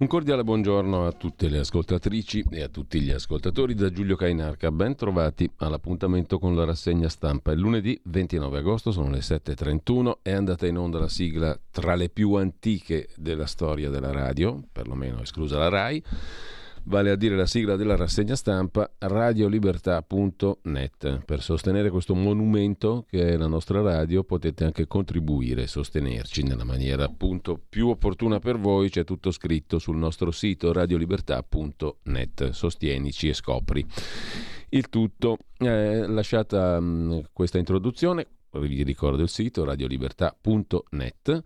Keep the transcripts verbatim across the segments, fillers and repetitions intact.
Un cordiale buongiorno a tutte le ascoltatrici e a tutti gli ascoltatori da Giulio Cainarca. Ben trovati all'appuntamento con la rassegna stampa. Il lunedì ventinove agosto, sono le sette e trentuno, è andata in onda la sigla tra le più antiche della storia della radio, perlomeno esclusa la RAI, vale a dire la sigla della rassegna stampa radio libertà punto net. Per sostenere questo monumento che è la nostra radio potete anche contribuire, sostenerci nella maniera appunto più opportuna per voi. C'è tutto scritto sul nostro sito radio libertà punto net. Sostienici e scopri il tutto. Eh, lasciata mh, questa introduzione, vi ricordo il sito radio libertà punto net.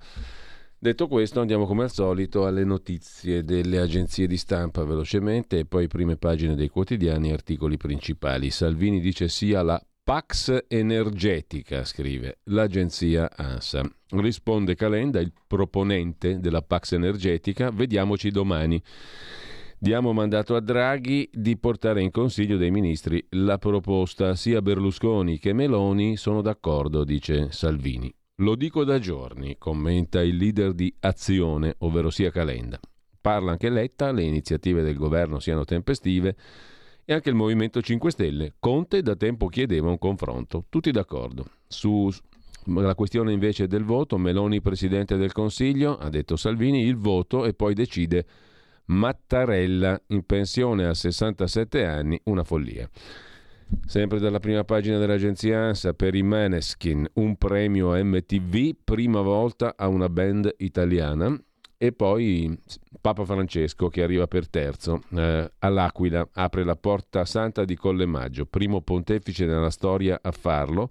Detto questo, andiamo come al solito alle notizie delle agenzie di stampa velocemente e poi prime pagine dei quotidiani e articoli principali. Salvini dice sì alla Pax energetica, scrive l'agenzia ANSA. Risponde Calenda, il proponente della Pax energetica: vediamoci domani. Diamo mandato a Draghi di portare in Consiglio dei Ministri la proposta. Sia Berlusconi che Meloni sono d'accordo, dice Salvini. Lo dico da giorni, commenta il leader di Azione, ovvero sia Calenda. Parla anche Letta, le iniziative del governo siano tempestive e anche il Movimento cinque Stelle. Conte da tempo chiedeva un confronto, tutti d'accordo. Sulla questione invece del voto, Meloni presidente del Consiglio, ha detto Salvini, il voto e poi decide Mattarella in pensione a sessantasette anni, una follia. Sempre dalla prima pagina dell'agenzia ANSA, per i Maneskin un premio M T V, prima volta a una band italiana. E poi Papa Francesco che arriva per terzo, eh, all'Aquila, apre la Porta Santa di Collemaggio, primo pontefice nella storia a farlo,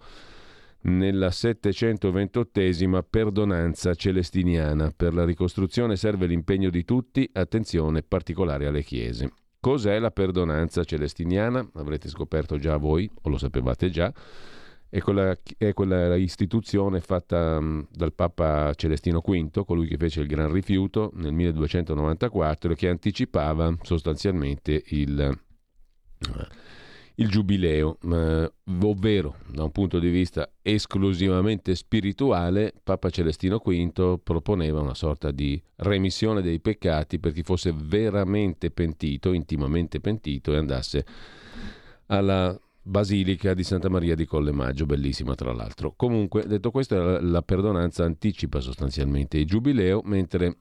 nella settecentoventottesima perdonanza celestiniana. Per la ricostruzione serve l'impegno di tutti, attenzione particolare alle chiese. Cos'è la perdonanza celestiniana? Avrete scoperto già voi, o lo sapevate già. È quella, è quella istituzione fatta um, dal Papa Celestino V, colui che fece il Gran Rifiuto nel milleduecentonovantaquattro, che anticipava sostanzialmente il, uh, il Giubileo, uh, ovvero da un punto di vista esclusivamente spirituale Papa Celestino V proponeva una sorta di remissione dei peccati per chi fosse veramente pentito, intimamente pentito, e andasse alla Basilica di Santa Maria di Collemaggio, bellissima tra l'altro. Comunque, detto questo, la perdonanza anticipa sostanzialmente il Giubileo, mentre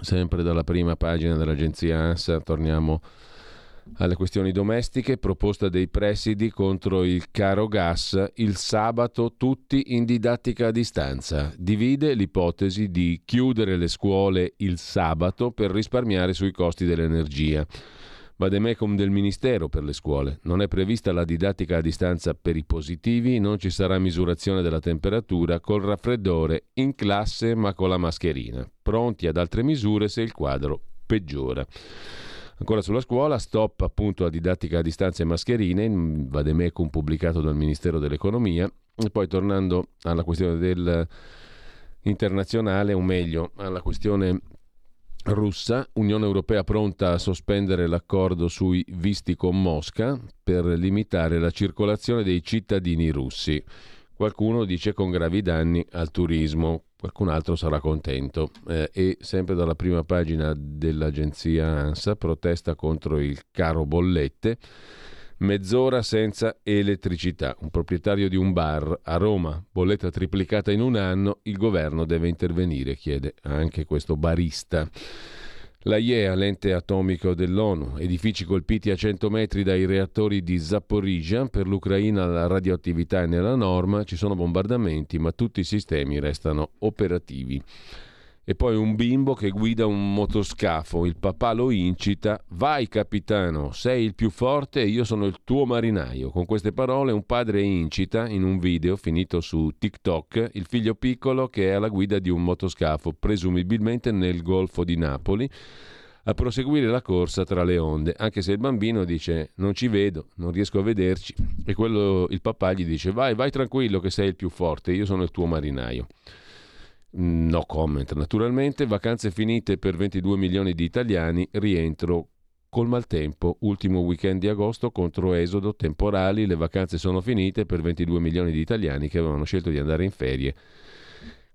sempre dalla prima pagina dell'agenzia ANSA torniamo alle questioni domestiche. Proposta dei presidi contro il caro gas, il sabato tutti in didattica a distanza. Divide l'ipotesi di chiudere le scuole il sabato per risparmiare sui costi dell'energia. Vademecum del Ministero per le scuole: non è prevista la didattica a distanza per i positivi, non ci sarà misurazione della temperatura, col raffreddore, in classe ma con la mascherina, pronti ad altre misure se il quadro peggiora. Ancora sulla scuola, stop appunto a didattica a distanza e mascherine, in vademecum pubblicato dal Ministero dell'Economia. E poi tornando alla questione del internazionale, o meglio alla questione russa. Unione Europea pronta a sospendere l'accordo sui visti con Mosca per limitare la circolazione dei cittadini russi. Qualcuno dice con gravi danni al turismo, qualcun altro sarà contento. Eh, e sempre dalla prima pagina dell'agenzia ANSA, protesta contro il caro bollette, mezz'ora senza elettricità. Un proprietario di un bar a Roma, bolletta triplicata in un anno, il governo deve intervenire, chiede anche questo barista. L'AIEA, l'ente atomico dell'ONU, edifici colpiti a cento metri dai reattori di Zaporizhzhia, per l'Ucraina la radioattività è nella norma, ci sono bombardamenti ma tutti i sistemi restano operativi. E poi un bimbo che guida un motoscafo, il papà lo incita, vai capitano, sei il più forte e io sono il tuo marinaio. Con queste parole un padre incita in un video finito su TikTok il figlio piccolo che è alla guida di un motoscafo, presumibilmente nel Golfo di Napoli, a proseguire la corsa tra le onde, anche se il bambino dice non ci vedo, non riesco a vederci, e quello, il papà gli dice vai, vai tranquillo che sei il più forte, io sono il tuo marinaio. No comment naturalmente. Vacanze finite per ventidue milioni di italiani, rientro col maltempo, ultimo weekend di agosto contro esodo, temporali, le vacanze sono finite per ventidue milioni di italiani che avevano scelto di andare in ferie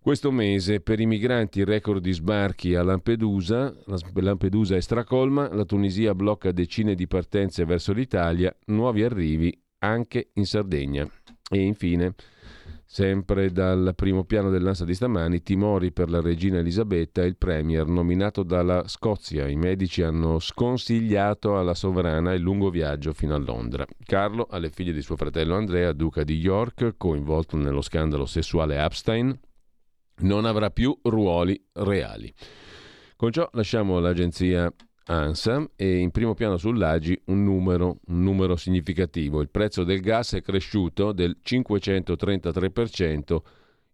questo mese. Per i migranti record di sbarchi a Lampedusa, Lampedusa è stracolma, la Tunisia blocca decine di partenze verso l'Italia, nuovi arrivi anche in Sardegna. E infine, sempre dal primo piano dell'ANSA di stamani, timori per la regina Elisabetta e il premier nominato dalla Scozia. I medici hanno sconsigliato alla sovrana il lungo viaggio fino a Londra. Carlo, alle figlie di suo fratello Andrea, duca di York, coinvolto nello scandalo sessuale Epstein, non avrà più ruoli reali. Con ciò lasciamo l'agenzia ANSA e in primo piano sull'A G I un numero, un numero significativo. Il prezzo del gas è cresciuto del cinquecentotrentatré per cento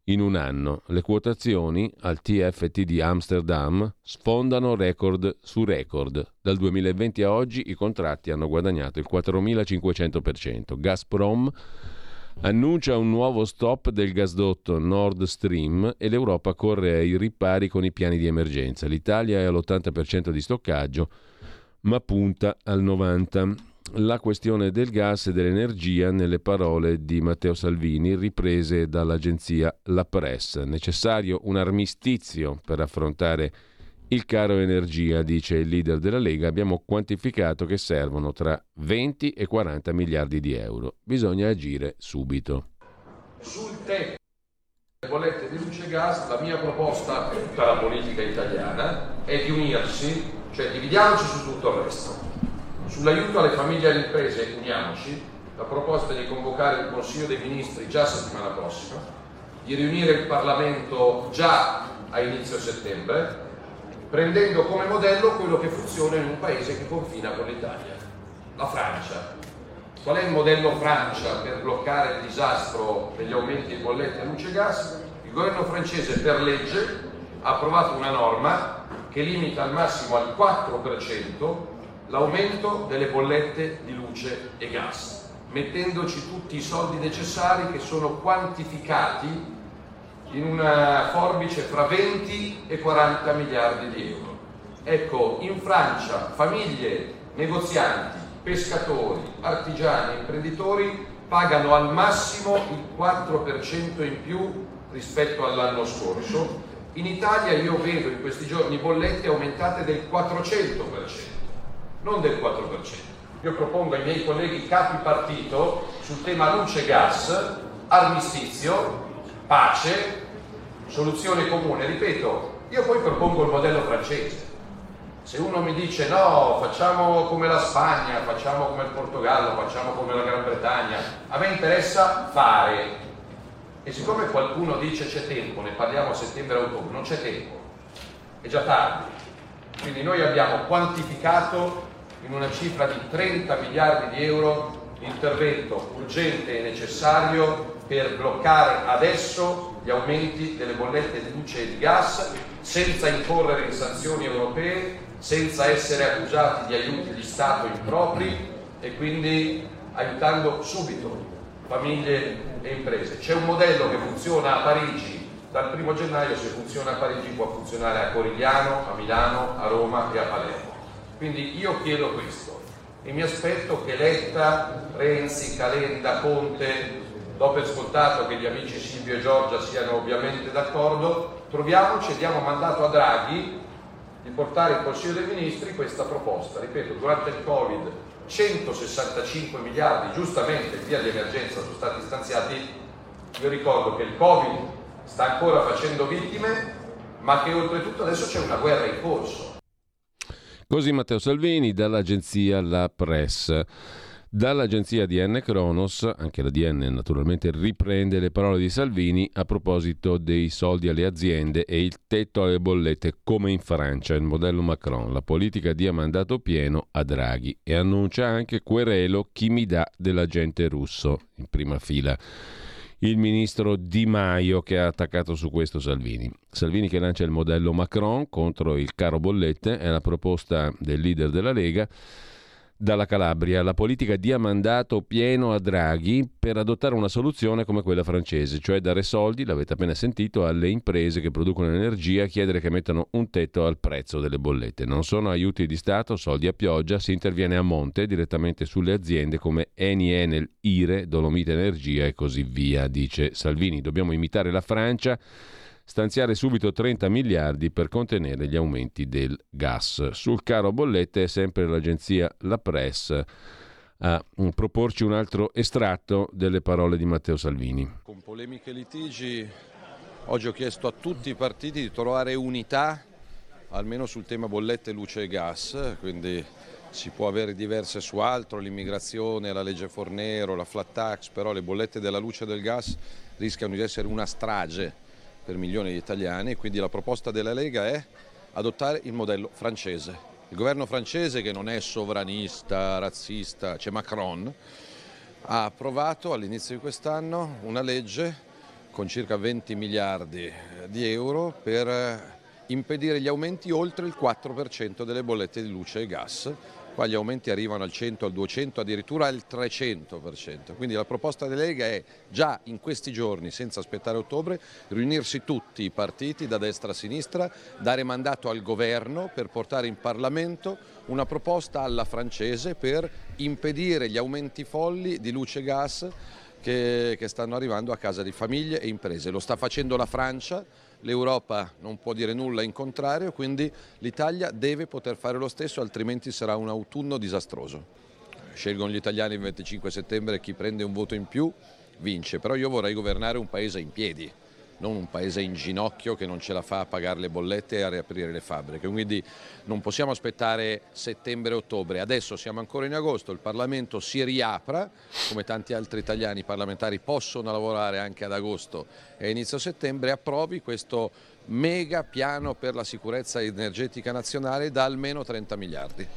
in un anno. Le quotazioni al T F T di Amsterdam sfondano record su record. Dal duemilaventi a oggi i contratti hanno guadagnato il quattromilacinquecento per cento. Gazprom annuncia un nuovo stop del gasdotto Nord Stream e l'Europa corre ai ripari con i piani di emergenza. L'Italia è all'ottanta per cento di stoccaggio, ma punta al novanta per cento. La questione del gas e dell'energia nelle parole di Matteo Salvini, riprese dall'agenzia La Presse. Necessario un armistizio per affrontare il caro energia, dice il leader della Lega, abbiamo quantificato che servono tra venti e quaranta miliardi di euro. Bisogna agire subito. Sul tema delle bollette di luce e gas, la mia proposta per tutta la politica italiana è di unirsi, cioè dividiamoci su tutto il resto. Sull'aiuto alle famiglie e alle imprese uniamoci, la proposta è di convocare il Consiglio dei Ministri già settimana prossima, di riunire il Parlamento già a inizio settembre, prendendo come modello quello che funziona in un paese che confina con l'Italia, la Francia. Qual è il modello Francia per bloccare il disastro degli aumenti di bollette a luce e gas? Il governo francese per legge ha approvato una norma che limita al massimo al quattro per cento l'aumento delle bollette di luce e gas, mettendoci tutti i soldi necessari che sono quantificati in una forbice fra venti e quaranta miliardi di euro. Ecco, in Francia famiglie, negozianti, pescatori, artigiani, imprenditori pagano al massimo il quattro per cento in più rispetto all'anno scorso. In Italia io vedo in questi giorni bollette aumentate del quattrocento per cento, non del quattro per cento. Io propongo ai miei colleghi capi partito sul tema luce gas, armistizio, pace, soluzione comune. Ripeto, io poi propongo il modello francese. Se uno mi dice no, facciamo come la Spagna, facciamo come il Portogallo, facciamo come la Gran Bretagna, a me interessa fare. E siccome qualcuno dice c'è tempo, ne parliamo a settembre-ottobre, non c'è tempo, è già tardi. Quindi noi abbiamo quantificato in una cifra di trenta miliardi di euro l'intervento urgente e necessario per bloccare adesso gli aumenti delle bollette di luce e di gas, senza incorrere in sanzioni europee, senza essere accusati di aiuti di Stato impropri, e quindi aiutando subito famiglie e imprese. C'è un modello che funziona a Parigi Dal primo gennaio, se funziona a Parigi, può funzionare a Corigliano, a Milano, a Roma e a Palermo. Quindi io chiedo questo e mi aspetto che Letta, Renzi, Calenda, Conte, do per scontato che gli amici Silvio e Giorgia siano ovviamente d'accordo, troviamoci e diamo mandato a Draghi di portare in Consiglio dei Ministri questa proposta. Ripeto, durante il Covid centosessantacinque miliardi, giustamente in via di emergenza, sono stati stanziati. Io ricordo che il Covid sta ancora facendo vittime, ma che oltretutto adesso c'è una guerra in corso. Così Matteo Salvini dall'agenzia La Press. Dall'agenzia di Adnkronos, anche la D N naturalmente riprende le parole di Salvini a proposito dei soldi alle aziende e il tetto alle bollette come in Francia, il modello Macron, la politica dia mandato pieno a Draghi e annuncia anche querelo chi mi dà dell'agente russo in prima fila. Il ministro Di Maio che ha attaccato su questo Salvini. Salvini che lancia il modello Macron contro il caro bollette è la proposta del leader della Lega dalla Calabria. La politica dia mandato pieno a Draghi per adottare una soluzione come quella francese, cioè dare soldi, l'avete appena sentito, alle imprese che producono energia, chiedere che mettano un tetto al prezzo delle bollette. Non sono aiuti di Stato, soldi a pioggia, si interviene a monte direttamente sulle aziende come Eni, Enel, IRE, Dolomite Energia e così via, dice Salvini. Dobbiamo imitare la Francia, stanziare subito trenta miliardi per contenere gli aumenti del gas. Sul caro bollette è sempre l'agenzia La Press a proporci un altro estratto delle parole di Matteo Salvini. Con polemiche e litigi oggi ho chiesto a tutti i partiti di trovare unità almeno sul tema bollette, luce e gas, quindi si può avere diverse su altro, l'immigrazione, la legge Fornero, la flat tax, però le bollette della luce e del gas rischiano di essere una strage per milioni di italiani, quindi la proposta della Lega è adottare il modello francese. Il governo francese, che non è sovranista, razzista, c'è Macron, ha approvato all'inizio di quest'anno una legge con circa venti miliardi di euro per impedire gli aumenti oltre il quattro per cento delle bollette di luce e gas. Qua gli aumenti arrivano al cento, al duecento, addirittura al trecento per cento. Quindi la proposta della Lega è già in questi giorni, senza aspettare ottobre, riunirsi tutti i partiti da destra a sinistra, dare mandato al governo per portare in Parlamento una proposta alla francese per impedire gli aumenti folli di luce e gas che, che stanno arrivando a casa di famiglie e imprese. Lo sta facendo la Francia. L'Europa non può dire nulla in contrario, quindi l'Italia deve poter fare lo stesso, altrimenti sarà un autunno disastroso. Scelgono gli italiani il venticinque settembre, chi prende un voto in più vince, però io vorrei governare un paese in piedi, non un paese in ginocchio che non ce la fa a pagare le bollette e a riaprire le fabbriche. Quindi non possiamo aspettare settembre-ottobre, adesso siamo ancora in agosto, il Parlamento si riapra, come tanti altri italiani, i parlamentari possono lavorare anche ad agosto e inizio settembre, approvi questo mega piano per la sicurezza energetica nazionale da almeno trenta miliardi.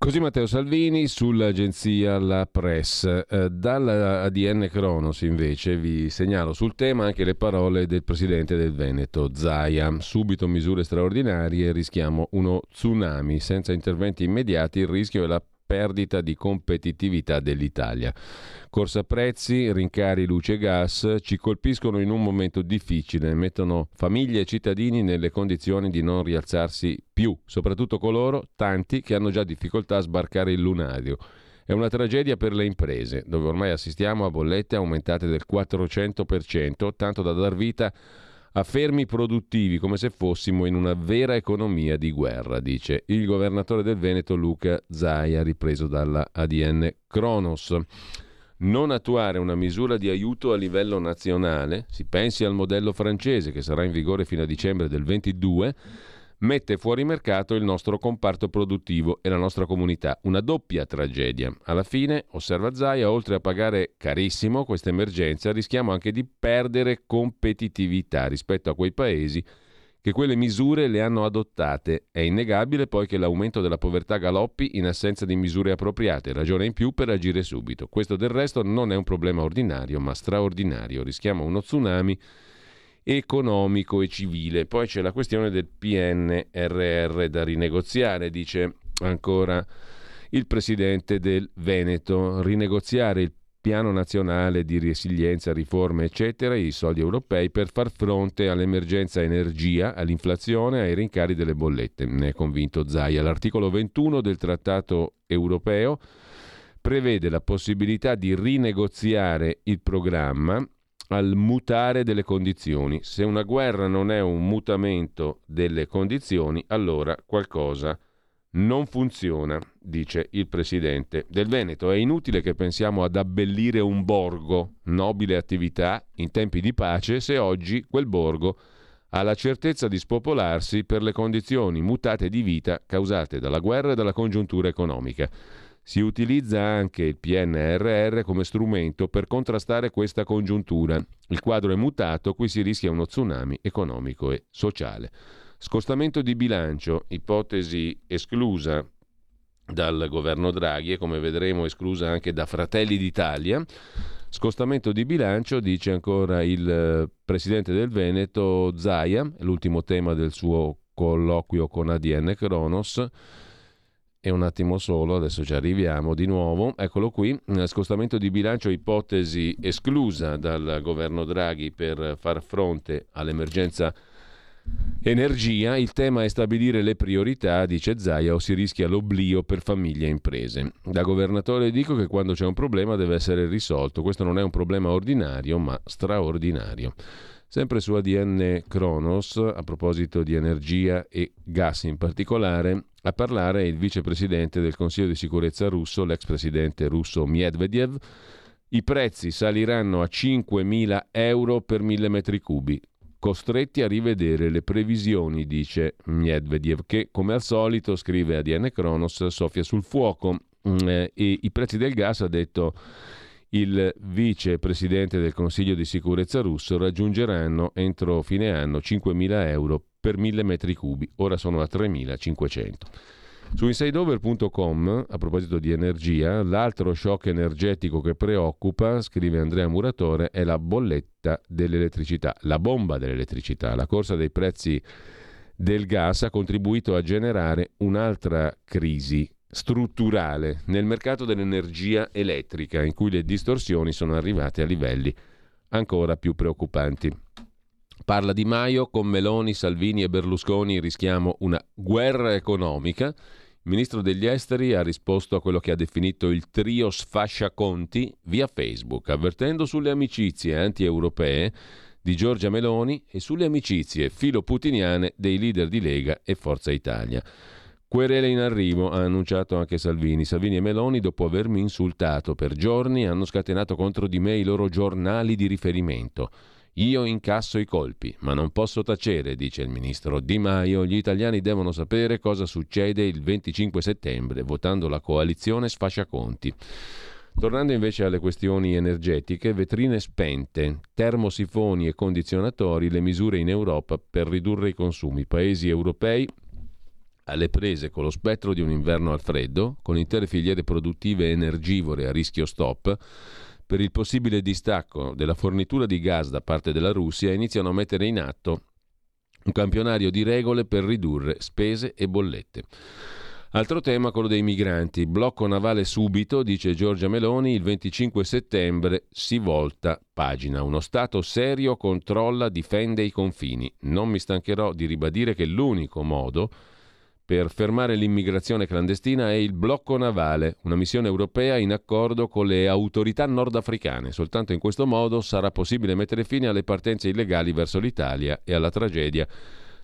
Così Matteo Salvini sull'agenzia La Press. Eh, dalla A D N Cronos invece vi segnalo sul tema anche le parole del presidente del Veneto, Zaia. Subito misure straordinarie, rischiamo uno tsunami. Senza interventi immediati il rischio è la perdita di competitività dell'Italia. Corsa prezzi, rincari luce e gas ci colpiscono in un momento difficile, mettono famiglie e cittadini nelle condizioni di non rialzarsi più, soprattutto coloro, tanti, che hanno già difficoltà a sbarcare il lunario. È una tragedia per le imprese, dove ormai assistiamo a bollette aumentate del quattrocento per cento, tanto da dar vita a fermi produttivi, come se fossimo in una vera economia di guerra, dice il governatore del Veneto Luca Zaia, ripreso dalla A D N Cronos. Non attuare una misura di aiuto a livello nazionale, si pensi al modello francese che sarà in vigore fino a dicembre del ventidue, mette fuori mercato il nostro comparto produttivo e la nostra comunità, una doppia tragedia. Alla fine, osserva Zaia, oltre a pagare carissimo questa emergenza, rischiamo anche di perdere competitività rispetto a quei paesi che quelle misure le hanno adottate. È innegabile poi che l'aumento della povertà galoppi in assenza di misure appropriate, ragione in più per agire subito. Questo del resto non è un problema ordinario, ma straordinario. Rischiamo uno tsunami economico e civile. Poi c'è la questione del P N R R da rinegoziare, dice ancora il presidente del Veneto. Rinegoziare il piano nazionale di resilienza, riforme eccetera, i soldi europei per far fronte all'emergenza energia, all'inflazione, ai rincari delle bollette. Ne è convinto Zaia. L'articolo ventuno del Trattato europeo prevede la possibilità di rinegoziare il programma al mutare delle condizioni. Se una guerra non è un mutamento delle condizioni, allora qualcosa non funziona, dice il presidente del Veneto. È inutile che pensiamo ad abbellire un borgo, nobile attività, in tempi di pace, se oggi quel borgo ha la certezza di spopolarsi per le condizioni mutate di vita causate dalla guerra e dalla congiuntura economica. Si utilizza anche il P N R R come strumento per contrastare questa congiuntura. Il quadro è mutato, qui si rischia uno tsunami economico e sociale. Scostamento di bilancio, ipotesi esclusa dal governo Draghi e, come vedremo, esclusa anche da Fratelli d'Italia. Scostamento di bilancio, dice ancora il presidente del Veneto Zaia, l'ultimo tema del suo colloquio con Adnkronos. E un attimo solo, adesso ci arriviamo di nuovo, eccolo qui, scostamento di bilancio, ipotesi esclusa dal governo Draghi per far fronte all'emergenza energia. Il tema è stabilire le priorità, dice Zaia, o si rischia l'oblio per famiglie e imprese. Da governatore dico che quando c'è un problema deve essere risolto, questo non è un problema ordinario ma straordinario. Sempre su Adnkronos, a proposito di energia e gas in particolare, a parlare è il vicepresidente del Consiglio di sicurezza russo, l'ex presidente russo Medvedev. I prezzi saliranno a cinquemila euro per mille metri cubi. Costretti a rivedere le previsioni, dice Medvedev, che come al solito, scrive Adnkronos, soffia sul fuoco. E i prezzi del gas, ha detto il vicepresidente del Consiglio di sicurezza russo, raggiungeranno entro fine anno cinquemila euro per mille metri cubi, ora sono a tremilacinquecento. Su insideover punto com, a proposito di energia, l'altro shock energetico che preoccupa, scrive Andrea Muratore, è la bolletta dell'elettricità, la bomba dell'elettricità. La corsa dei prezzi del gas ha contribuito a generare un'altra crisi strutturale nel mercato dell'energia elettrica, in cui le distorsioni sono arrivate a livelli ancora più preoccupanti. Parla Di Maio: con Meloni, Salvini e Berlusconi rischiamo una guerra economica. Il ministro degli esteri ha risposto a quello che ha definito il trio sfasciaconti via Facebook, avvertendo sulle amicizie anti-europee di Giorgia Meloni e sulle amicizie filoputiniane dei leader di Lega e Forza Italia. Querele in arrivo, ha annunciato anche Salvini. Salvini e Meloni, dopo avermi insultato per giorni, hanno scatenato contro di me i loro giornali di riferimento. Io incasso i colpi, ma non posso tacere, dice il ministro Di Maio. Gli italiani devono sapere cosa succede il venticinque settembre, votando la coalizione sfasciaconti. Tornando invece alle questioni energetiche, vetrine spente, termosifoni e condizionatori, le misure in Europa per ridurre i consumi. Paesi europei alle prese con lo spettro di un inverno al freddo, con intere filiere produttive energivore a rischio stop, per il possibile distacco della fornitura di gas da parte della Russia, iniziano a mettere in atto un campionario di regole per ridurre spese e bollette. Altro tema, quello dei migranti. Blocco navale subito, dice Giorgia Meloni, il venticinque settembre si volta pagina. Uno Stato serio controlla, difende i confini. Non mi stancherò di ribadire che l'unico modo per fermare l'immigrazione clandestina è il blocco navale, una missione europea in accordo con le autorità nordafricane. Soltanto in questo modo sarà possibile mettere fine alle partenze illegali verso l'Italia e alla tragedia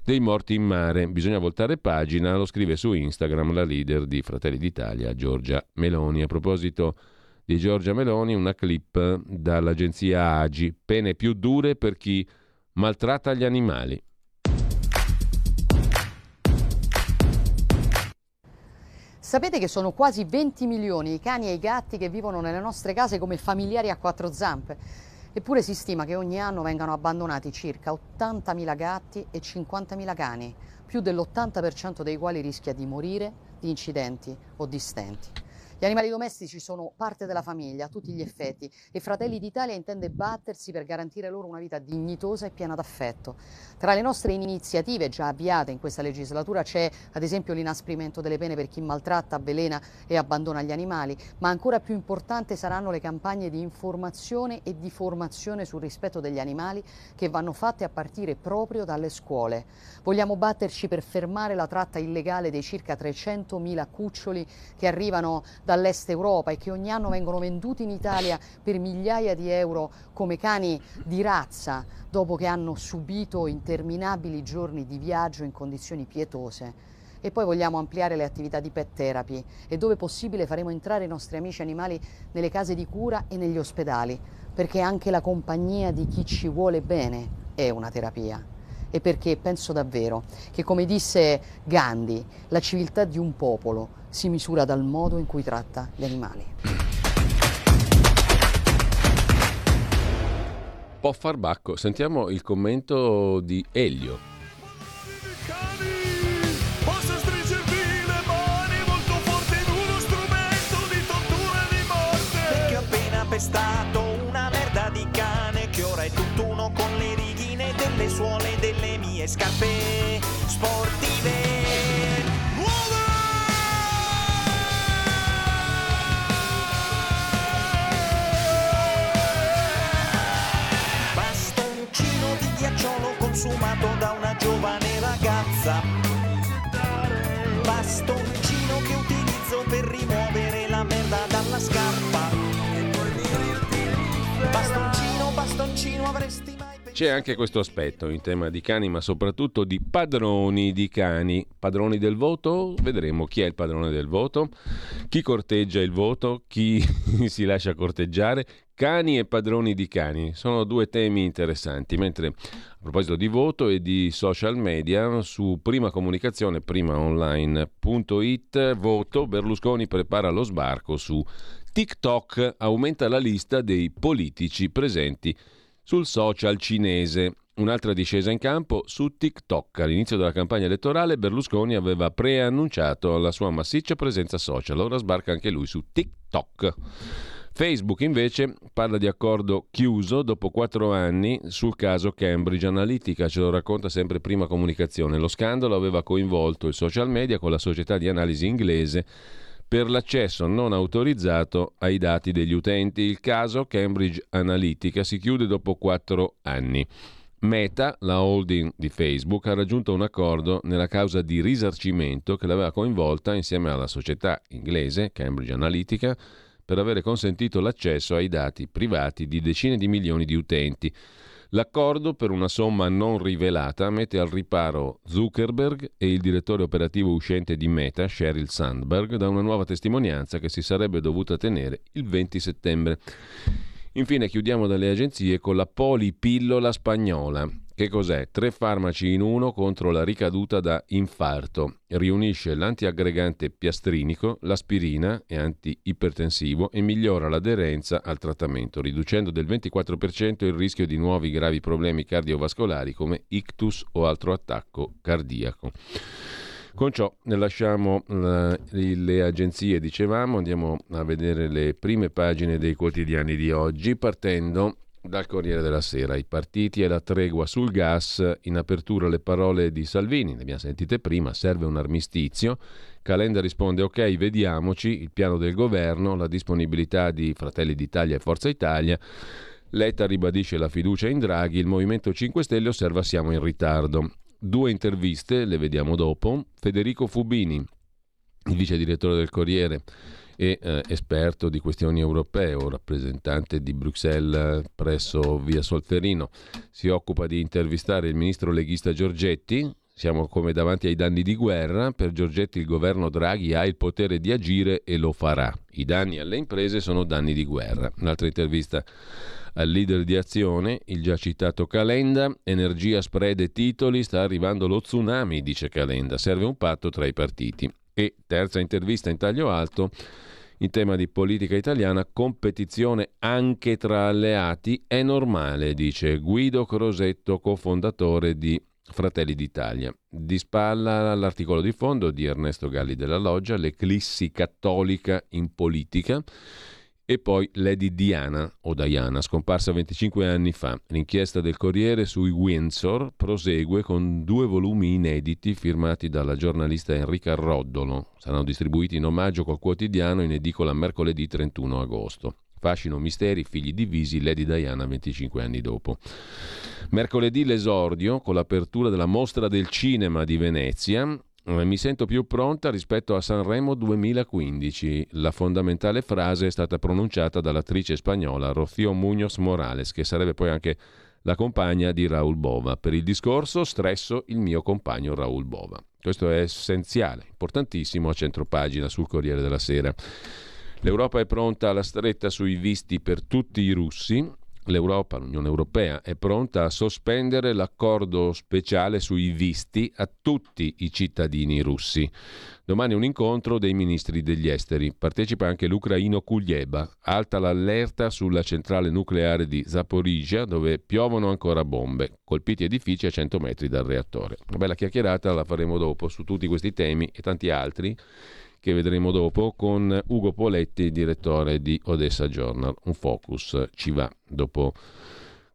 dei morti in mare. Bisogna voltare pagina, lo scrive su Instagram la leader di Fratelli d'Italia, Giorgia Meloni. A proposito di Giorgia Meloni, una clip dall'agenzia A G I, pene più dure per chi maltratta gli animali. Sapete che sono quasi venti milioni i cani e i gatti che vivono nelle nostre case come familiari a quattro zampe? Eppure si stima che ogni anno vengano abbandonati circa ottantamila gatti e cinquantamila cani, più dell'ottanta per cento dei quali rischia di morire di incidenti o di stenti. Gli animali domestici sono parte della famiglia a tutti gli effetti e Fratelli d'Italia intende battersi per garantire loro una vita dignitosa e piena d'affetto. Tra le nostre iniziative già avviate in questa legislatura c'è ad esempio l'inasprimento delle pene per chi maltratta, avvelena e abbandona gli animali, ma ancora più importante saranno le campagne di informazione e di formazione sul rispetto degli animali che vanno fatte a partire proprio dalle scuole. Vogliamo batterci per fermare la tratta illegale dei circa trecentomila cuccioli che arrivano dall'est Europa e che ogni anno vengono venduti in Italia per migliaia di euro come cani di razza, dopo che hanno subito interminabili giorni di viaggio in condizioni pietose. E poi vogliamo ampliare le attività di pet therapy e dove possibile faremo entrare i nostri amici animali nelle case di cura e negli ospedali, perché anche la compagnia di chi ci vuole bene è una terapia. E perché penso davvero che, come disse Gandhi, la civiltà di un popolo si misura dal modo in cui tratta gli animali. Po' farbacco, sentiamo il commento di Elio. Scarpe sportive nuove. Bastoncino di ghiacciolo consumato da una giovane ragazza. Bastoncino che utilizzo per rimuovere la merda dalla scarpa. Bastoncino, bastoncino, avresti mai... C'è anche questo aspetto in tema di cani, ma soprattutto di padroni di cani. Padroni del voto? Vedremo chi è il padrone del voto, chi corteggia il voto, chi si lascia corteggiare. Cani e padroni di cani sono due temi interessanti, mentre a proposito di voto e di social media, su Prima Comunicazione, prima online punto it, voto, Berlusconi prepara lo sbarco su TikTok, aumenta la lista dei politici presenti sul social cinese. Un'altra discesa in campo su TikTok. All'inizio della campagna elettorale Berlusconi aveva preannunciato la sua massiccia presenza social, ora sbarca anche lui su TikTok. Facebook invece parla di accordo chiuso dopo quattro anni sul caso Cambridge Analytica, ce lo racconta sempre Prima Comunicazione. Lo scandalo aveva coinvolto il social media con la società di analisi inglese per l'accesso non autorizzato ai dati degli utenti. Il caso Cambridge Analytica si chiude dopo quattro anni. Meta, la holding di Facebook, ha raggiunto un accordo nella causa di risarcimento che l'aveva coinvolta insieme alla società inglese Cambridge Analytica per avere consentito l'accesso ai dati privati di decine di milioni di utenti. L'accordo, per una somma non rivelata, mette al riparo Zuckerberg e il direttore operativo uscente di Meta, Sheryl Sandberg, da una nuova testimonianza che si sarebbe dovuta tenere il venti settembre. Infine chiudiamo dalle agenzie con la polipillola spagnola. Che cos'è? Tre farmaci in uno contro la ricaduta da infarto. Riunisce l'antiaggregante piastrinico, l'aspirina e antiipertensivo e migliora l'aderenza al trattamento, riducendo del ventiquattro per cento il rischio di nuovi gravi problemi cardiovascolari come ictus o altro attacco cardiaco. Con ciò lasciamo la, le agenzie, dicevamo, andiamo a vedere le prime pagine dei quotidiani di oggi, partendo dal Corriere della Sera. I partiti e la tregua sul gas, in apertura le parole di Salvini, ne abbiamo sentite prima, serve un armistizio. Calenda risponde ok, vediamoci, il piano del governo, la disponibilità di Fratelli d'Italia e Forza Italia. Letta ribadisce la fiducia in Draghi, il Movimento cinque Stelle osserva siamo in ritardo. Due interviste, le vediamo dopo. Federico Fubini, il vice direttore del Corriere, e eh, esperto di questioni europee, rappresentante di Bruxelles presso Via Solferino, si occupa di intervistare il ministro leghista Giorgetti. Siamo come davanti ai danni di guerra, per Giorgetti il governo Draghi ha il potere di agire e lo farà, i danni alle imprese sono danni di guerra. Un'altra intervista al leader di Azione, il già citato Calenda, energia, spread e titoli, sta arrivando lo tsunami, dice Calenda, serve un patto tra i partiti. E terza intervista in taglio alto in tema di politica italiana, competizione anche tra alleati è normale, dice Guido Crosetto, cofondatore di Fratelli d'Italia. Di spalla l'articolo di fondo di Ernesto Galli della Loggia, l'eclissi cattolica in politica, e poi Lady Diana o Diana, scomparsa venticinque anni fa. L'inchiesta del Corriere sui Windsor prosegue con due volumi inediti firmati dalla giornalista Enrica Roddolo. Saranno distribuiti in omaggio col quotidiano in edicola mercoledì trentuno agosto. Fascino, misteri, figli divisi, Lady Diana venticinque anni dopo. Mercoledì l'esordio con l'apertura della Mostra del Cinema di Venezia. Mi sento più pronta rispetto a Sanremo duemilaquindici. La fondamentale frase è stata pronunciata dall'attrice spagnola Rocío Muñoz Morales, che sarebbe poi anche la compagna di Raul Bova. Per il discorso stresso il mio compagno Raul Bova. Questo è essenziale, importantissimo, a centropagina sul Corriere della Sera. L'Europa è pronta alla stretta sui visti per tutti i russi. L'Europa, l'Unione Europea, è pronta a sospendere l'accordo speciale sui visti a tutti i cittadini russi. Domani un incontro dei ministri degli esteri. Partecipa anche l'ucraino Kulieba. Alta l'allerta sulla centrale nucleare di Zaporizhzhia, dove piovono ancora bombe. Colpiti edifici a cento metri dal reattore. Una bella chiacchierata la faremo dopo su tutti questi temi e tanti altri che vedremo dopo con Ugo Poletti, direttore di Odessa Journal. Un focus ci va dopo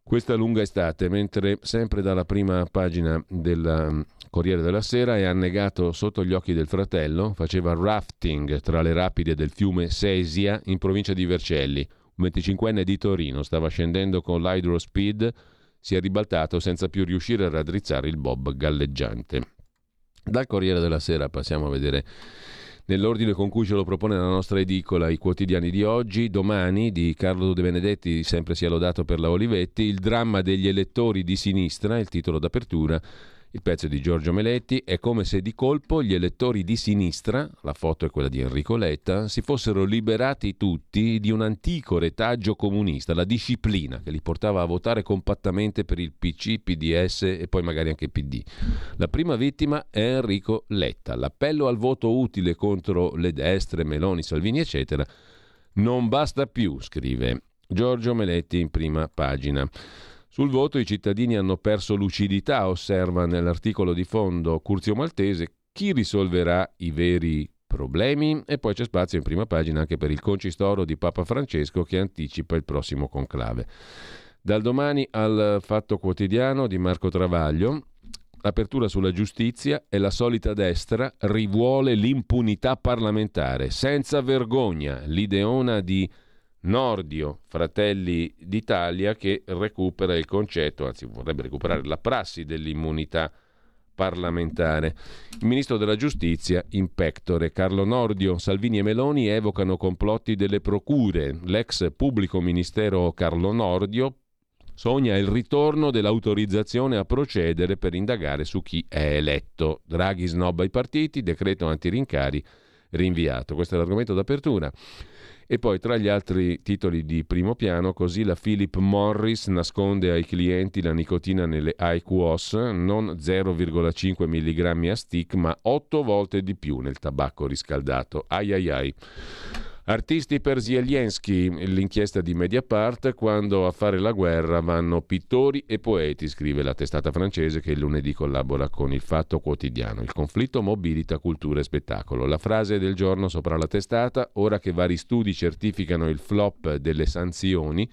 questa lunga estate, mentre sempre dalla prima pagina del Corriere della Sera è annegato sotto gli occhi del fratello, faceva rafting tra le rapide del fiume Sesia in provincia di Vercelli, un venticinquenne di Torino, stava scendendo con l'Hydrospeed, si è ribaltato senza più riuscire a raddrizzare il bob galleggiante. Dal Corriere della Sera passiamo a vedere nell'ordine con cui ce lo propone la nostra edicola i quotidiani di oggi. Domani di Carlo De Benedetti, sempre sia lodato per la Olivetti, il dramma degli elettori di sinistra, il titolo d'apertura. Il pezzo di Giorgio Meletti è come se di colpo gli elettori di sinistra, la foto è quella di Enrico Letta, si fossero liberati tutti di un antico retaggio comunista, la disciplina che li portava a votare compattamente per il P C, P D S e poi magari anche P D. La prima vittima è Enrico Letta. L'appello al voto utile contro le destre, Meloni, Salvini, eccetera, non basta più, scrive Giorgio Meletti in prima pagina. Sul voto i cittadini hanno perso lucidità, osserva nell'articolo di fondo Curzio Maltese, chi risolverà i veri problemi? E poi c'è spazio in prima pagina anche per il concistoro di Papa Francesco che anticipa il prossimo conclave. Dal domani al Fatto Quotidiano di Marco Travaglio, l'apertura sulla giustizia e la solita destra rivuole l'impunità parlamentare, senza vergogna, l'ideona di Nordio, Fratelli d'Italia, che recupera il concetto, anzi vorrebbe recuperare la prassi dell'immunità parlamentare. Il ministro della giustizia in pectore, Carlo Nordio. Salvini e Meloni evocano complotti delle procure. L'ex pubblico ministero Carlo Nordio sogna il ritorno dell'autorizzazione a procedere per indagare su chi è eletto. Draghi snobba i partiti, decreto antirincari rinviato. Questo è l'argomento d'apertura. E poi tra gli altri titoli di primo piano, così la Philip Morris nasconde ai clienti la nicotina nelle I Q O S, non zero virgola cinque milligrammi a stick, ma otto volte di più nel tabacco riscaldato. Ai ai ai. Artisti per Zielensky, l'inchiesta di Mediapart, quando a fare la guerra vanno pittori e poeti, scrive la testata francese che il lunedì collabora con il Fatto Quotidiano. Il conflitto mobilita cultura e spettacolo. La frase del giorno sopra la testata, ora che vari studi certificano il flop delle sanzioni,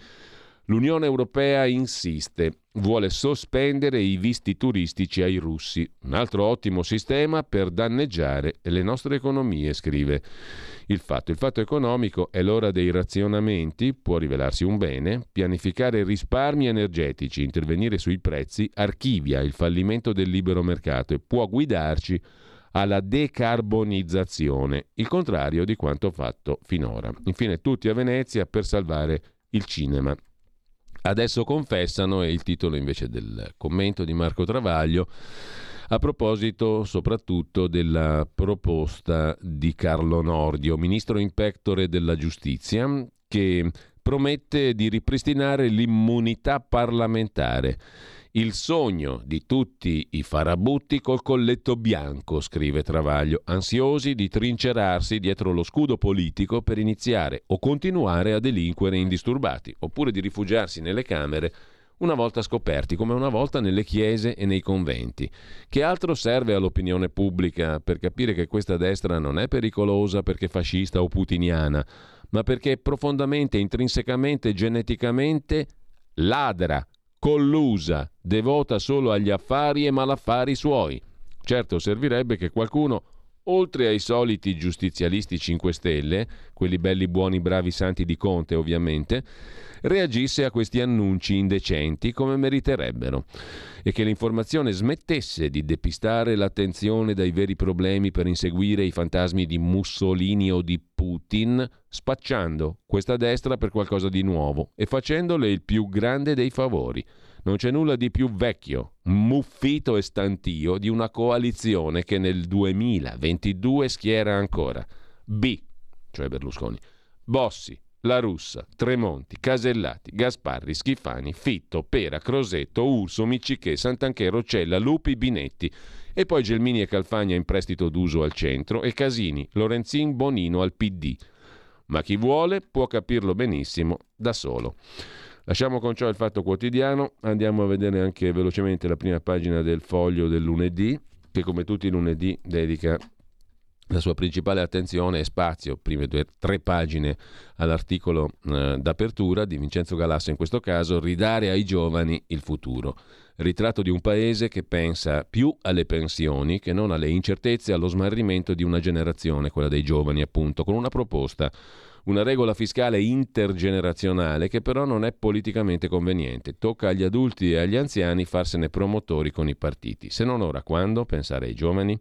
l'Unione Europea insiste, vuole sospendere i visti turistici ai russi. Un altro ottimo sistema per danneggiare le nostre economie, scrive Il Fatto. Il fatto economico è l'ora dei razionamenti, può rivelarsi un bene, pianificare risparmi energetici, intervenire sui prezzi, archivia il fallimento del libero mercato e può guidarci alla decarbonizzazione, il contrario di quanto fatto finora. Infine tutti a Venezia per salvare il cinema. Adesso confessano è il titolo invece del commento di Marco Travaglio a proposito soprattutto della proposta di Carlo Nordio, ministro in pectore della giustizia, che promette di ripristinare l'immunità parlamentare. Il sogno di tutti i farabutti col colletto bianco, scrive Travaglio, ansiosi di trincerarsi dietro lo scudo politico per iniziare o continuare a delinquere indisturbati, oppure di rifugiarsi nelle camere una volta scoperti, come una volta nelle chiese e nei conventi. Che altro serve all'opinione pubblica per capire che questa destra non è pericolosa perché fascista o putiniana, ma perché profondamente, intrinsecamente, geneticamente ladra, collusa, devota solo agli affari e malaffari suoi. Certo, servirebbe che qualcuno, oltre ai soliti giustizialisti cinque Stelle, quelli belli buoni bravi santi di Conte ovviamente, reagisse a questi annunci indecenti come meriterebbero e che l'informazione smettesse di depistare l'attenzione dai veri problemi per inseguire i fantasmi di Mussolini o di Putin, spacciando questa destra per qualcosa di nuovo e facendole il più grande dei favori. Non c'è nulla di più vecchio, muffito e stantio di una coalizione che nel duemilaventidue schiera ancora B, cioè Berlusconi, Bossi, La Russa, Tremonti, Casellati, Gasparri, Schifani, Fitto, Pera, Crosetto, Urso, Miccichè, Santanchè, Roccella, Lupi, Binetti e poi Gelmini e Calfagna in prestito d'uso al centro e Casini, Lorenzin, Bonino al P D. Ma chi vuole può capirlo benissimo da solo. Lasciamo con ciò il Fatto Quotidiano, andiamo a vedere anche velocemente la prima pagina del Foglio del lunedì, che come tutti i lunedì dedica la sua principale attenzione e spazio, prime due, tre pagine all'articolo eh, d'apertura di Vincenzo Galasso in questo caso, ridare ai giovani il futuro. Ritratto di un paese che pensa più alle pensioni che non alle incertezze e allo smarrimento di una generazione, quella dei giovani appunto, con una proposta, una regola fiscale intergenerazionale che però non è politicamente conveniente. Tocca agli adulti e agli anziani farsene promotori con i partiti. Se non ora, quando? Pensare ai giovani.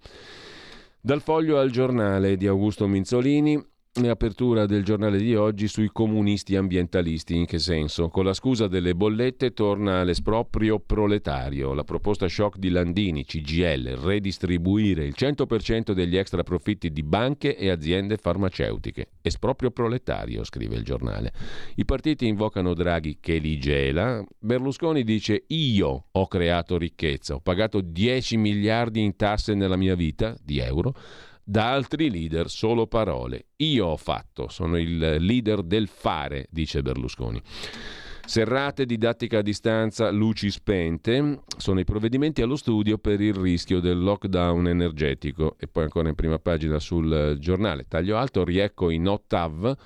Dal Foglio al Giornale di Augusto Minzolini, l'apertura del Giornale di oggi sui comunisti ambientalisti. In che senso? Con la scusa delle bollette torna l'esproprio proletario. La proposta shock di Landini, C G I L, redistribuire il cento per cento degli extra profitti di banche e aziende farmaceutiche. Esproprio proletario, scrive il Giornale. I partiti invocano Draghi che li gela. Berlusconi dice: io ho creato ricchezza, ho pagato dieci miliardi in tasse nella mia vita di euro. Da altri leader solo parole. Io ho fatto, sono il leader del fare, dice Berlusconi. Serrate, didattica a distanza, luci spente, sono i provvedimenti allo studio per il rischio del lockdown energetico. E poi ancora in prima pagina sul Giornale, taglio alto, riecco i no T A V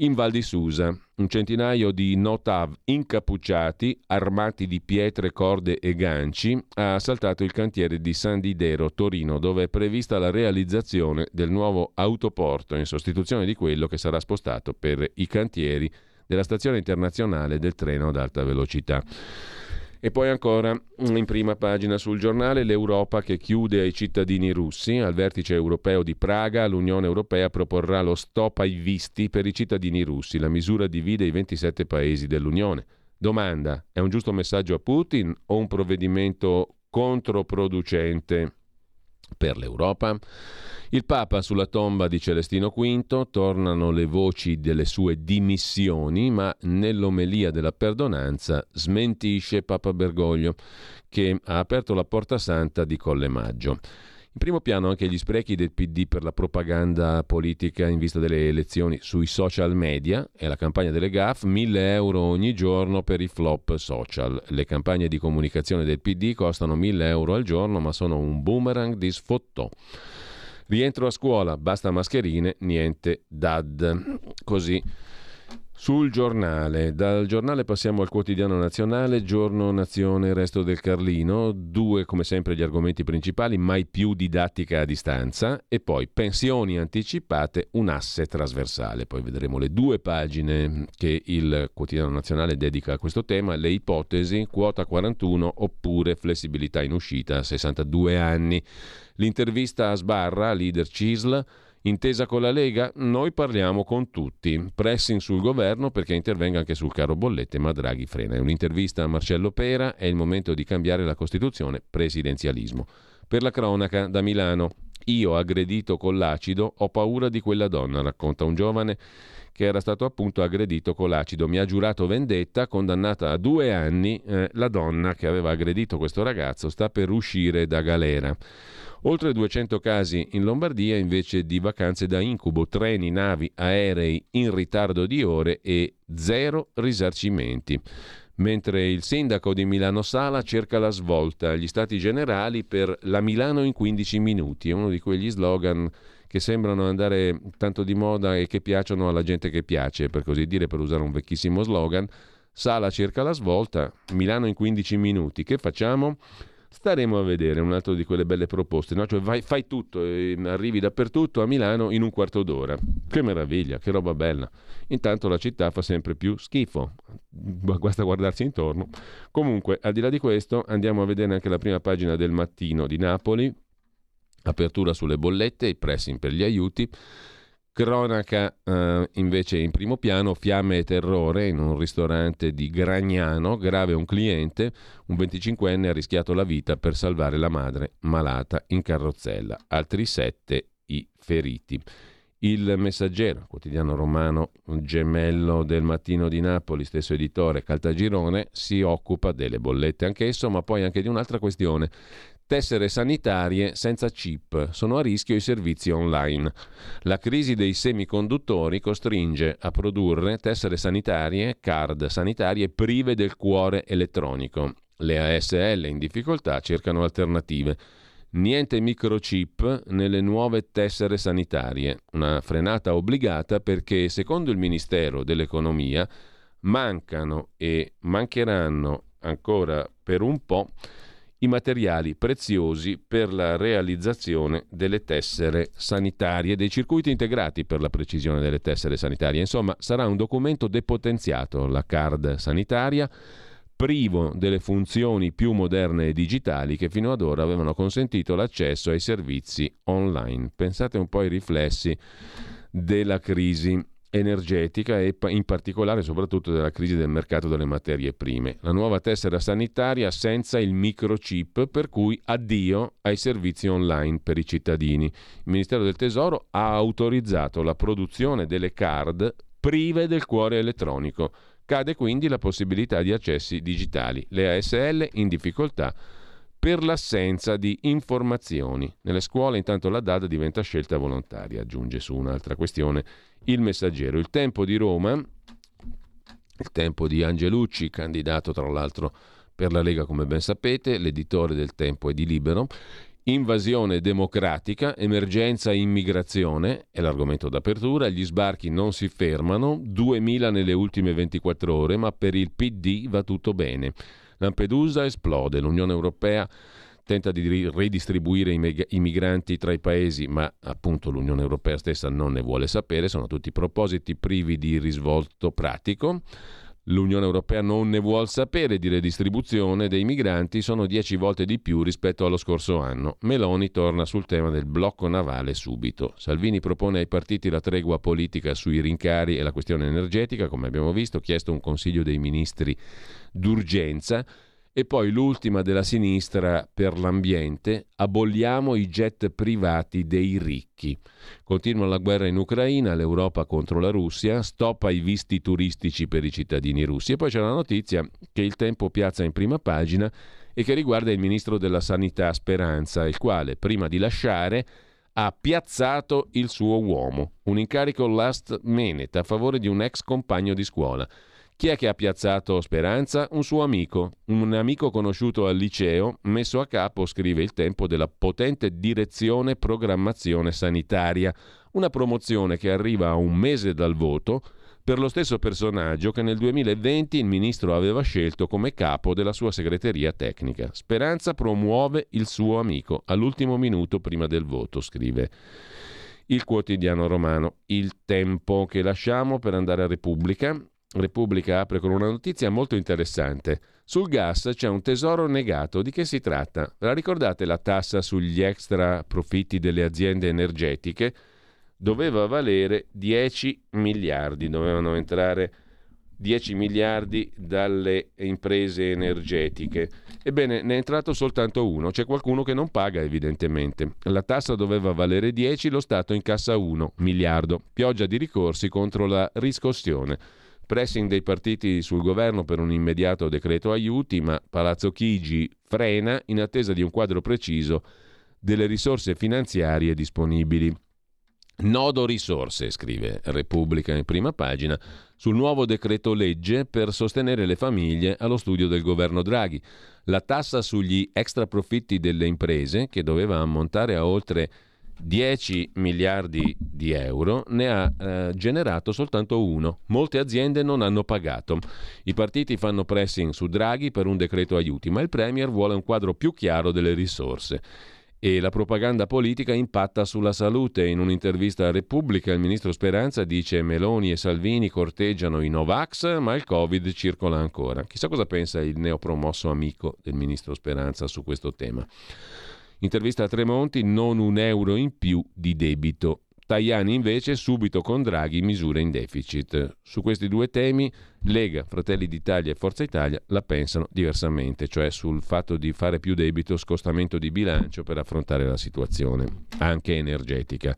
in Val di Susa. Un centinaio di no T A V incappucciati, armati di pietre, corde e ganci, ha assaltato il cantiere di San Didero, Torino, dove è prevista la realizzazione del nuovo autoporto in sostituzione di quello che sarà spostato per i cantieri della stazione internazionale del treno ad alta velocità. E poi ancora in prima pagina sul Giornale, l'Europa che chiude ai cittadini russi. Al vertice europeo di Praga l'Unione Europea proporrà lo stop ai visti per i cittadini russi. La misura divide i ventisette paesi dell'Unione. Domanda: è un giusto messaggio a Putin o un provvedimento controproducente per l'Europa? Il Papa sulla tomba di Celestino V, tornano le voci delle sue dimissioni, ma nell'omelia della perdonanza smentisce Papa Bergoglio, che ha aperto la Porta Santa di Collemaggio. In primo piano anche gli sprechi del P D per la propaganda politica in vista delle elezioni sui social media e la campagna delle gaffe, mille euro ogni giorno per i flop social. Le campagne di comunicazione del P D costano mille euro al giorno, ma sono un boomerang di sfottò. Rientro a scuola, basta mascherine, niente D A D. Così sul Giornale. Dal Giornale passiamo al Quotidiano Nazionale, Giorno, Nazione, Resto del Carlino. Due, come sempre, gli argomenti principali: mai più didattica a distanza e poi pensioni anticipate, un asse trasversale. Poi vedremo le due pagine che il Quotidiano Nazionale dedica a questo tema, le ipotesi, quota quarantuno oppure flessibilità in uscita, sessantadue anni. L'intervista a Sbarra, leader C I S L, intesa con la Lega, noi parliamo con tutti, pressing sul governo perché intervenga anche sul caro bollette, ma Draghi frena. È un'intervista a Marcello Pera, è il momento di cambiare la Costituzione, presidenzialismo. Per la cronaca da Milano, io aggredito con l'acido, ho paura di quella donna, racconta un giovane che era stato appunto aggredito con l'acido. Mi ha giurato vendetta, condannata a due anni, eh, la donna che aveva aggredito questo ragazzo sta per uscire da galera. Oltre duecento casi in Lombardia invece di vacanze da incubo, treni, navi, aerei in ritardo di ore e zero risarcimenti. mentre il sindaco di Milano Sala cerca la svolta, gli stati generali per la Milano in quindici minuti, è uno di quegli slogan che sembrano andare tanto di moda e che piacciono alla gente che piace, per così dire, per usare un vecchissimo slogan. Sala cerca la svolta, Milano in quindici minuti, che facciamo? Staremo a vedere, un altro di quelle belle proposte, no? Cioè vai, fai tutto, eh, arrivi dappertutto a Milano in un quarto d'ora, che meraviglia, che roba bella. Intanto la città fa sempre più schifo, basta guardarsi intorno. Comunque, al di là di questo, andiamo a vedere anche la prima pagina del Mattino di Napoli, apertura sulle bollette, i pressing per gli aiuti. Cronaca eh, invece in primo piano, fiamme e terrore in un ristorante di Gragnano, grave un cliente, un venticinquenne ha rischiato la vita per salvare la madre malata in carrozzella, altri sette i feriti. Il Messaggero, quotidiano romano gemello del Mattino di Napoli, stesso editore Caltagirone, si occupa delle bollette anch'esso, ma poi anche di un'altra questione. Tessere sanitarie senza chip, sono a rischio i servizi online. La crisi dei semiconduttori costringe a produrre tessere sanitarie, card sanitarie prive del cuore elettronico. Le A S L in difficoltà cercano alternative. Niente microchip nelle nuove tessere sanitarie. Una frenata obbligata perché, secondo il Ministero dell'Economia, mancano e mancheranno ancora per un po' i materiali preziosi per la realizzazione delle tessere sanitarie, dei circuiti integrati per la precisione delle tessere sanitarie. Insomma, sarà un documento depotenziato, la card sanitaria, privo delle funzioni più moderne e digitali che fino ad ora avevano consentito l'accesso ai servizi online. Pensate un po' ai riflessi della crisi energetica e in particolare soprattutto della crisi del mercato delle materie prime. La nuova tessera sanitaria senza il microchip, per cui addio ai servizi online per i cittadini. Il Ministero del Tesoro ha autorizzato la produzione delle card prive del cuore elettronico. Cade quindi la possibilità di accessi digitali. Le A S L in difficoltà per l'assenza di informazioni. Nelle scuole intanto la D A D diventa scelta volontaria, aggiunge su un'altra questione Il Messaggero. Il Tempo di Roma, il Tempo di Angelucci, candidato tra l'altro per la Lega come ben sapete, l'editore del Tempo è di Libero. Invasione democratica, emergenza immigrazione, è l'argomento d'apertura, gli sbarchi non si fermano, duemila nelle ultime ventiquattro ore, ma per il P D va tutto bene. Lampedusa esplode, l'Unione Europea tenta di ridistribuire i, meg- i migranti tra i paesi, ma appunto l'Unione Europea stessa non ne vuole sapere, sono tutti propositi privi di risvolto pratico. L'Unione Europea non ne vuol sapere di redistribuzione dei migranti, sono dieci volte di più rispetto allo scorso anno. Meloni torna sul tema del blocco navale subito. Salvini propone ai partiti la tregua politica sui rincari e la questione energetica, come abbiamo visto, chiesto un consiglio dei ministri d'urgenza. E poi l'ultima della sinistra per l'ambiente, aboliamo i jet privati dei ricchi. Continua la guerra in Ucraina, l'Europa contro la Russia, stop ai visti turistici per i cittadini russi. E poi c'è la notizia che il Tempo piazza in prima pagina e che riguarda il ministro della Sanità Speranza, il quale prima di lasciare ha piazzato il suo uomo, un incarico last minute a favore di un ex compagno di scuola. Chi è che ha piazzato Speranza? Un suo amico, un amico conosciuto al liceo, messo a capo, scrive il Tempo, della potente direzione programmazione sanitaria, una promozione che arriva a un mese dal voto per lo stesso personaggio che nel duemilaventi il ministro aveva scelto come capo della sua segreteria tecnica. Speranza promuove il suo amico all'ultimo minuto prima del voto, scrive il quotidiano romano Il Tempo, che lasciamo per andare a Repubblica. Repubblica apre con una notizia molto interessante. Sul gas c'è un tesoro negato. Di che si tratta? La ricordate la tassa sugli extra profitti delle aziende energetiche? Doveva valere dieci miliardi, dovevano entrare dieci miliardi dalle imprese energetiche. Ebbene, ne è entrato soltanto uno. C'è qualcuno che non paga, evidentemente. La tassa doveva valere dieci, lo Stato incassa un miliardo. Pioggia di ricorsi contro la riscossione. Pressing dei partiti sul governo per un immediato decreto aiuti, ma Palazzo Chigi frena in attesa di un quadro preciso delle risorse finanziarie disponibili. Nodo risorse, scrive Repubblica in prima pagina, sul nuovo decreto legge per sostenere le famiglie allo studio del governo Draghi. La tassa sugli extraprofitti delle imprese, che doveva ammontare a oltre dieci miliardi di euro, ne ha eh, generato soltanto uno. Molte aziende non hanno pagato. I partiti fanno pressing su Draghi per un decreto aiuti, ma il Premier vuole un quadro più chiaro delle risorse. E la propaganda politica impatta sulla salute. In un'intervista a Repubblica il ministro Speranza dice: Meloni e Salvini corteggiano i Novax, ma il Covid circola ancora. Chissà cosa pensa il neopromosso amico del ministro Speranza su questo tema. Intervista a Tremonti: non un euro in più di debito. Tajani invece subito con Draghi misure in deficit. Su questi due temi Lega, Fratelli d'Italia e Forza Italia la pensano diversamente, cioè sul fatto di fare più debito, scostamento di bilancio per affrontare la situazione, anche energetica.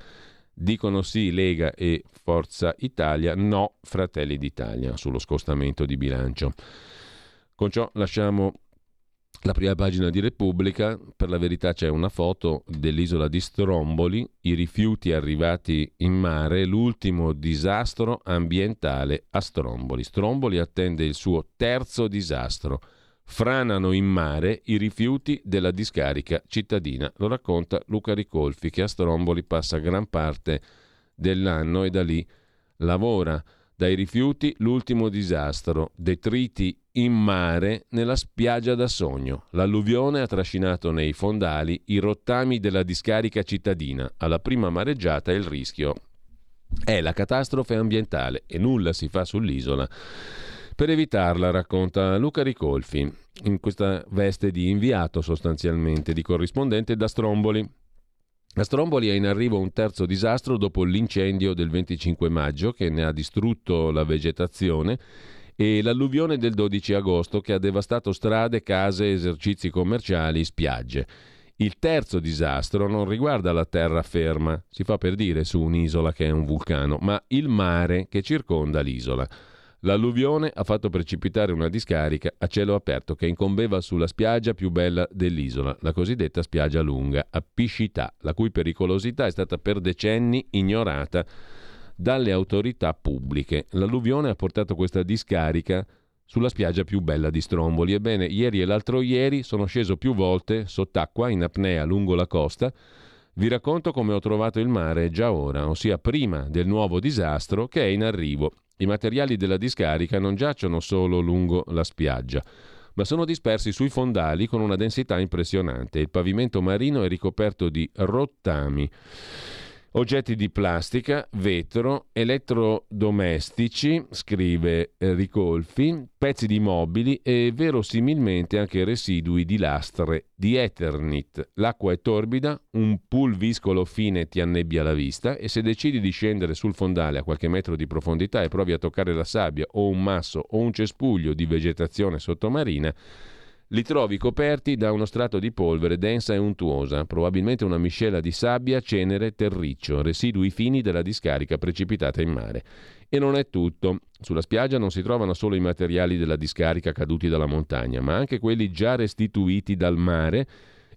Dicono sì Lega e Forza Italia, no Fratelli d'Italia sullo scostamento di bilancio. Con ciò lasciamo la prima pagina di Repubblica. Per la verità c'è una foto dell'isola di Stromboli, i rifiuti arrivati in mare, l'ultimo disastro ambientale a Stromboli. Stromboli attende il suo terzo disastro. Franano in mare i rifiuti della discarica cittadina. Lo racconta Luca Ricolfi, che a Stromboli passa gran parte dell'anno e da lì lavora. Dai rifiuti l'ultimo disastro, detriti in mare nella spiaggia da sogno. L'alluvione ha trascinato nei fondali i rottami della discarica cittadina. Alla prima mareggiata il rischio è la catastrofe ambientale e nulla si fa sull'isola per evitarla, racconta Luca Ricolfi, in questa veste di inviato sostanzialmente, di corrispondente da Stromboli. A Stromboli è in arrivo un terzo disastro dopo l'incendio del venticinque maggio, che ne ha distrutto la vegetazione, e l'alluvione del dodici agosto, che ha devastato strade, case, esercizi commerciali, spiagge. Il terzo disastro non riguarda la terraferma, si fa per dire su un'isola che è un vulcano, ma il mare che circonda l'isola. L'alluvione ha fatto precipitare una discarica a cielo aperto che incombeva sulla spiaggia più bella dell'isola, la cosiddetta spiaggia lunga, a Piscità, la cui pericolosità è stata per decenni ignorata dalle autorità pubbliche. L'alluvione ha portato questa discarica sulla spiaggia più bella di Stromboli. Ebbene, ieri e l'altro ieri sono sceso più volte sott'acqua, in apnea, lungo la costa. Vi racconto come ho trovato il mare già ora, ossia prima del nuovo disastro che è in arrivo. I materiali della discarica non giacciono solo lungo la spiaggia, ma sono dispersi sui fondali con una densità impressionante. Il pavimento marino è ricoperto di rottami, oggetti di plastica, vetro, elettrodomestici, scrive Ricolfi, pezzi di mobili e verosimilmente anche residui di lastre di Eternit. L'acqua è torbida, un pulviscolo fine ti annebbia la vista e se decidi di scendere sul fondale a qualche metro di profondità e provi a toccare la sabbia o un masso o un cespuglio di vegetazione sottomarina, li trovi coperti da uno strato di polvere densa e untuosa, probabilmente una miscela di sabbia, cenere, terriccio, residui fini della discarica precipitata in mare. E non è tutto. Sulla spiaggia non si trovano solo i materiali della discarica caduti dalla montagna, ma anche quelli già restituiti dal mare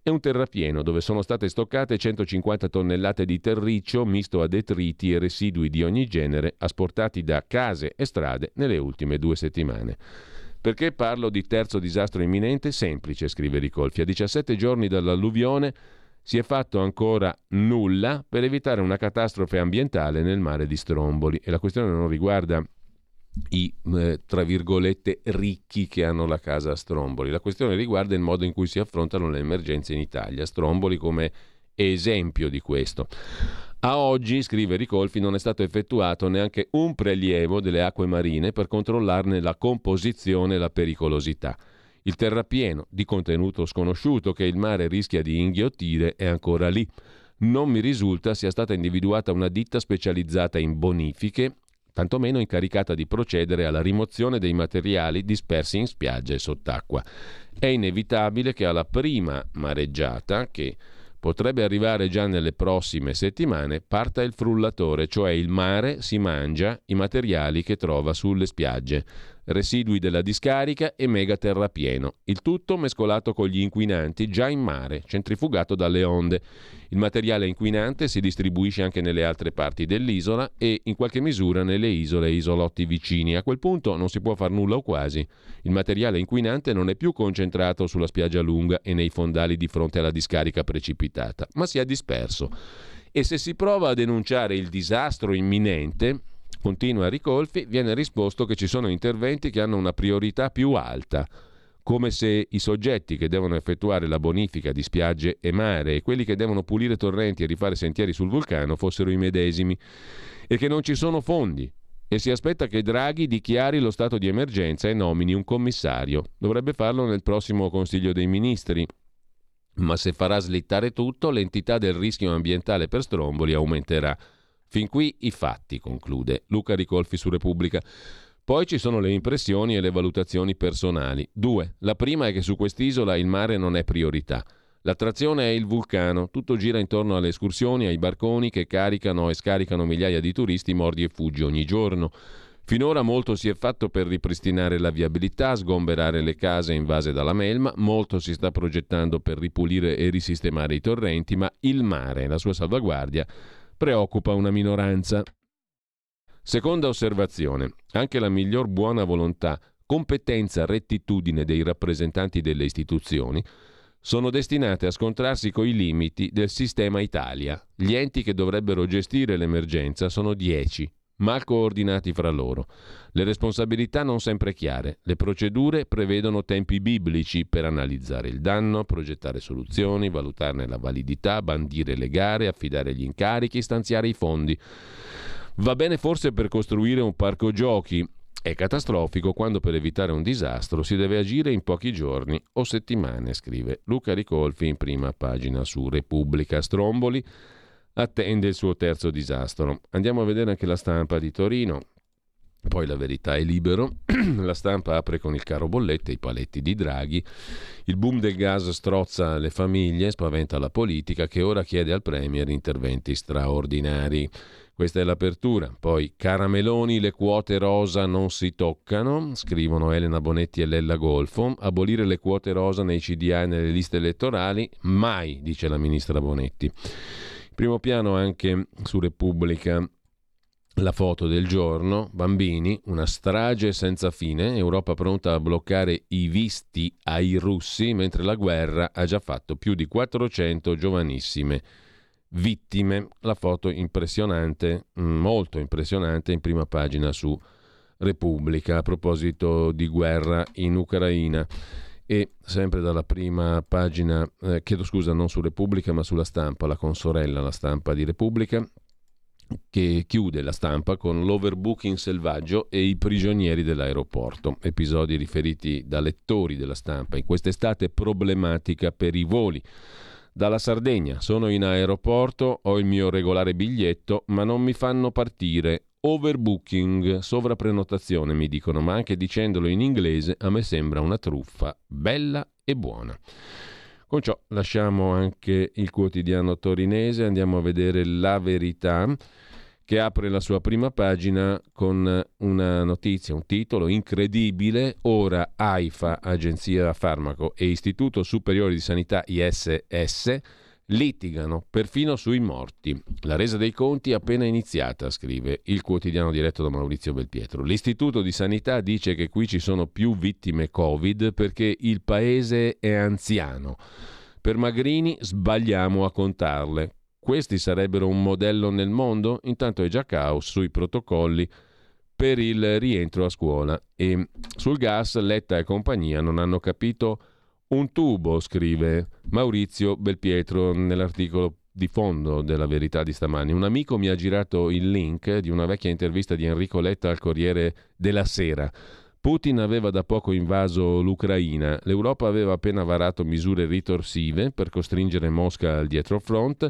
e un terrapieno dove sono state stoccate centocinquanta tonnellate di terriccio misto a detriti e residui di ogni genere asportati da case e strade nelle ultime due settimane. Perché parlo di terzo disastro imminente? Semplice, scrive Ricolfi. A diciassette giorni dall'alluvione si è fatto ancora nulla per evitare una catastrofe ambientale nel mare di Stromboli. E la questione non riguarda i, eh, tra virgolette, ricchi che hanno la casa a Stromboli. La questione riguarda il modo in cui si affrontano le emergenze in Italia. Stromboli come esempio di questo. A oggi, scrive Ricolfi, non è stato effettuato neanche un prelievo delle acque marine per controllarne la composizione e la pericolosità. Il terrapieno, di contenuto sconosciuto, che il mare rischia di inghiottire, è ancora lì. Non mi risulta sia stata individuata una ditta specializzata in bonifiche, tantomeno incaricata di procedere alla rimozione dei materiali dispersi in spiaggia e sott'acqua. È inevitabile che alla prima mareggiata, che potrebbe arrivare già nelle prossime settimane, parta il frullatore, cioè il mare si mangia i materiali che trova sulle spiagge. residui della discarica e megaterrapieno. Il tutto mescolato con gli inquinanti già in mare, centrifugato dalle onde. Il materiale inquinante si distribuisce anche nelle altre parti dell'isola e in qualche misura nelle isole e isolotti vicini. A quel punto non si può far nulla o quasi. Il materiale inquinante non è più concentrato sulla spiaggia lunga e nei fondali di fronte alla discarica precipitata, ma si è disperso. E se si prova a denunciare il disastro imminente, continua Ricolfi, viene risposto che ci sono interventi che hanno una priorità più alta, come se i soggetti che devono effettuare la bonifica di spiagge e mare e quelli che devono pulire torrenti e rifare sentieri sul vulcano fossero i medesimi, e che non ci sono fondi. E si aspetta che Draghi dichiari lo stato di emergenza e nomini un commissario. Dovrebbe farlo nel prossimo Consiglio dei Ministri. Ma se farà slittare tutto, l'entità del rischio ambientale per Stromboli aumenterà. Fin qui i fatti, conclude Luca Ricolfi su Repubblica. Poi ci sono le impressioni e le valutazioni personali. Due. La prima è che su quest'isola il mare non è priorità. L'attrazione è il vulcano. Tutto gira intorno alle escursioni, ai barconi che caricano e scaricano migliaia di turisti mordi e fuggi ogni giorno. Finora molto si è fatto per ripristinare la viabilità, sgomberare le case invase dalla melma, molto si sta progettando per ripulire e risistemare i torrenti, ma il mare e la sua salvaguardia preoccupa una minoranza. Seconda osservazione, anche la miglior buona volontà, competenza, rettitudine dei rappresentanti delle istituzioni sono destinate a scontrarsi coi limiti del sistema Italia. Gli enti che dovrebbero gestire l'emergenza sono dieci. Mal coordinati fra loro. Le responsabilità non sempre chiare. Le procedure prevedono tempi biblici per analizzare il danno, progettare soluzioni, valutarne la validità, bandire le gare, affidare gli incarichi, stanziare i fondi. Va bene forse per costruire un parco giochi. È catastrofico quando per evitare un disastro si deve agire in pochi giorni o settimane, scrive Luca Ricolfi in prima pagina su Repubblica. Stromboli attende il suo terzo disastro. Andiamo a vedere anche La Stampa di Torino, poi La Verità è Libero. La Stampa apre con il caro bollette, i paletti di Draghi, il boom del gas strozza le famiglie, spaventa la politica che ora chiede al Premier interventi straordinari. Questa è l'apertura. Poi, cara Meloni, le quote rosa non si toccano, scrivono Elena Bonetti e Lella Golfo. Abolire le quote rosa nei C D A e nelle liste elettorali? Mai, dice la ministra Bonetti. Primo piano anche su Repubblica la foto del giorno, bambini, una strage senza fine, Europa pronta a bloccare i visti ai russi, mentre la guerra ha già fatto più di quattrocento giovanissime vittime. La foto impressionante, molto impressionante, in prima pagina su Repubblica, a proposito di guerra in Ucraina. E sempre dalla prima pagina, eh, chiedo scusa, non su Repubblica ma sulla Stampa, la consorella La Stampa di Repubblica, che chiude La Stampa con l'overbooking selvaggio e i prigionieri dell'aeroporto, episodi riferiti da lettori della Stampa in quest'estate problematica per i voli. Dalla Sardegna, sono in aeroporto, ho il mio regolare biglietto ma non mi fanno partire. Overbooking, sovraprenotazione mi dicono, ma anche dicendolo in inglese a me sembra una truffa bella e buona. Con ciò lasciamo anche il quotidiano torinese, andiamo a vedere La Verità, che apre la sua prima pagina con una notizia, un titolo incredibile. Ora AIFA, Agenzia Farmaco, e Istituto Superiore di Sanità I S S litigano perfino sui morti. La resa dei conti è appena iniziata, scrive il quotidiano diretto da Maurizio Belpietro. L'Istituto di Sanità dice che qui ci sono più vittime Covid perché il paese è anziano. Per Magrini sbagliamo a contarle. Questi sarebbero un modello nel mondo? Intanto è già caos sui protocolli per il rientro a scuola. E sul gas Letta e compagnia non hanno capito un tubo, scrive Maurizio Belpietro nell'articolo di fondo della Verità di stamani. Un amico mi ha girato il link di una vecchia intervista di Enrico Letta al Corriere della Sera. Putin aveva da poco invaso l'Ucraina, l'Europa aveva appena varato misure ritorsive per costringere Mosca al dietrofront.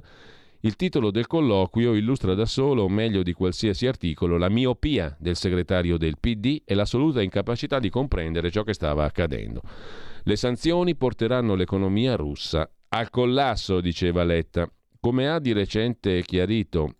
Il titolo del colloquio illustra da solo, meglio di qualsiasi articolo, la miopia del segretario del P D e l'assoluta incapacità di comprendere ciò che stava accadendo. Le sanzioni porteranno l'economia russa al collasso, diceva Letta. Come ha di recente chiarito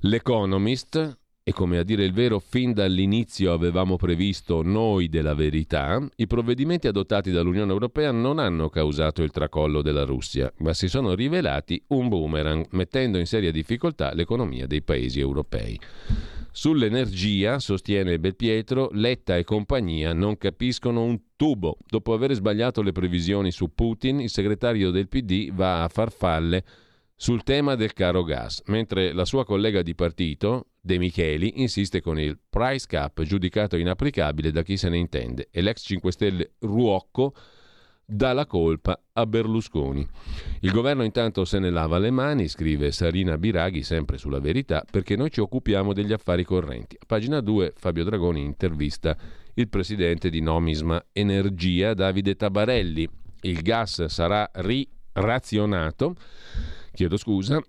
l'Economist, e come a dire il vero fin dall'inizio avevamo previsto noi della verità, i provvedimenti adottati dall'Unione Europea non hanno causato il tracollo della Russia, ma si sono rivelati un boomerang, mettendo in seria difficoltà l'economia dei paesi europei. Sull'energia, sostiene Belpietro, Letta e compagnia non capiscono un tubo. Dopo aver sbagliato le previsioni su Putin, il segretario del P D va a farfalle sul tema del caro gas, mentre la sua collega di partito, De Micheli, insiste con il price cap giudicato inapplicabile da chi se ne intende e l'ex cinque Stelle Ruocco dà la colpa a Berlusconi. Il governo intanto se ne lava le mani, scrive Sarina Biraghi sempre sulla Verità, perché noi ci occupiamo degli affari correnti. A pagina due Fabio Dragoni intervista il presidente di Nomisma Energia, Davide Tabarelli. Il gas sarà ri-razionato Chiedo scusa,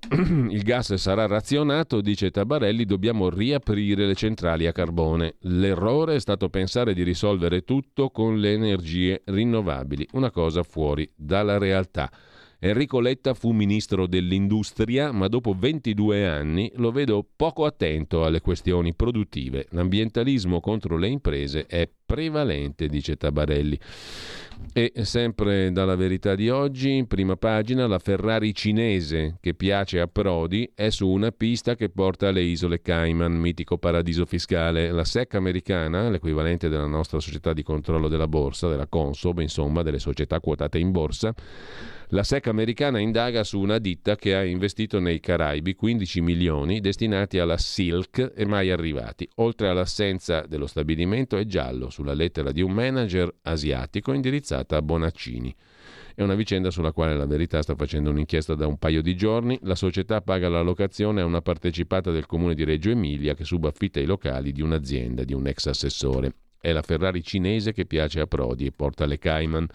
il gas sarà razionato, dice Tabarelli, dobbiamo riaprire le centrali a carbone. L'errore è stato pensare di risolvere tutto con le energie rinnovabili, una cosa fuori dalla realtà. Enrico Letta fu ministro dell'industria, ma dopo ventidue anni lo vedo poco attento alle questioni produttive. L'ambientalismo contro le imprese è prevalente, dice Tabarelli. E sempre dalla Verità di oggi, prima pagina, la Ferrari cinese che piace a Prodi è su una pista che porta alle isole Cayman, mitico paradiso fiscale. La S E C americana, l'equivalente della nostra società di controllo della borsa, della Consob, insomma delle società quotate in borsa, la S E C americana indaga su una ditta che ha investito nei Caraibi quindici milioni destinati alla Silk e mai arrivati. Oltre all'assenza dello stabilimento è giallo sulla lettera di un manager asiatico indirizzato a Bonaccini. È una vicenda sulla quale la Verità sta facendo un'inchiesta da un paio di giorni. La società paga la locazione a una partecipata del comune di Reggio Emilia che subaffitta i locali di un'azienda di un ex assessore. È la Ferrari cinese che piace a Prodi e porta le Cayman.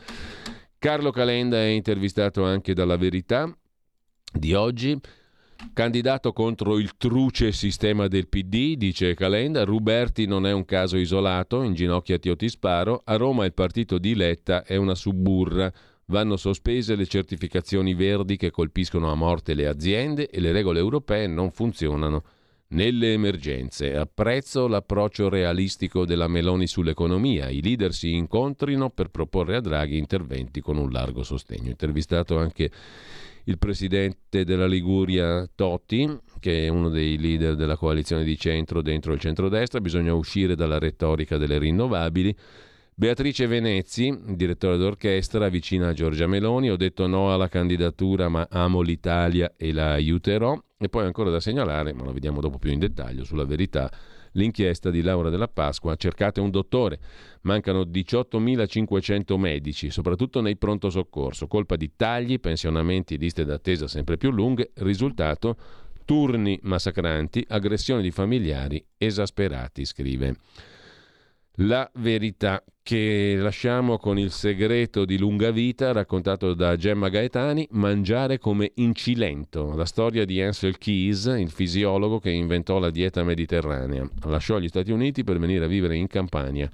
Carlo Calenda è intervistato anche dalla Verità di oggi. Candidato contro il truce sistema del P D, dice Calenda, Ruberti non è un caso isolato, inginocchiati o ti sparo, a Roma il partito di Letta è una suburra, vanno sospese le certificazioni verdi che colpiscono a morte le aziende e le regole europee non funzionano nelle emergenze. Apprezzo l'approccio realistico della Meloni sull'economia, i leader si incontrino per proporre a Draghi interventi con un largo sostegno. Intervistato anche il presidente della Liguria Totti, che è uno dei leader della coalizione di centro dentro il centrodestra, bisogna uscire dalla retorica delle rinnovabili. Beatrice Venezzi, direttore d'orchestra, vicina a Giorgia Meloni, ho detto no alla candidatura ma amo l'Italia e la aiuterò. E poi ancora da segnalare, ma lo vediamo dopo più in dettaglio, sulla Verità, l'inchiesta di Laura Della Pasqua, cercate un dottore, mancano diciottomilacinquecento medici, soprattutto nei pronto soccorso, colpa di tagli, pensionamenti, liste d'attesa sempre più lunghe, risultato turni massacranti, aggressioni di familiari esasperati, scrive La Verità, che lasciamo con il segreto di lunga vita raccontato da Gemma Gaetani, mangiare come incilento, la storia di Ansel Keys, il fisiologo che inventò la dieta mediterranea. Lasciò gli Stati Uniti per venire a vivere in Campania,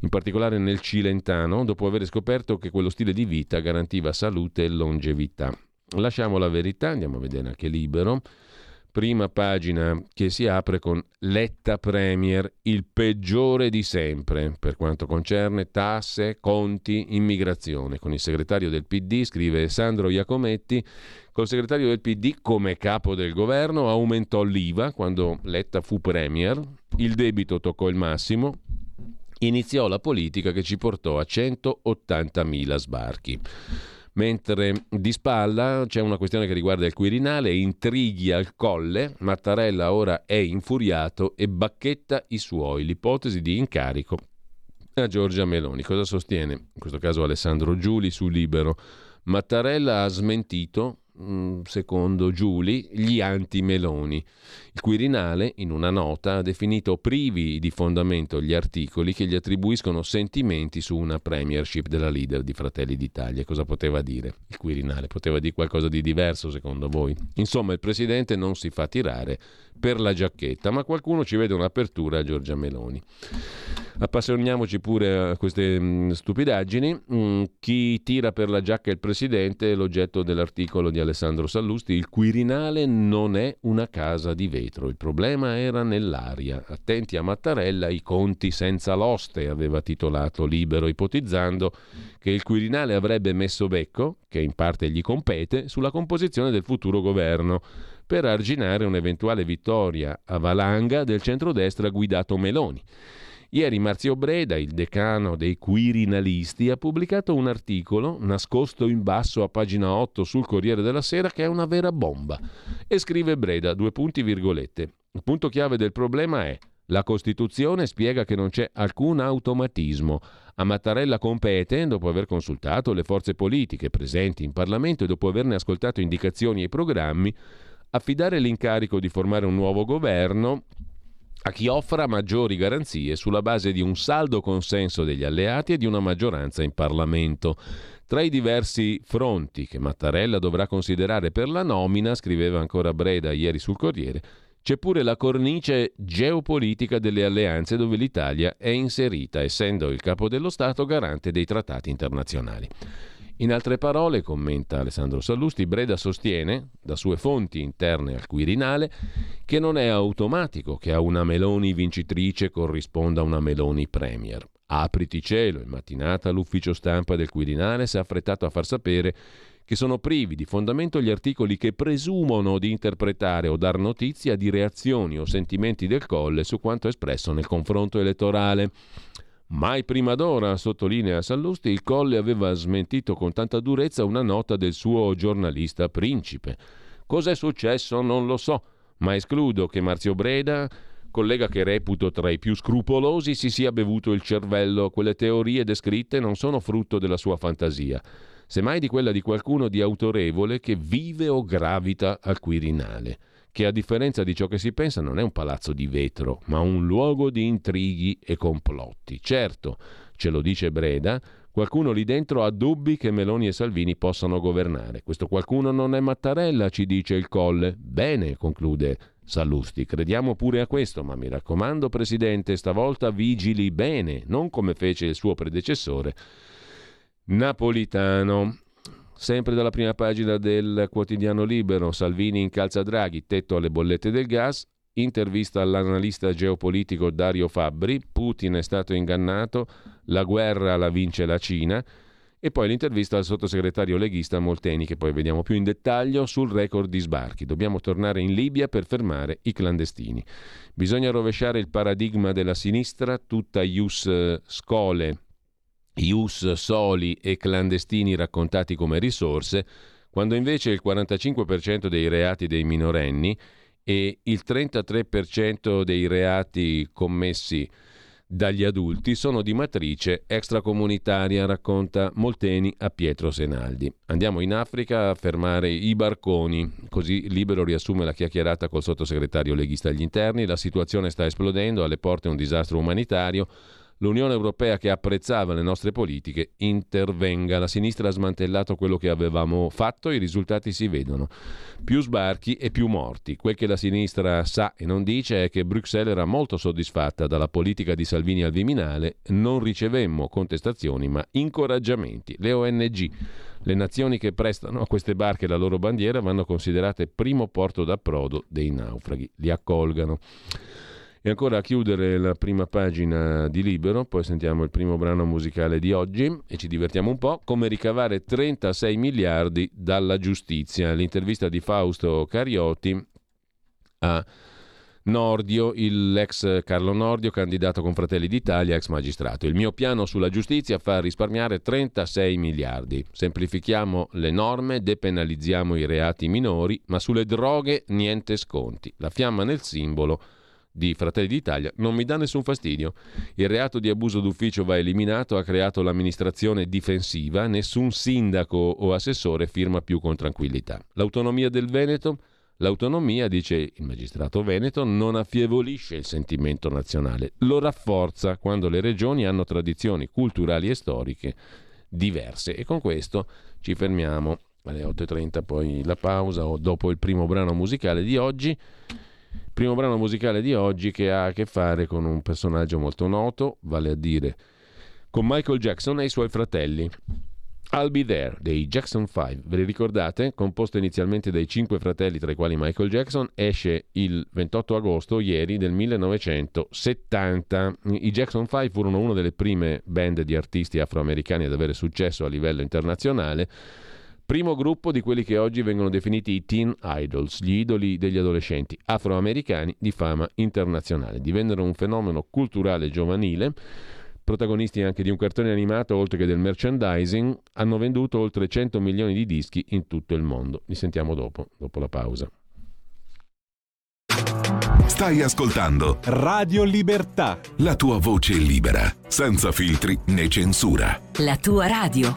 in particolare nel Cilentano, dopo aver scoperto che quello stile di vita garantiva salute e longevità. Lasciamo La Verità, andiamo a vedere anche Libero. Prima pagina che si apre con Letta Premier, il peggiore di sempre per quanto concerne tasse, conti, immigrazione. Con il segretario del P D, scrive Sandro Iacometti, col segretario del P D come capo del governo aumentò l'I V A quando Letta fu Premier, il debito toccò il massimo, iniziò la politica che ci portò a centottantamila sbarchi. Mentre di spalla c'è una questione che riguarda il Quirinale, intrighi al Colle, Mattarella ora è infuriato e bacchetta i suoi, l'ipotesi di incarico a Giorgia Meloni. Cosa sostiene in questo caso Alessandro Giuli su Libero? Mattarella ha smentito, secondo Giuli, gli anti-Meloni. Il Quirinale, in una nota, ha definito privi di fondamento gli articoli che gli attribuiscono sentimenti su una premiership della leader di Fratelli d'Italia. Cosa poteva dire il Quirinale? Poteva dire qualcosa di diverso, secondo voi? Insomma, il presidente non si fa tirare per la giacchetta, ma qualcuno ci vede un'apertura a Giorgia Meloni. Appassioniamoci pure a queste mh, stupidaggini. Mh, chi tira per la giacca il presidente è l'oggetto dell'articolo di Alessandro Sallusti. Il Quirinale non è una casa di vetro, il problema era nell'aria. Attenti a Mattarella, i conti senza l'oste, aveva titolato Libero, ipotizzando che il Quirinale avrebbe messo becco, che in parte gli compete, sulla composizione del futuro governo, per arginare un'eventuale vittoria a valanga del centrodestra guidato Meloni. Ieri Marzio Breda, il decano dei Quirinalisti, ha pubblicato un articolo nascosto in basso a pagina otto sul Corriere della Sera che è una vera bomba. E scrive Breda, due punti virgolette. Il punto chiave del problema è: la Costituzione spiega che non c'è alcun automatismo. A Mattarella compete, dopo aver consultato le forze politiche presenti in Parlamento e dopo averne ascoltato indicazioni e programmi, affidare l'incarico di formare un nuovo governo a chi offra maggiori garanzie sulla base di un saldo consenso degli alleati e di una maggioranza in Parlamento. Tra i diversi fronti che Mattarella dovrà considerare per la nomina, scriveva ancora Breda ieri sul Corriere, c'è pure la cornice geopolitica delle alleanze dove l'Italia è inserita, essendo il capo dello Stato garante dei trattati internazionali. In altre parole, commenta Alessandro Sallusti, Breda sostiene, da sue fonti interne al Quirinale, che non è automatico che a una Meloni vincitrice corrisponda una Meloni premier. Apriti cielo, in mattinata l'ufficio stampa del Quirinale si è affrettato a far sapere che sono privi di fondamento gli articoli che presumono di interpretare o dar notizia di reazioni o sentimenti del Colle su quanto espresso nel confronto elettorale. Mai prima d'ora, sottolinea Sallusti, il Colle aveva smentito con tanta durezza una nota del suo giornalista Principe. Cos'è successo non lo so, ma escludo che Marzio Breda, collega che reputo tra i più scrupolosi, si sia bevuto il cervello. Quelle teorie descritte non sono frutto della sua fantasia, semmai di quella di qualcuno di autorevole che vive o gravita al Quirinale, che a differenza di ciò che si pensa non è un palazzo di vetro, ma un luogo di intrighi e complotti. Certo, ce lo dice Breda, qualcuno lì dentro ha dubbi che Meloni e Salvini possano governare. Questo qualcuno non è Mattarella, ci dice il Colle. Bene, conclude Sallusti, crediamo pure a questo, ma mi raccomando, Presidente, stavolta vigili bene, non come fece il suo predecessore Napolitano. Sempre dalla prima pagina del quotidiano Libero, Salvini incalza Draghi, tetto alle bollette del gas, intervista all'analista geopolitico Dario Fabbri, Putin è stato ingannato, la guerra la vince la Cina, e poi l'intervista al sottosegretario leghista Molteni, che poi vediamo più in dettaglio, sul record di sbarchi. Dobbiamo tornare in Libia per fermare i clandestini. Bisogna rovesciare il paradigma della sinistra, tutta ius scholae, ius soli e clandestini raccontati come risorse, quando invece il quarantacinque per cento dei reati dei minorenni e il trentatré per cento dei reati commessi dagli adulti sono di matrice extracomunitaria, racconta Molteni a Pietro Senaldi. Andiamo in Africa a fermare i barconi, così Libero riassume la chiacchierata col sottosegretario leghista agli interni. La situazione sta esplodendo, alle porte un disastro umanitario. L'Unione Europea, che apprezzava le nostre politiche, intervenga. La sinistra ha smantellato quello che avevamo fatto, i risultati si vedono. Più sbarchi e più morti. Quel che la sinistra sa e non dice è che Bruxelles era molto soddisfatta dalla politica di Salvini al Viminale. Non ricevemmo contestazioni, ma incoraggiamenti. Le O N G, le nazioni che prestano a queste barche la loro bandiera, vanno considerate primo porto d'approdo dei naufraghi. Li accolgano. E ancora a chiudere la prima pagina di Libero, poi sentiamo il primo brano musicale di oggi e ci divertiamo un po', come ricavare trentasei miliardi dalla giustizia. L'intervista di Fausto Carioti a Nordio, l'ex Carlo Nordio, candidato con Fratelli d'Italia, ex magistrato. Il mio piano sulla giustizia fa risparmiare trentasei miliardi. Semplifichiamo le norme, depenalizziamo i reati minori, ma sulle droghe niente sconti. La fiamma nel simbolo di Fratelli d'Italia non mi dà nessun fastidio. Il reato di abuso d'ufficio va eliminato, ha creato l'amministrazione difensiva, nessun sindaco o assessore firma più con tranquillità. L'autonomia del Veneto? L'autonomia, dice il magistrato veneto, non affievolisce il sentimento nazionale, lo rafforza quando le regioni hanno tradizioni culturali e storiche diverse. E con questo ci fermiamo alle otto e trenta, poi la pausa o dopo il primo brano musicale di oggi. Primo brano musicale di oggi che ha a che fare con un personaggio molto noto, vale a dire con Michael Jackson e i suoi fratelli. I'll Be There dei Jackson five, ve li ricordate? Composto inizialmente dai cinque fratelli, tra i quali Michael Jackson, esce il ventotto agosto, ieri, del millenovecentosettanta. I Jackson five furono una delle prime band di artisti afroamericani ad avere successo a livello internazionale, primo gruppo di quelli che oggi vengono definiti i teen idols, gli idoli degli adolescenti afroamericani di fama internazionale. Divennero un fenomeno culturale giovanile, protagonisti anche di un cartone animato oltre che del merchandising. Hanno venduto oltre cento milioni di dischi in tutto il mondo. Li sentiamo dopo, dopo la pausa. Stai ascoltando Radio Libertà, la tua voce libera, senza filtri né censura. La tua radio.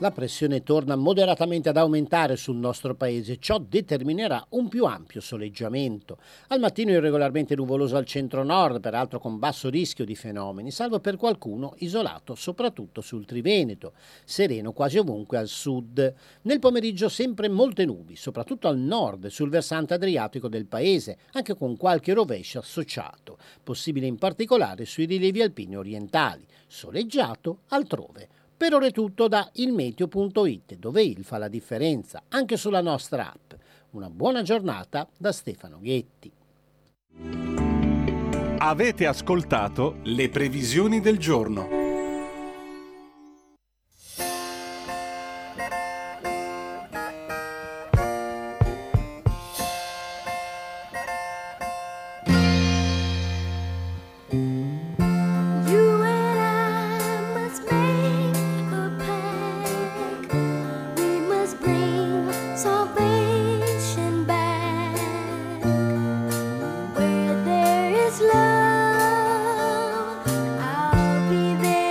La pressione torna moderatamente ad aumentare sul nostro paese, ciò determinerà un più ampio soleggiamento. Al mattino irregolarmente nuvoloso al centro-nord, peraltro con basso rischio di fenomeni, salvo per qualcuno isolato soprattutto sul Triveneto, sereno quasi ovunque al sud. Nel pomeriggio sempre molte nubi, soprattutto al nord, sul versante adriatico del paese, anche con qualche rovescio associato, possibile in particolare sui rilievi alpini orientali, soleggiato altrove. Per ora è tutto da ilmeteo punto it, dove il fa la differenza, anche sulla nostra app. Una buona giornata da Stefano Ghetti. Avete ascoltato le previsioni del giorno. Love, I'll be there.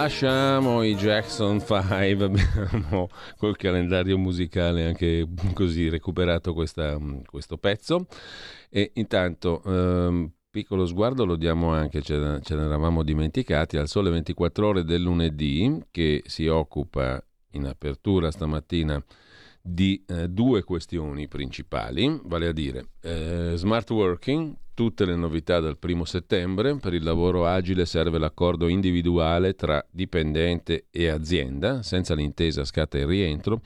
lasciamo i Jackson cinque, abbiamo col calendario musicale anche così recuperato questa, questo pezzo. E intanto ehm, piccolo sguardo lo diamo anche, ce, ce ne eravamo dimenticati, al Sole ventiquattro Ore del lunedì, che si occupa in apertura stamattina di eh, due questioni principali, vale a dire eh, smart working, tutte le novità dal primo settembre, per il lavoro agile serve l'accordo individuale tra dipendente e azienda, senza l'intesa scatta il rientro,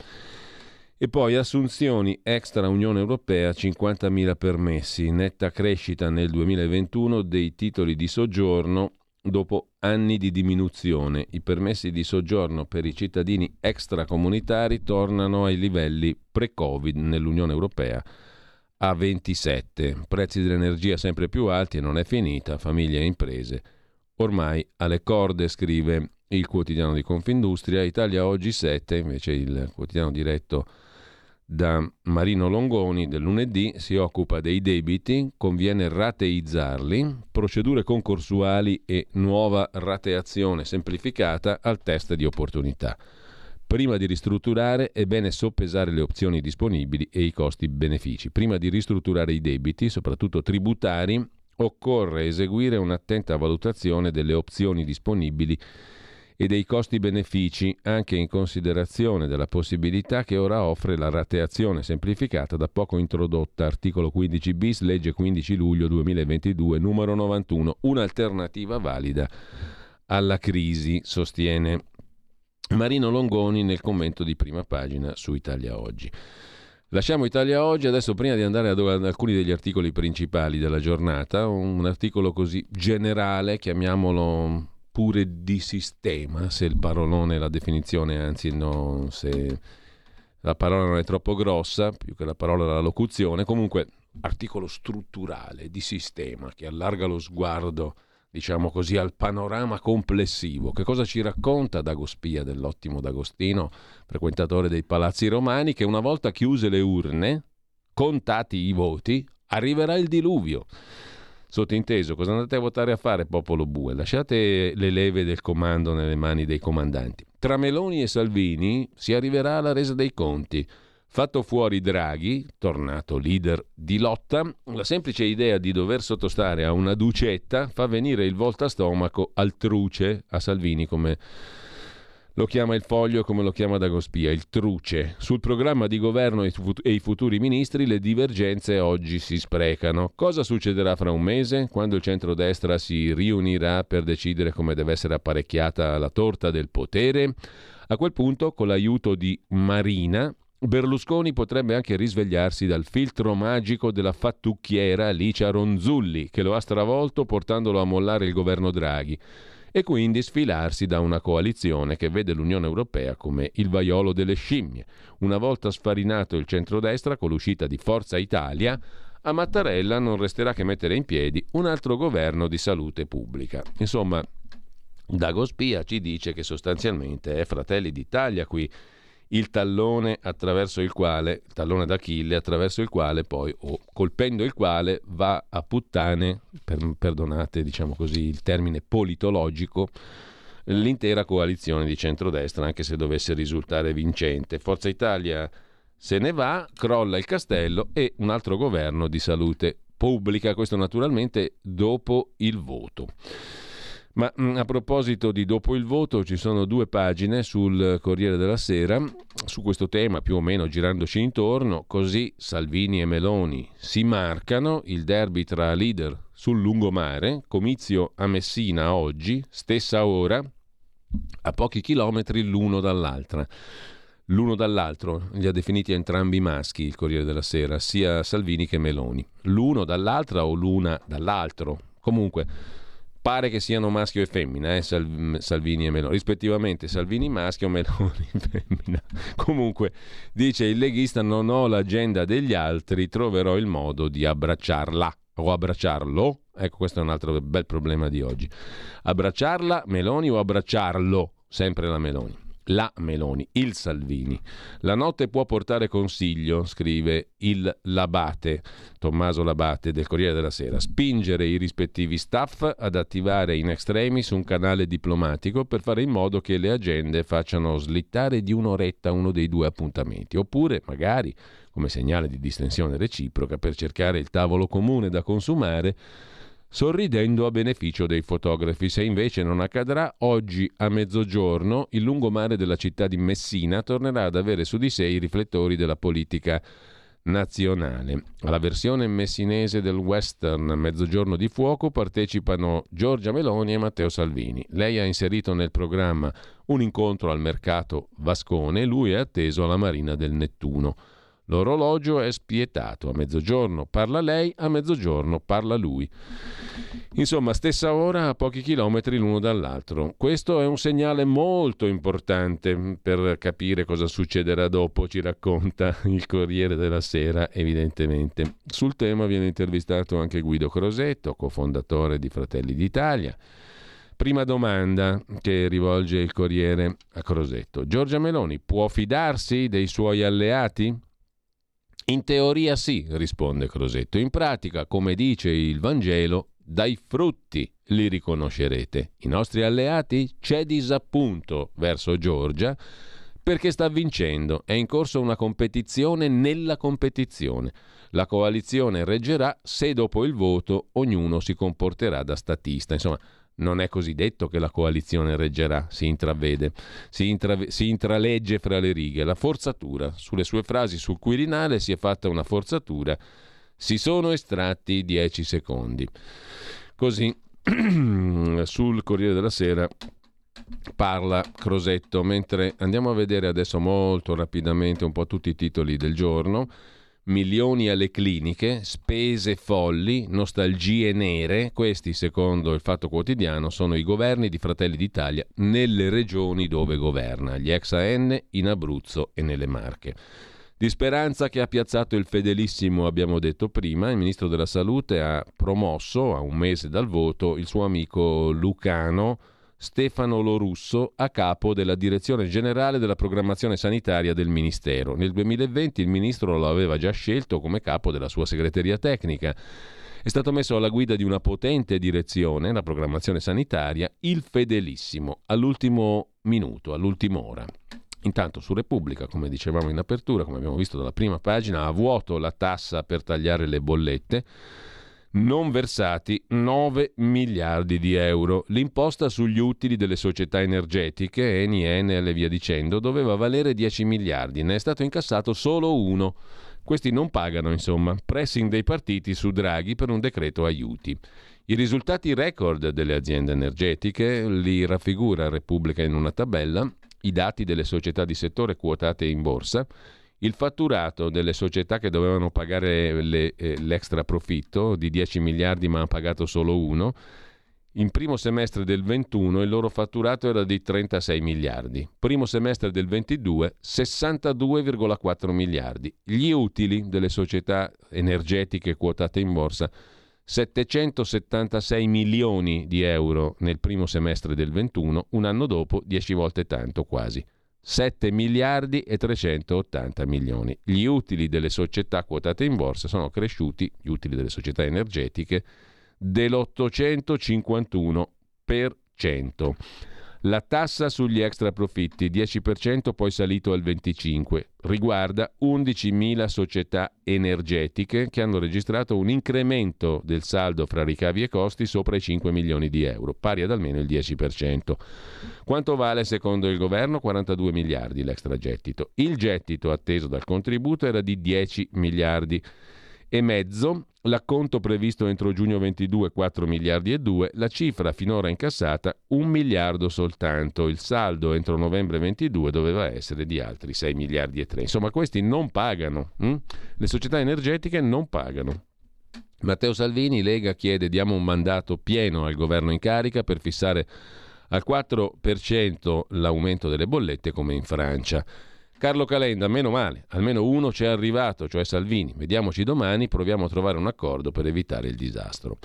e poi assunzioni extra Unione Europea, cinquantamila permessi, netta crescita nel duemilaventuno dei titoli di soggiorno dopo anni di diminuzione. I permessi di soggiorno per i cittadini extracomunitari tornano ai livelli pre-Covid nell'Unione Europea a ventisette. Prezzi dell'energia sempre più alti e non è finita, famiglie e imprese ormai alle corde, scrive il quotidiano di Confindustria. Italia Oggi sette, invece il quotidiano diretto da Marino Longoni del lunedì, si occupa dei debiti, conviene rateizzarli, procedure concorsuali e nuova rateazione semplificata al test di opportunità. Prima di ristrutturare è bene soppesare le opzioni disponibili e i costi-benefici. Prima di ristrutturare i debiti, soprattutto tributari, occorre eseguire un'attenta valutazione delle opzioni disponibili e dei costi-benefici, anche in considerazione della possibilità che ora offre la rateazione semplificata da poco introdotta, articolo quindici bis, legge quindici luglio duemilaventidue, numero novantuno, un'alternativa valida alla crisi, sostiene Marino Longoni nel commento di prima pagina su Italia Oggi. Lasciamo Italia Oggi, adesso prima di andare ad alcuni degli articoli principali della giornata, un articolo così generale, chiamiamolo pure di sistema, se il parolone, la definizione, anzi no, se la parola non è troppo grossa, più che la parola la locuzione, comunque articolo strutturale di sistema che allarga lo sguardo, diciamo così, al panorama complessivo. Che cosa ci racconta Dagospia dell'ottimo D'Agostino, frequentatore dei palazzi romani, che una volta chiuse le urne, contati i voti, arriverà il diluvio. Sottinteso, cosa andate a votare a fare, popolo bue? Lasciate le leve del comando nelle mani dei comandanti. Tra Meloni e Salvini si arriverà alla resa dei conti. Fatto fuori Draghi, tornato leader di lotta, la semplice idea di dover sottostare a una ducetta fa venire il voltastomaco al truce, a Salvini come lo chiama il Foglio, come lo chiama Dagospia, il truce. Sul programma di governo e i futuri ministri le divergenze oggi si sprecano. Cosa succederà fra un mese, quando il centrodestra si riunirà per decidere come deve essere apparecchiata la torta del potere? A quel punto, con l'aiuto di Marina, Berlusconi potrebbe anche risvegliarsi dal filtro magico della fattucchiera Alicia Ronzulli, che lo ha stravolto portandolo a mollare il governo Draghi, e quindi sfilarsi da una coalizione che vede l'Unione Europea come il vaiolo delle scimmie. Una volta sfarinato il centrodestra con l'uscita di Forza Italia, a Mattarella non resterà che mettere in piedi un altro governo di salute pubblica. Insomma, Dagospia ci dice che sostanzialmente è Fratelli d'Italia qui il tallone attraverso il quale, il tallone d'Achille attraverso il quale poi, o colpendo il quale, va a puttane, per, perdonate diciamo così il termine politologico, l'intera coalizione di centrodestra, anche se dovesse risultare vincente. Forza Italia se ne va, crolla il castello e un altro governo di salute pubblica, questo naturalmente dopo il voto. Ma a proposito di dopo il voto, ci sono due pagine sul Corriere della Sera su questo tema, più o meno girandoci intorno. Così Salvini e Meloni si marcano, il derby tra leader sul lungomare, comizio a Messina oggi, stessa ora, a pochi chilometri l'uno dall'altra. L'uno dall'altro, li ha definiti entrambi maschi il Corriere della Sera, sia Salvini che Meloni. L'uno dall'altra o l'una dall'altro, comunque pare che siano maschio e femmina, eh? Sal- Salvini e Meloni, rispettivamente Salvini maschio, Meloni femmina. Comunque, dice il leghista, non ho l'agenda degli altri, troverò il modo di abbracciarla o abbracciarlo. Ecco, questo è un altro bel problema di oggi. Abbracciarla Meloni o abbracciarlo, sempre la Meloni. la Meloni, il Salvini. La notte può portare consiglio, scrive il Labate, Tommaso Labate del Corriere della Sera, spingere i rispettivi staff ad attivare in extremis un canale diplomatico per fare in modo che le agende facciano slittare di un'oretta uno dei due appuntamenti, oppure magari come segnale di distensione reciproca per cercare il tavolo comune da consumare sorridendo a beneficio dei fotografi. Se invece non accadrà, oggi a mezzogiorno il lungomare della città di Messina tornerà ad avere su di sé i riflettori della politica nazionale. Alla versione messinese del western Mezzogiorno di fuoco partecipano Giorgia Meloni e Matteo Salvini. Lei ha inserito nel programma un incontro al mercato Vascone, lui è atteso alla Marina del Nettuno. L'orologio è spietato, a mezzogiorno parla lei, a mezzogiorno parla lui. Insomma, stessa ora a pochi chilometri l'uno dall'altro. Questo è un segnale molto importante per capire cosa succederà dopo, ci racconta il Corriere della Sera, evidentemente. Sul tema viene intervistato anche Guido Crosetto, cofondatore di Fratelli d'Italia. Prima domanda che rivolge il Corriere a Crosetto: Giorgia Meloni può fidarsi dei suoi alleati? In teoria sì, risponde Crosetto. In pratica, come dice il Vangelo, dai frutti li riconoscerete. I nostri alleati? C'è disappunto verso Giorgia perché sta vincendo. È in corso una competizione nella competizione. La coalizione reggerà se dopo il voto ognuno si comporterà da statista. Insomma, non è così detto che la coalizione reggerà, si intravede, si, intrave, si intralegge fra le righe, la forzatura. Sulle sue frasi sul Quirinale si è fatta una forzatura, si sono estratti dieci secondi. Così sul Corriere della Sera parla Crosetto, mentre andiamo a vedere adesso molto rapidamente un po' tutti i titoli del giorno. Milioni alle cliniche, spese folli, nostalgie nere, questi secondo il Fatto Quotidiano sono i governi di Fratelli d'Italia nelle regioni dove governa, gli ex A N in Abruzzo e nelle Marche. Di Speranza che ha piazzato il fedelissimo, abbiamo detto prima, il ministro della Salute ha promosso a un mese dal voto il suo amico lucano Stefano Lorusso a capo della Direzione Generale della Programmazione Sanitaria del Ministero. Nel duemilaventi il ministro lo aveva già scelto come capo della sua segreteria tecnica. È stato messo alla guida di una potente direzione, la programmazione sanitaria, il fedelissimo, all'ultimo minuto, all'ultima ora. Intanto su Repubblica, come dicevamo in apertura, come abbiamo visto dalla prima pagina, a vuoto la tassa per tagliare le bollette. Non versati nove miliardi di euro. L'imposta sugli utili delle società energetiche, Eni, Enel e via dicendo, doveva valere dieci miliardi, ne è stato incassato solo uno. Questi non pagano, insomma. Pressing dei partiti su Draghi per un decreto aiuti. I risultati record delle aziende energetiche li raffigura Repubblica in una tabella, i dati delle società di settore quotate in borsa. Il fatturato delle società che dovevano pagare le, eh, l'extra profitto di dieci miliardi ma hanno pagato solo uno, in primo semestre del ventuno il loro fatturato era di trentasei miliardi, primo semestre del ventidue sessantadue virgola quattro miliardi, gli utili delle società energetiche quotate in borsa settecentosettantasei milioni di euro nel primo semestre del ventuno, un anno dopo dieci volte tanto quasi. sette miliardi e trecentottanta milioni. Gli utili delle società quotate in borsa sono cresciuti, gli utili delle società energetiche, dell'ottocentocinquantuno per cento. La tassa sugli extraprofitti, dieci per cento, poi salito al venticinque per cento, riguarda undicimila società energetiche che hanno registrato un incremento del saldo fra ricavi e costi sopra i cinque milioni di euro, pari ad almeno il dieci per cento. Quanto vale secondo il governo? quarantadue miliardi l'extragettito. Il gettito atteso dal contributo era di dieci miliardi e mezzo, l'acconto previsto entro giugno ventidue quattro miliardi e due, la cifra finora incassata un miliardo soltanto, il saldo entro novembre ventidue doveva essere di altri sei miliardi e tre. Insomma, questi non pagano, hm? Le società energetiche non pagano. Matteo Salvini, Lega, chiede: diamo un mandato pieno al governo in carica per fissare al quattro per cento l'aumento delle bollette come in Francia. Carlo Calenda: meno male, almeno uno c'è arrivato, cioè Salvini. Vediamoci domani, proviamo a trovare un accordo per evitare il disastro.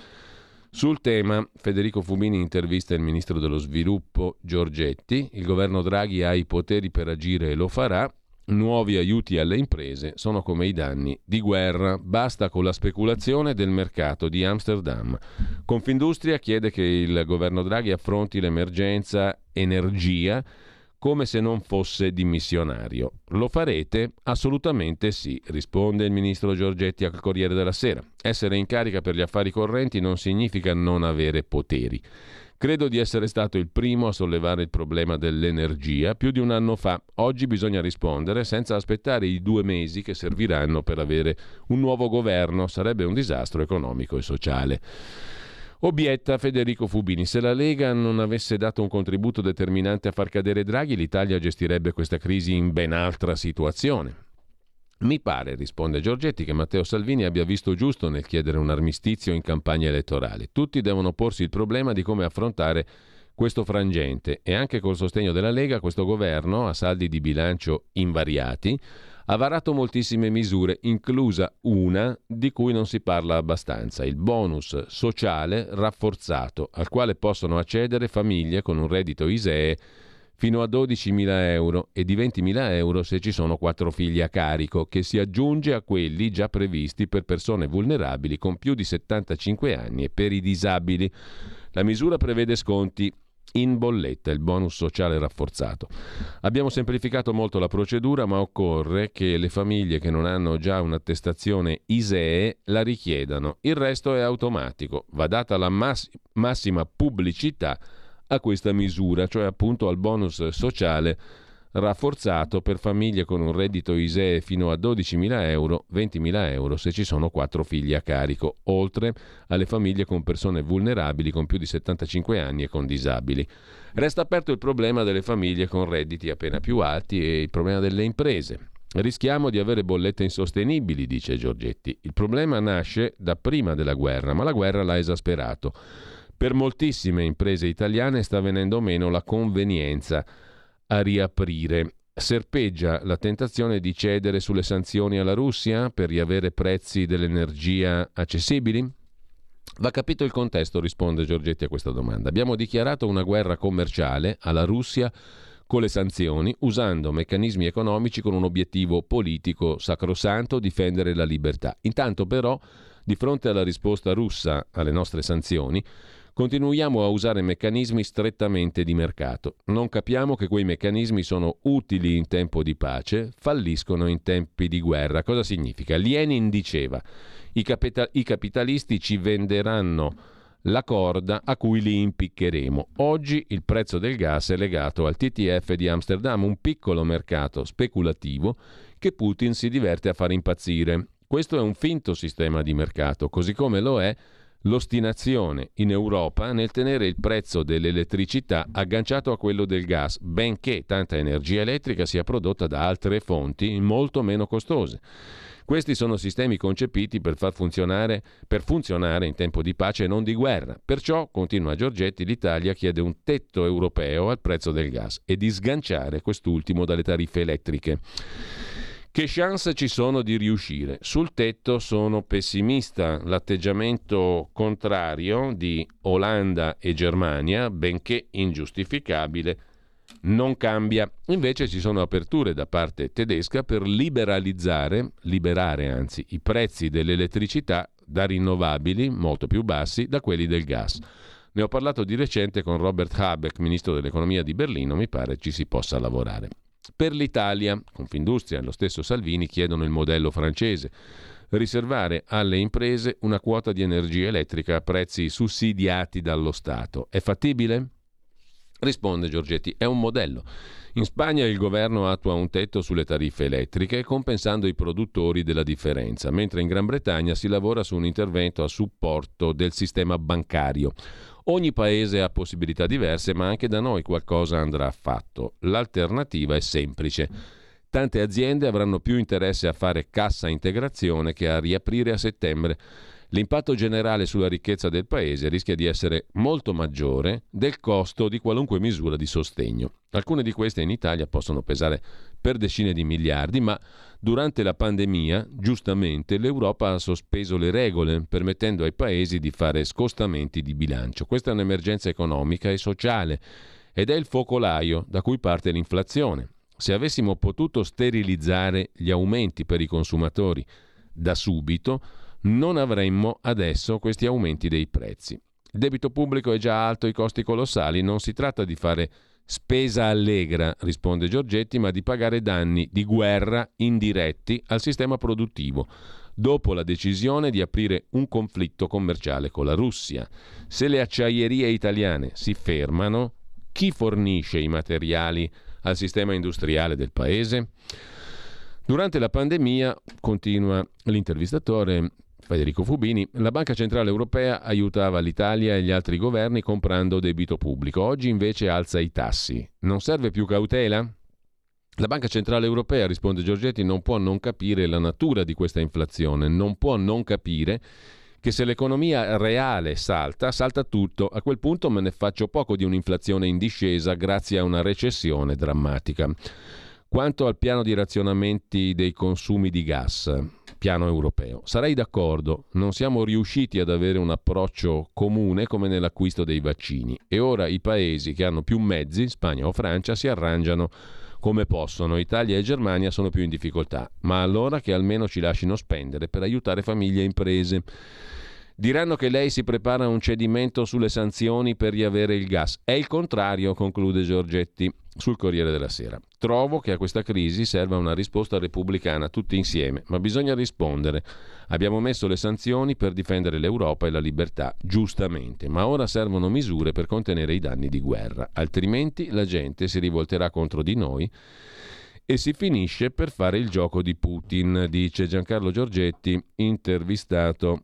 Sul tema, Federico Fubini intervista il ministro dello sviluppo Giorgetti. Il governo Draghi ha i poteri per agire e lo farà. Nuovi aiuti alle imprese sono come i danni di guerra. Basta con la speculazione del mercato di Amsterdam. Confindustria chiede che il governo Draghi affronti l'emergenza energia come se non fosse dimissionario. Lo farete? Assolutamente sì, risponde il ministro Giorgetti al Corriere della Sera. Essere in carica per gli affari correnti non significa non avere poteri. Credo di essere stato il primo a sollevare il problema dell'energia più di un anno fa. Oggi bisogna rispondere senza aspettare i due mesi che serviranno per avere un nuovo governo. Sarebbe un disastro economico e sociale. Obietta Federico Fubini, se la Lega non avesse dato un contributo determinante a far cadere Draghi, l'Italia gestirebbe questa crisi in ben altra situazione. Mi pare, risponde Giorgetti, che Matteo Salvini abbia visto giusto nel chiedere un armistizio in campagna elettorale. Tutti devono porsi il problema di come affrontare questo frangente e anche col sostegno della Lega questo governo, a saldi di bilancio invariati, ha varato moltissime misure, inclusa una di cui non si parla abbastanza, il bonus sociale rafforzato, al quale possono accedere famiglie con un reddito I S E E fino a dodicimila euro e di ventimila euro se ci sono quattro figli a carico, che si aggiunge a quelli già previsti per persone vulnerabili con più di settantacinque anni e per i disabili. La misura prevede sconti in bolletta, il bonus sociale rafforzato. Abbiamo semplificato molto la procedura, ma occorre che le famiglie che non hanno già un'attestazione I S E E la richiedano. Il resto è automatico. Va data la mass- massima pubblicità a questa misura, cioè appunto al bonus sociale rafforzato per famiglie con un reddito I S E E fino a dodicimila euro, ventimila euro se ci sono quattro figli a carico, oltre alle famiglie con persone vulnerabili con più di settantacinque anni e con disabili. Resta aperto il problema delle famiglie con redditi appena più alti e il problema delle imprese. Rischiamo di avere bollette insostenibili, dice Giorgetti. Il problema nasce da prima della guerra, ma la guerra l'ha esasperato. Per moltissime imprese italiane sta venendo meno la convenienza a riaprire. Serpeggia la tentazione di cedere sulle sanzioni alla Russia per riavere prezzi dell'energia accessibili? Va capito il contesto, risponde Giorgetti a questa domanda. Abbiamo dichiarato una guerra commerciale alla Russia con le sanzioni, usando meccanismi economici con un obiettivo politico sacrosanto, difendere la libertà. Intanto però, di fronte alla risposta russa alle nostre sanzioni, continuiamo a usare meccanismi strettamente di mercato. Non capiamo che quei meccanismi sono utili in tempo di pace, falliscono in tempi di guerra. Cosa significa? Lenin diceva: i, capita- i capitalisti ci venderanno la corda a cui li impiccheremo. Oggi il prezzo del gas è legato al T T F di Amsterdam, un piccolo mercato speculativo che Putin si diverte a far impazzire. Questo è un finto sistema di mercato, così come lo è l'ostinazione in Europa nel tenere il prezzo dell'elettricità agganciato a quello del gas, benché tanta energia elettrica sia prodotta da altre fonti molto meno costose. Questi sono sistemi concepiti per far funzionare, per funzionare in tempo di pace e non di guerra. Perciò, continua Giorgetti, l'Italia chiede un tetto europeo al prezzo del gas e di sganciare quest'ultimo dalle tariffe elettriche. Che chance ci sono di riuscire? Sul tetto sono pessimista. L'atteggiamento contrario di Olanda e Germania, benché ingiustificabile, non cambia. Invece ci sono aperture da parte tedesca per liberalizzare, liberare anzi, i prezzi dell'elettricità da rinnovabili molto più bassi da quelli del gas. Ne ho parlato di recente con Robert Habeck, ministro dell'economia di Berlino, mi pare ci si possa lavorare. Per l'Italia, Confindustria e lo stesso Salvini chiedono il modello francese, riservare alle imprese una quota di energia elettrica a prezzi sussidiati dallo Stato. È fattibile? Risponde Giorgetti, è un modello. In Spagna il governo attua un tetto sulle tariffe elettriche compensando i produttori della differenza, mentre in Gran Bretagna si lavora su un intervento a supporto del sistema bancario. Ogni paese ha possibilità diverse, ma anche da noi qualcosa andrà fatto. L'alternativa è semplice. Tante aziende avranno più interesse a fare cassa integrazione che a riaprire a settembre. l'impatto generale sulla ricchezza del paese rischia di essere molto maggiore del costo di qualunque misura di sostegno. Alcune di queste in Italia possono pesare per decine di miliardi, ma durante la pandemia, giustamente, l'Europa ha sospeso le regole, permettendo ai paesi di fare scostamenti di bilancio. Questa è un'emergenza economica e sociale ed è il focolaio da cui parte l'inflazione. Se avessimo potuto sterilizzare gli aumenti per i consumatori da subito, non avremmo adesso questi aumenti dei prezzi. Il debito pubblico è già alto, i costi colossali, non si tratta di fare spesa allegra, risponde Giorgetti, ma di pagare danni di guerra indiretti al sistema produttivo, dopo la decisione di aprire un conflitto commerciale con la Russia. Se le acciaierie italiane si fermano, chi fornisce i materiali al sistema industriale del paese? Durante la pandemia, continua l'intervistatore Federico Fubini, la Banca Centrale Europea aiutava l'Italia e gli altri governi comprando debito pubblico. Oggi invece alza i tassi. Non serve più cautela? La Banca Centrale Europea, risponde Giorgetti, non può non capire la natura di questa inflazione, non può non capire che se l'economia reale salta, salta tutto. A quel punto me ne faccio poco di un'inflazione in discesa grazie a una recessione drammatica. Quanto al piano di razionamenti dei consumi di gas, piano europeo, sarei d'accordo, non siamo riusciti ad avere un approccio comune come nell'acquisto dei vaccini e ora i paesi che hanno più mezzi, Spagna o Francia, si arrangiano come possono. Italia e Germania sono più in difficoltà, ma allora che almeno ci lasciano spendere per aiutare famiglie e imprese. Diranno che lei si prepara a un cedimento sulle sanzioni per riavere il gas. È il contrario, conclude Giorgetti sul Corriere della Sera. Trovo che a questa crisi serva una risposta repubblicana tutti insieme, ma bisogna rispondere. Abbiamo messo le sanzioni per difendere l'Europa e la libertà, giustamente, ma ora servono misure per contenere i danni di guerra, altrimenti la gente si rivolterà contro di noi e si finisce per fare il gioco di Putin, dice Giancarlo Giorgetti, intervistato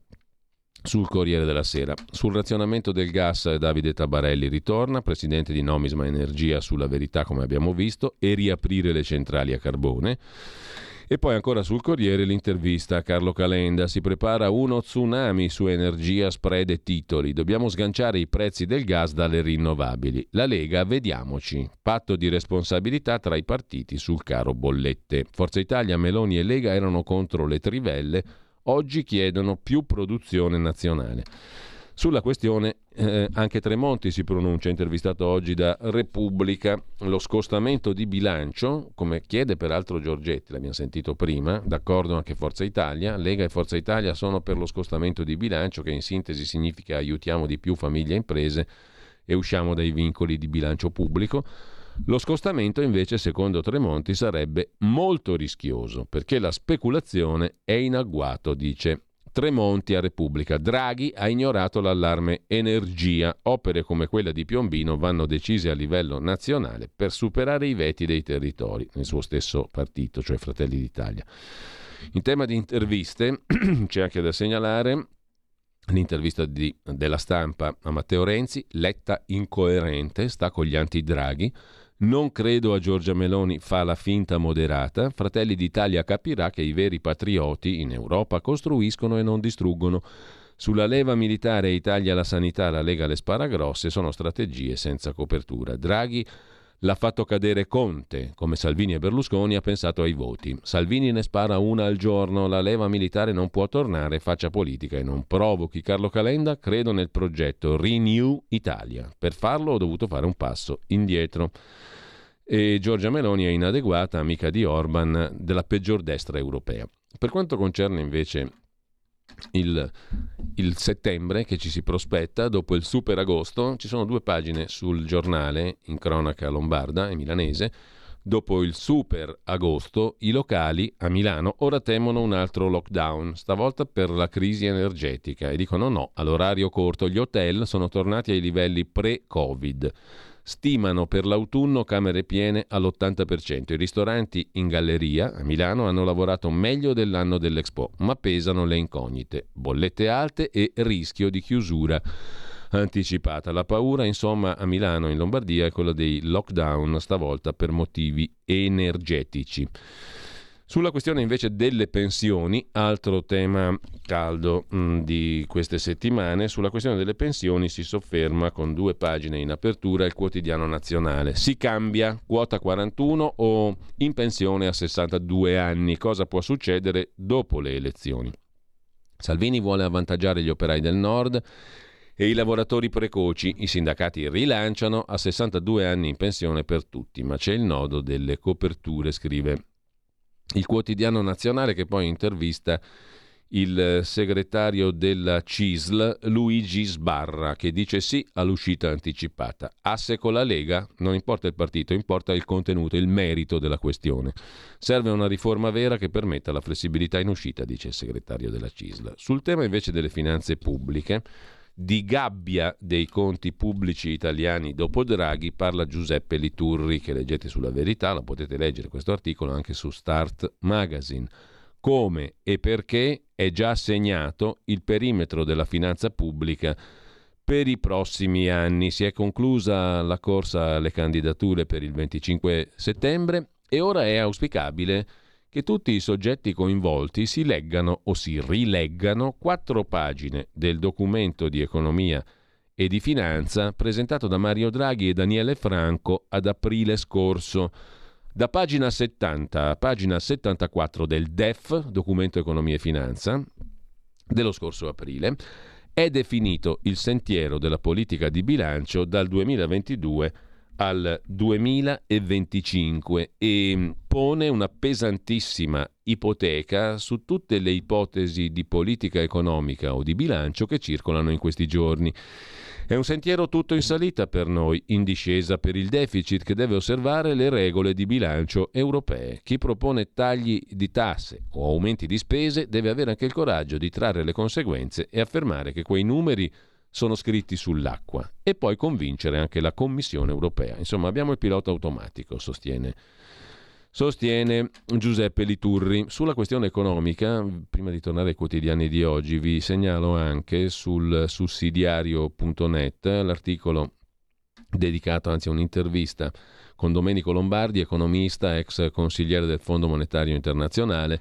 sul Corriere della Sera. Sul razionamento del gas Davide Tabarelli ritorna, presidente di Nomisma Energia, sulla verità, come abbiamo visto, e riaprire le centrali a carbone. E poi ancora sul Corriere l'intervista a Carlo Calenda. Si prepara uno tsunami su energia, spread e titoli. Dobbiamo sganciare i prezzi del gas dalle rinnovabili. La Lega, vediamoci. Patto di responsabilità tra i partiti sul caro bollette. Forza Italia, Meloni e Lega erano contro le trivelle, oggi chiedono più produzione nazionale. Sulla questione eh, anche Tremonti si pronuncia, intervistato oggi da Repubblica. Lo scostamento di bilancio, come chiede peraltro Giorgetti, l'abbiamo sentito prima, d'accordo anche Forza Italia, Lega e Forza Italia sono per lo scostamento di bilancio, che in sintesi significa aiutiamo di più famiglie e imprese e usciamo dai vincoli di bilancio pubblico. Lo scostamento invece, secondo Tremonti, sarebbe molto rischioso perché la speculazione è in agguato, dice Tremonti a Repubblica. Draghi ha ignorato l'allarme energia. Opere come quella di Piombino vanno decise a livello nazionale per superare i veti dei territori, nel suo stesso partito, cioè Fratelli d'Italia. In tema di interviste c'è anche da segnalare l'intervista di, della Stampa a Matteo Renzi. Letta incoerente, sta con gli anti-Draghi. Non credo a Giorgia Meloni, fa la finta moderata. Fratelli d'Italia capirà che i veri patrioti in Europa costruiscono e non distruggono. Sulla leva militare Italia la sanità, la Lega le spara grosse, sono strategie senza copertura. Draghi l'ha fatto cadere Conte, come Salvini e Berlusconi ha pensato ai voti. Salvini ne spara una al giorno, la leva militare non può tornare, faccia politica e non provochi. Carlo Calenda, credo nel progetto Renew Italia. Per farlo ho dovuto fare un passo indietro. E Giorgia Meloni è inadeguata, amica di Orban, della peggior destra europea. Per quanto concerne invece Il, il settembre che ci si prospetta dopo il super agosto, ci sono due pagine sul giornale in cronaca lombarda e milanese. Dopo il super agosto i locali a Milano ora temono un altro lockdown, stavolta per la crisi energetica, e dicono no all'orario corto. Gli hotel sono tornati ai livelli pre-covid, stimano per l'autunno camere piene all'ottanta per cento. I ristoranti in galleria a Milano hanno lavorato meglio dell'anno dell'Expo, ma pesano le incognite, bollette alte e rischio di chiusura anticipata. La paura, insomma, a Milano, in Lombardia, è quella dei lockdown, stavolta per motivi energetici. Sulla questione invece delle pensioni, altro tema caldo mh, di queste settimane, sulla questione delle pensioni si sofferma con due pagine in apertura il Quotidiano Nazionale. Si cambia quota quarantuno o in pensione a sessantadue anni, cosa può succedere dopo le elezioni? Salvini vuole avvantaggiare gli operai del nord e i lavoratori precoci, i sindacati rilanciano a sessantadue anni in pensione per tutti, ma c'è il nodo delle coperture, scrive il Quotidiano Nazionale, che poi intervista il segretario della C I S L Luigi Sbarra, che dice sì all'uscita anticipata. Asse con la Lega, non importa il partito, importa il contenuto, il merito della questione. Serve una riforma vera che permetta la flessibilità in uscita, dice il segretario della C I S L. Sul tema invece delle finanze pubbliche, di gabbia dei conti pubblici italiani dopo Draghi parla Giuseppe Liturri, che leggete sulla Verità, la potete leggere questo articolo anche su Start Magazine. Come e perché è già segnato il perimetro della finanza pubblica per i prossimi anni. Si è conclusa la corsa alle candidature per il venticinque settembre e ora è auspicabile che tutti i soggetti coinvolti si leggano o si rileggano quattro pagine del documento di economia e di finanza presentato da Mario Draghi e Daniele Franco ad aprile scorso. Da pagina settanta a pagina settantaquattro del D E F, documento economia e finanza, dello scorso aprile, è definito il sentiero della politica di bilancio dal duemilaventidue al duemilaventicinque e pone una pesantissima ipoteca su tutte le ipotesi di politica economica o di bilancio che circolano in questi giorni. È un sentiero tutto in salita per noi, in discesa per il deficit, che deve osservare le regole di bilancio europee. Chi propone tagli di tasse o aumenti di spese deve avere anche il coraggio di trarre le conseguenze e affermare che quei numeri sono scritti sull'acqua, e poi convincere anche la Commissione europea. Insomma, abbiamo il pilota automatico, sostiene, sostiene Giuseppe Liturri. Sulla questione economica, prima di tornare ai quotidiani di oggi, vi segnalo anche sul sussidiario punto net l'articolo dedicato, anzi un'intervista con Domenico Lombardi, economista, ex consigliere del Fondo Monetario Internazionale,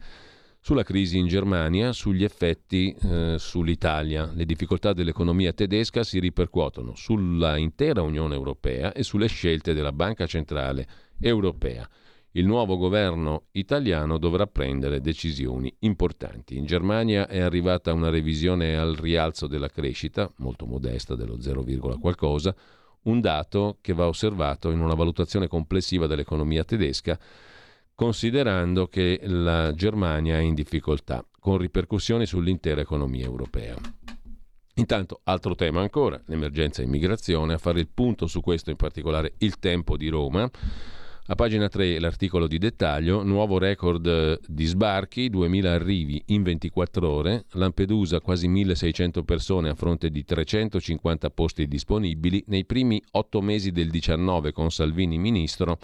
sulla crisi in Germania, sugli effetti eh, sull'Italia. Le difficoltà dell'economia tedesca si ripercuotono sulla intera Unione Europea e sulle scelte della Banca Centrale Europea. Il nuovo governo italiano dovrà prendere decisioni importanti. In Germania è arrivata una revisione al rialzo della crescita, molto modesta, dello zero, qualcosa, un dato che va osservato in una valutazione complessiva dell'economia tedesca, considerando che la Germania è in difficoltà, con ripercussioni sull'intera economia europea. Intanto, altro tema ancora, l'emergenza immigrazione. A fare il punto su questo in particolare Il Tempo di Roma. A pagina tre l'articolo di dettaglio, nuovo record di sbarchi, duemila arrivi in ventiquattro ore, Lampedusa quasi milleseicento persone a fronte di trecentocinquanta posti disponibili, nei primi otto mesi del diciannove con Salvini ministro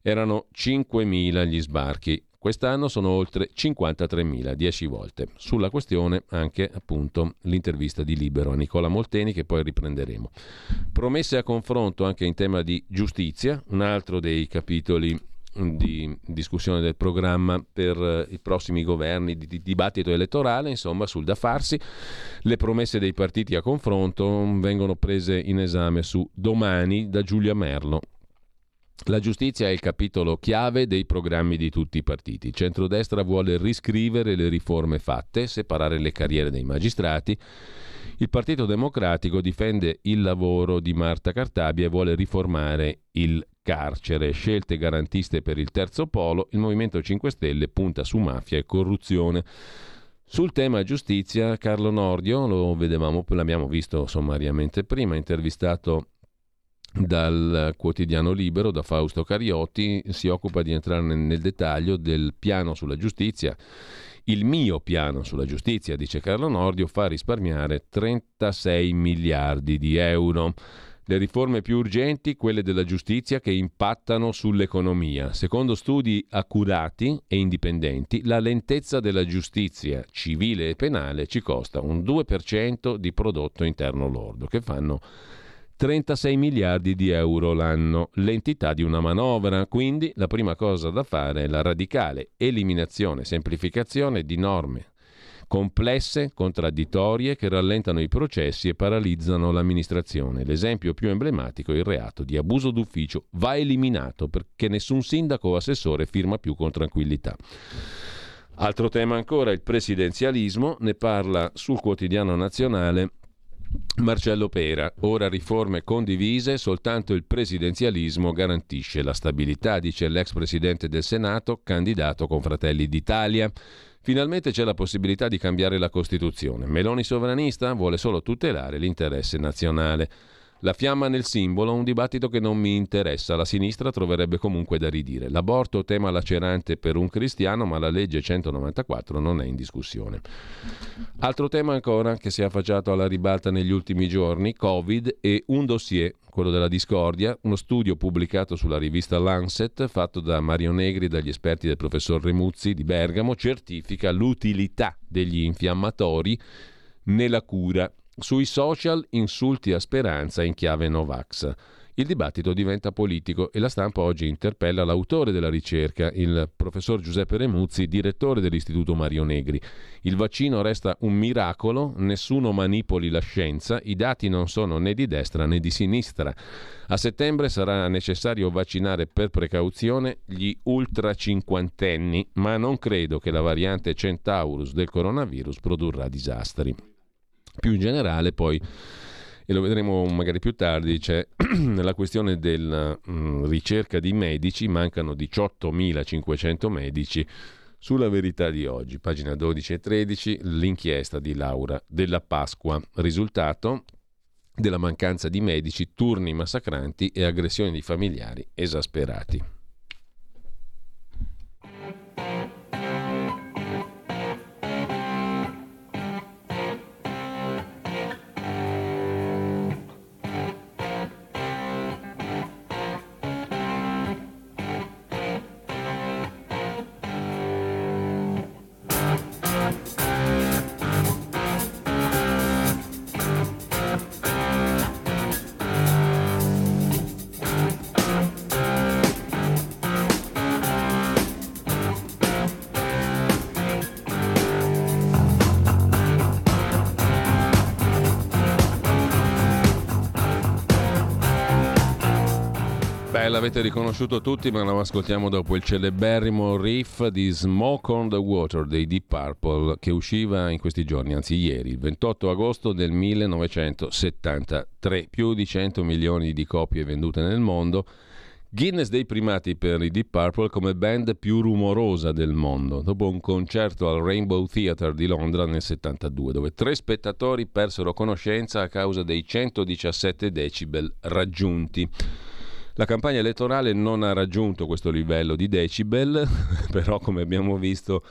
erano cinquemila gli sbarchi, quest'anno sono oltre cinquantatremila, dieci volte. Sulla questione anche appunto l'intervista di Libero a Nicola Molteni, che poi riprenderemo. Promesse a confronto anche in tema di giustizia, un altro dei capitoli di discussione del programma per i prossimi governi, di dibattito elettorale, insomma, sul da farsi. Le promesse dei partiti a confronto vengono prese in esame su Domani da Giulia Merlo. La giustizia è il capitolo chiave dei programmi di tutti i partiti. Il centrodestra vuole riscrivere le riforme fatte, separare le carriere dei magistrati. Il Partito Democratico difende il lavoro di Marta Cartabia e vuole riformare il carcere. Scelte garantiste per il terzo polo, il Movimento cinque Stelle punta su mafia e corruzione. Sul tema giustizia, Carlo Nordio, lo vedevamo, l'abbiamo visto sommariamente prima, intervistato dal quotidiano Libero, da Fausto Cariotti, si occupa di entrare nel dettaglio del piano sulla giustizia. Il mio piano sulla giustizia, dice Carlo Nordio, fa risparmiare trentasei miliardi di euro. Le riforme più urgenti, quelle della giustizia che impattano sull'economia. Secondo studi accurati e indipendenti, la lentezza della giustizia civile e penale ci costa un due per cento di prodotto interno lordo, che fanno trentasei miliardi di euro l'anno, l'entità di una manovra. Quindi la prima cosa da fare è la radicale eliminazione, semplificazione di norme complesse, contraddittorie, che rallentano i processi e paralizzano l'amministrazione. L'esempio più emblematico è il reato di abuso d'ufficio. Va eliminato perché nessun sindaco o assessore firma più con tranquillità. Altro tema ancora, il presidenzialismo. Ne parla sul Quotidiano Nazionale Marcello Pera. Ora riforme condivise, soltanto il presidenzialismo garantisce la stabilità, dice l'ex presidente del Senato, candidato con Fratelli d'Italia. Finalmente c'è la possibilità di cambiare la Costituzione. Meloni sovranista vuole solo tutelare l'interesse nazionale. La fiamma nel simbolo, un dibattito che non mi interessa. La sinistra troverebbe comunque da ridire. L'aborto, tema lacerante per un cristiano, ma la legge centonovantaquattro non è in discussione. Altro tema ancora che si è affacciato alla ribalta negli ultimi giorni, Covid, e un dossier, quello della discordia, uno studio pubblicato sulla rivista Lancet, fatto da Mario Negri e dagli esperti del professor Remuzzi di Bergamo, certifica l'utilità degli infiammatori nella cura. Sui social insulti a Speranza in chiave Novax. Il dibattito diventa politico e la stampa oggi interpella l'autore della ricerca, il professor Giuseppe Remuzzi, direttore dell'Istituto Mario Negri. Il vaccino resta un miracolo, nessuno manipoli la scienza, i dati non sono né di destra né di sinistra. A settembre sarà necessario vaccinare per precauzione gli ultracinquantenni, ma non credo che la variante Centaurus del coronavirus produrrà disastri. Più in generale poi, e lo vedremo magari più tardi, c'è la questione della mh, ricerca di medici. Mancano diciottomilacinquecento medici sulla Verità di oggi, pagina dodici e tredici, l'inchiesta di Laura Della Pasqua. Risultato della mancanza di medici, turni massacranti e aggressioni di familiari esasperati. L'avete riconosciuto tutti, ma lo ascoltiamo dopo il celeberrimo riff di Smoke on the Water dei Deep Purple, che usciva in questi giorni, anzi ieri, il ventotto agosto del millenovecentosettantatré. Più di cento milioni di copie vendute nel mondo. Guinness dei primati per i Deep Purple come band più rumorosa del mondo, dopo un concerto al Rainbow Theatre di Londra nel settantadue, dove tre spettatori persero conoscenza a causa dei centodiciassette decibel raggiunti. La campagna elettorale non ha raggiunto questo livello di decibel, però come abbiamo visto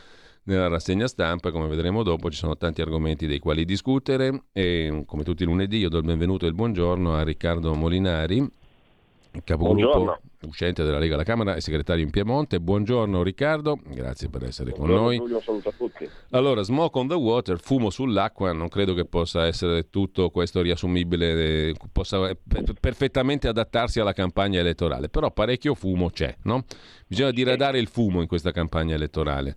nella rassegna stampa, come vedremo dopo, ci sono tanti argomenti dei quali discutere e come tutti i lunedì io do il benvenuto e il buongiorno a Riccardo Molinari, capogruppo buongiorno. Uscente della Lega alla Camera e segretario in Piemonte. Buongiorno Riccardo, grazie per essere buongiorno, con noi. Giulio, saluto a tutti. Allora, Smoke on the Water, fumo sull'acqua, non credo che possa essere tutto questo riassumibile, possa perfettamente adattarsi alla campagna elettorale, però parecchio fumo c'è, no? Bisogna diradare il fumo in questa campagna elettorale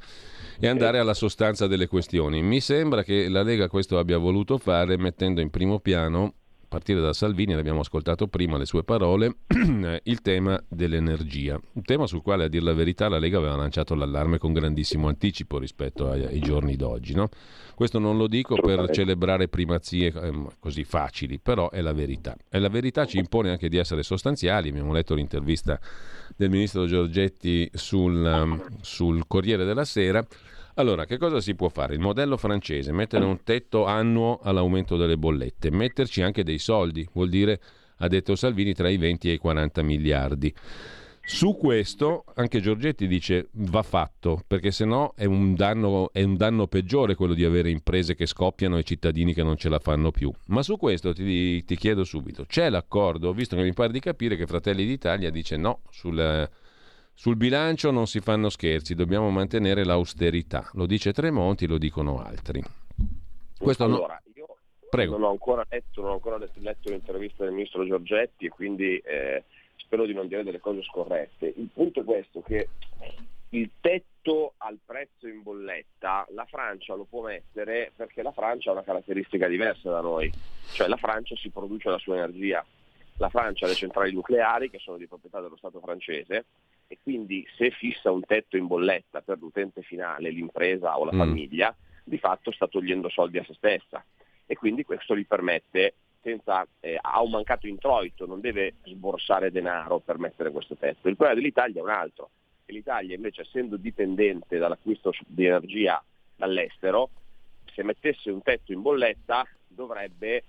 e andare alla sostanza delle questioni. Mi sembra che la Lega questo abbia voluto fare, mettendo in primo piano, a partire da Salvini, l'abbiamo ascoltato prima le sue parole, il tema dell'energia, un tema sul quale, a dir la verità, la Lega aveva lanciato l'allarme con grandissimo anticipo rispetto ai, ai giorni d'oggi, no? Questo non lo dico per celebrare primazie eh, così facili, però è la verità, e la verità ci impone anche di essere sostanziali. Abbiamo letto l'intervista del ministro Giorgetti sul, sul Corriere della Sera. Allora, che cosa si può fare? Il modello francese, mettere un tetto annuo all'aumento delle bollette, metterci anche dei soldi, vuol dire, ha detto Salvini, tra i venti e i quaranta miliardi. Su questo anche Giorgetti dice va fatto, perché sennò è un danno, è un danno peggiore quello di avere imprese che scoppiano e cittadini che non ce la fanno più. Ma su questo ti, ti chiedo subito, c'è l'accordo, visto che mi pare di capire che Fratelli d'Italia dice no sul... Sul bilancio non si fanno scherzi, dobbiamo mantenere l'austerità. Lo dice Tremonti, lo dicono altri. Questo allora, no... io Prego. Non ho ancora letto, non ho ancora letto l'intervista del ministro Giorgetti, quindi eh, spero di non dire delle cose scorrette. Il punto è questo, che il tetto al prezzo in bolletta la Francia lo può mettere perché la Francia ha una caratteristica diversa da noi, cioè la Francia si produce la sua energia, la Francia ha le centrali nucleari che sono di proprietà dello Stato francese e quindi se fissa un tetto in bolletta per l'utente finale, l'impresa o la mm. famiglia, di fatto sta togliendo soldi a se stessa e quindi questo gli permette, senza eh, ha un mancato introito, non deve sborsare denaro per mettere questo tetto. Il problema dell'Italia è un altro. L'Italia invece, essendo dipendente dall'acquisto di energia dall'estero, se mettesse un tetto in bolletta dovrebbe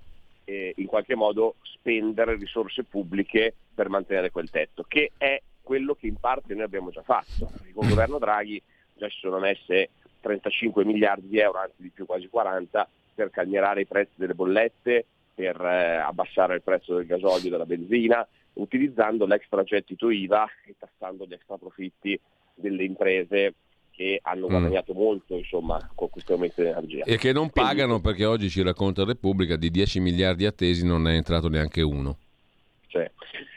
eh, in qualche modo spendere risorse pubbliche per mantenere quel tetto, che è quello che in parte noi abbiamo già fatto. Con il governo Draghi già ci sono messe trentacinque miliardi di euro, anzi di più, quasi quaranta, per calmierare i prezzi delle bollette, per eh, abbassare il prezzo del gasolio e della benzina, utilizzando l'extragettito I V A e tassando gli extraprofitti delle imprese che hanno guadagnato mm. molto, insomma, con questo aumento di energia. E che non pagano. Quindi, perché oggi ci racconta Repubblica di dieci miliardi attesi non è entrato neanche uno. Cioè,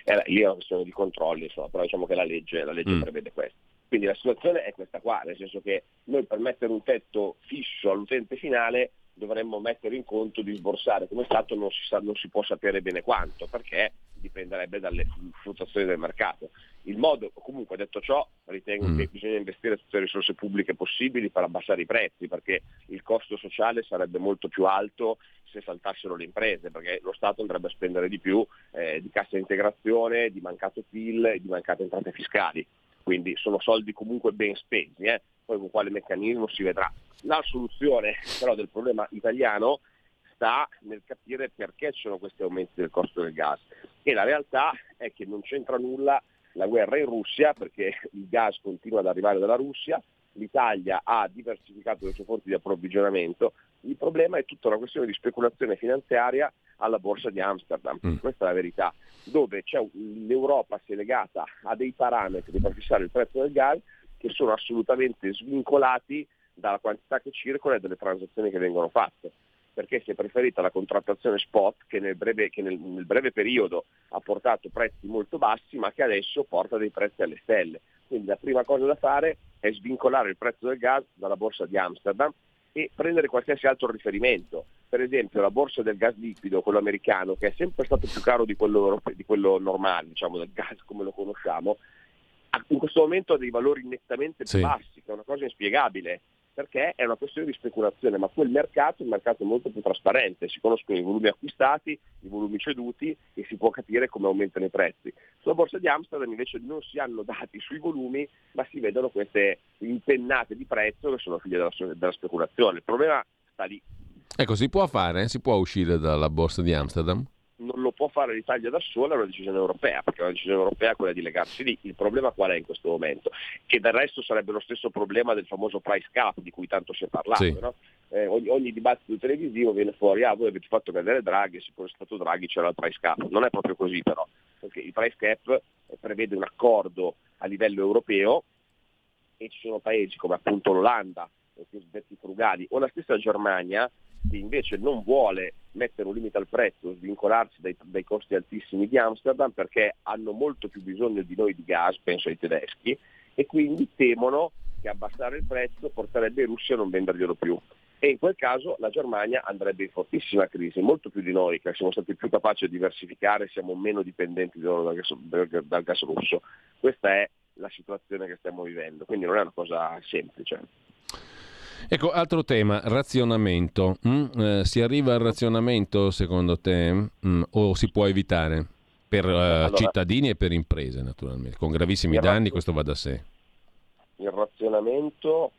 è, lì è una questione di controlli, insomma, però diciamo che la legge, la legge mm. prevede questo. Quindi la situazione è questa qua, nel senso che noi per mettere un tetto fisso all'utente finale dovremmo mettere in conto di sborsare, come Stato non si sa, non si può sapere bene quanto, perché dipenderebbe dalle fluttuazioni del mercato. Il modo, comunque, detto ciò, ritengo mm. che bisogna investire tutte le risorse pubbliche possibili per abbassare i prezzi, perché il costo sociale sarebbe molto più alto se saltassero le imprese, perché lo Stato andrebbe a spendere di più eh, di cassa integrazione, di mancato P I L e di mancate entrate fiscali. Quindi sono soldi comunque ben spesi, eh? Poi con quale meccanismo si vedrà. La soluzione però del problema italiano sta nel capire perché ci sono questi aumenti del costo del gas, e la realtà è che non c'entra nulla la guerra in Russia, perché il gas continua ad arrivare dalla Russia, l'Italia ha diversificato le sue fonti di approvvigionamento, il problema è tutta una questione di speculazione finanziaria alla borsa di Amsterdam, mm. questa è la verità, dove c'è un, l'Europa si è legata a dei parametri per fissare il prezzo del gas che sono assolutamente svincolati dalla quantità che circola e dalle transazioni che vengono fatte, perché si è preferita la contrattazione spot che nel breve, che nel, nel breve periodo ha portato prezzi molto bassi, ma che adesso porta dei prezzi alle stelle. Quindi la prima cosa da fare è svincolare il prezzo del gas dalla borsa di Amsterdam e prendere qualsiasi altro riferimento, per esempio la borsa del gas liquido, quello americano, che è sempre stato più caro di quello, europeo, di quello normale, diciamo, del gas come lo conosciamo, in questo momento ha dei valori nettamente più sì. bassi, che è una cosa inspiegabile, perché è una questione di speculazione, ma quel mercato è un mercato molto più trasparente, si conoscono i volumi acquistati, i volumi ceduti e si può capire come aumentano i prezzi. Sulla borsa di Amsterdam invece non si hanno dati sui volumi, ma si vedono queste impennate di prezzo che sono figlie della, della speculazione. Il problema sta lì. Ecco, si può fare? Si può uscire dalla borsa di Amsterdam? Non lo può fare l'Italia da sola, è una decisione europea, perché è una decisione europea è quella di legarsi lì. Il problema qual è in questo momento? Che del resto sarebbe lo stesso problema del famoso price cap di cui tanto si è parlato, sì. no? eh, ogni, ogni dibattito televisivo viene fuori, ah voi avete fatto cadere Draghi, siccome è stato Draghi c'era il price cap. Non è proprio così però, perché il price cap prevede un accordo a livello europeo e ci sono paesi come appunto l'Olanda, i cosiddetti frugali, o la stessa Germania, che invece non vuole mettere un limite al prezzo, svincolarsi dai, dai costi altissimi di Amsterdam, perché hanno molto più bisogno di noi di gas, penso ai tedeschi, e quindi temono che abbassare il prezzo porterebbe i russi a non venderglielo più. E in quel caso la Germania andrebbe in fortissima crisi, molto più di noi, che siamo stati più capaci di diversificare, siamo meno dipendenti dal gas, dal gas russo. Questa è la situazione che stiamo vivendo, quindi non è una cosa semplice. Ecco, altro tema, razionamento. Mm? Eh, si arriva al razionamento secondo te mm? o si può evitare per eh, allora, cittadini e per imprese naturalmente, con gravissimi danni, razz- questo va da sé. Il razionamento,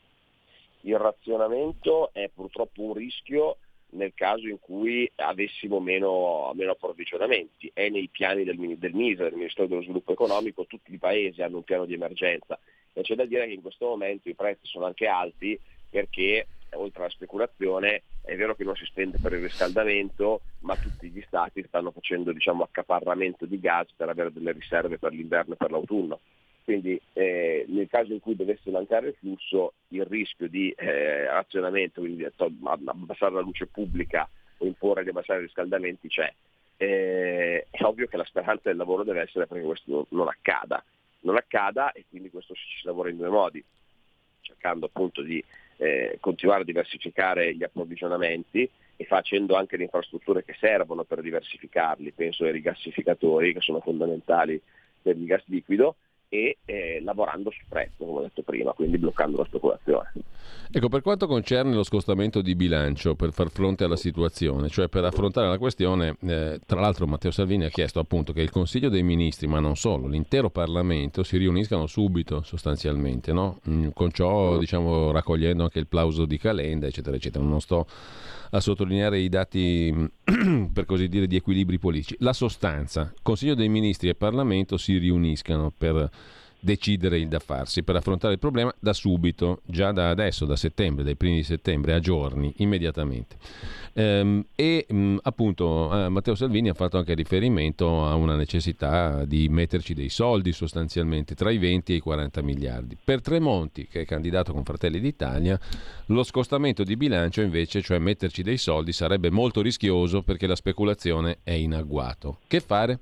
il razionamento è purtroppo un rischio nel caso in cui avessimo meno, meno approvvigionamenti. È nei piani del, del MISE, del Ministero dello Sviluppo Economico, tutti i paesi hanno un piano di emergenza e c'è da dire che in questo momento i prezzi sono anche alti, perché oltre alla speculazione è vero che non si spende per il riscaldamento, ma tutti gli stati stanno facendo, diciamo, accaparramento di gas per avere delle riserve per l'inverno e per l'autunno. Quindi eh, nel caso in cui dovesse mancare il flusso, il rischio di eh, razionamento, quindi abbassare la luce pubblica o imporre di abbassare i riscaldamenti c'è. Eh, è ovvio che la speranza del lavoro deve essere perché questo non accada, non accada e quindi questo si lavora in due modi, cercando appunto di eh, continuare a diversificare gli approvvigionamenti e facendo anche le infrastrutture che servono per diversificarli, penso ai rigassificatori che sono fondamentali per il gas liquido, e eh, lavorando sul prezzo, come ho detto prima, quindi bloccando la speculazione. Ecco, per quanto concerne lo scostamento di bilancio per far fronte alla situazione, cioè per affrontare la questione, eh, tra l'altro Matteo Salvini ha chiesto appunto che il Consiglio dei Ministri, ma non solo, l'intero Parlamento si riuniscano subito sostanzialmente, no? Con ciò, diciamo, raccogliendo anche il plauso di Calenda, eccetera, eccetera. Non sto a sottolineare i dati, per così dire, di equilibri politici. La sostanza, Consiglio dei Ministri e Parlamento si riuniscano per decidere il da farsi, per affrontare il problema da subito, già da adesso, da settembre, dai primi di settembre, a giorni, immediatamente. E appunto Matteo Salvini ha fatto anche riferimento a una necessità di metterci dei soldi sostanzialmente tra i venti e i quaranta miliardi. Per Tremonti, che è candidato con Fratelli d'Italia, lo scostamento di bilancio invece, cioè metterci dei soldi, sarebbe molto rischioso perché la speculazione è in agguato. Che fare?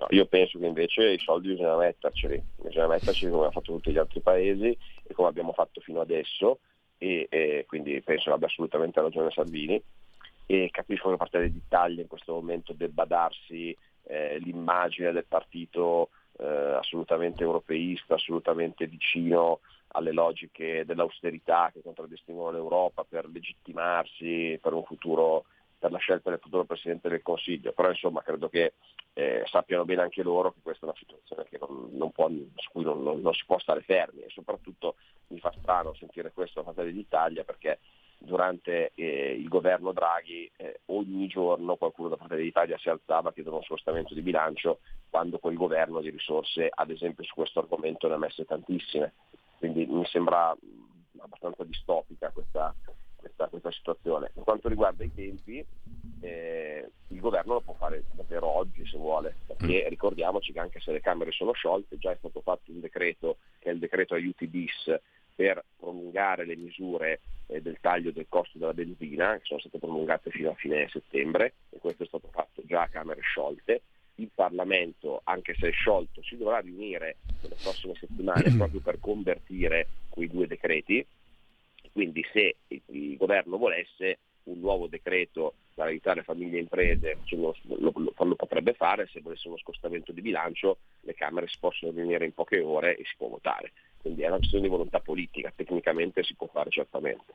No, io penso che invece i soldi bisogna metterceli, bisogna metterci come hanno fatto tutti gli altri paesi e come abbiamo fatto fino adesso, e, e quindi penso che abbia assolutamente ragione Salvini, e capisco che Fratelli d'Italia in questo momento debba darsi eh, l'immagine del partito eh, assolutamente europeista, assolutamente vicino alle logiche dell'austerità che contraddistinguono l'Europa, per legittimarsi per un futuro, per la scelta del futuro Presidente del Consiglio, però insomma credo che eh, sappiano bene anche loro che questa è una situazione che non, non può, su cui non, non, non si può stare fermi, e soprattutto mi fa strano sentire questo da Fratelli d'Italia, perché durante eh, il governo Draghi eh, ogni giorno qualcuno da Fratelli d'Italia si alzava chiedendo uno scostamento di bilancio, quando quel governo di risorse, ad esempio su questo argomento, ne ha messe tantissime, quindi mi sembra abbastanza distopica questa Questa, questa situazione. Per quanto riguarda i tempi, eh, il governo lo può fare davvero oggi se vuole, perché ricordiamoci che anche se le Camere sono sciolte già è stato fatto un decreto, che è il decreto aiuti bis, per prolungare le misure eh, del taglio del costo della benzina, che sono state prolungate fino a fine settembre, e questo è stato fatto già a Camere sciolte. Il Parlamento, anche se è sciolto, si dovrà riunire nelle prossime settimane proprio per convertire quei due decreti. Quindi se il governo volesse un nuovo decreto per aiutare famiglie e imprese, lo, lo, lo potrebbe fare. Se volesse uno scostamento di bilancio, le Camere si possono riunire in poche ore e si può votare. Quindi è una questione di volontà politica, tecnicamente si può fare certamente.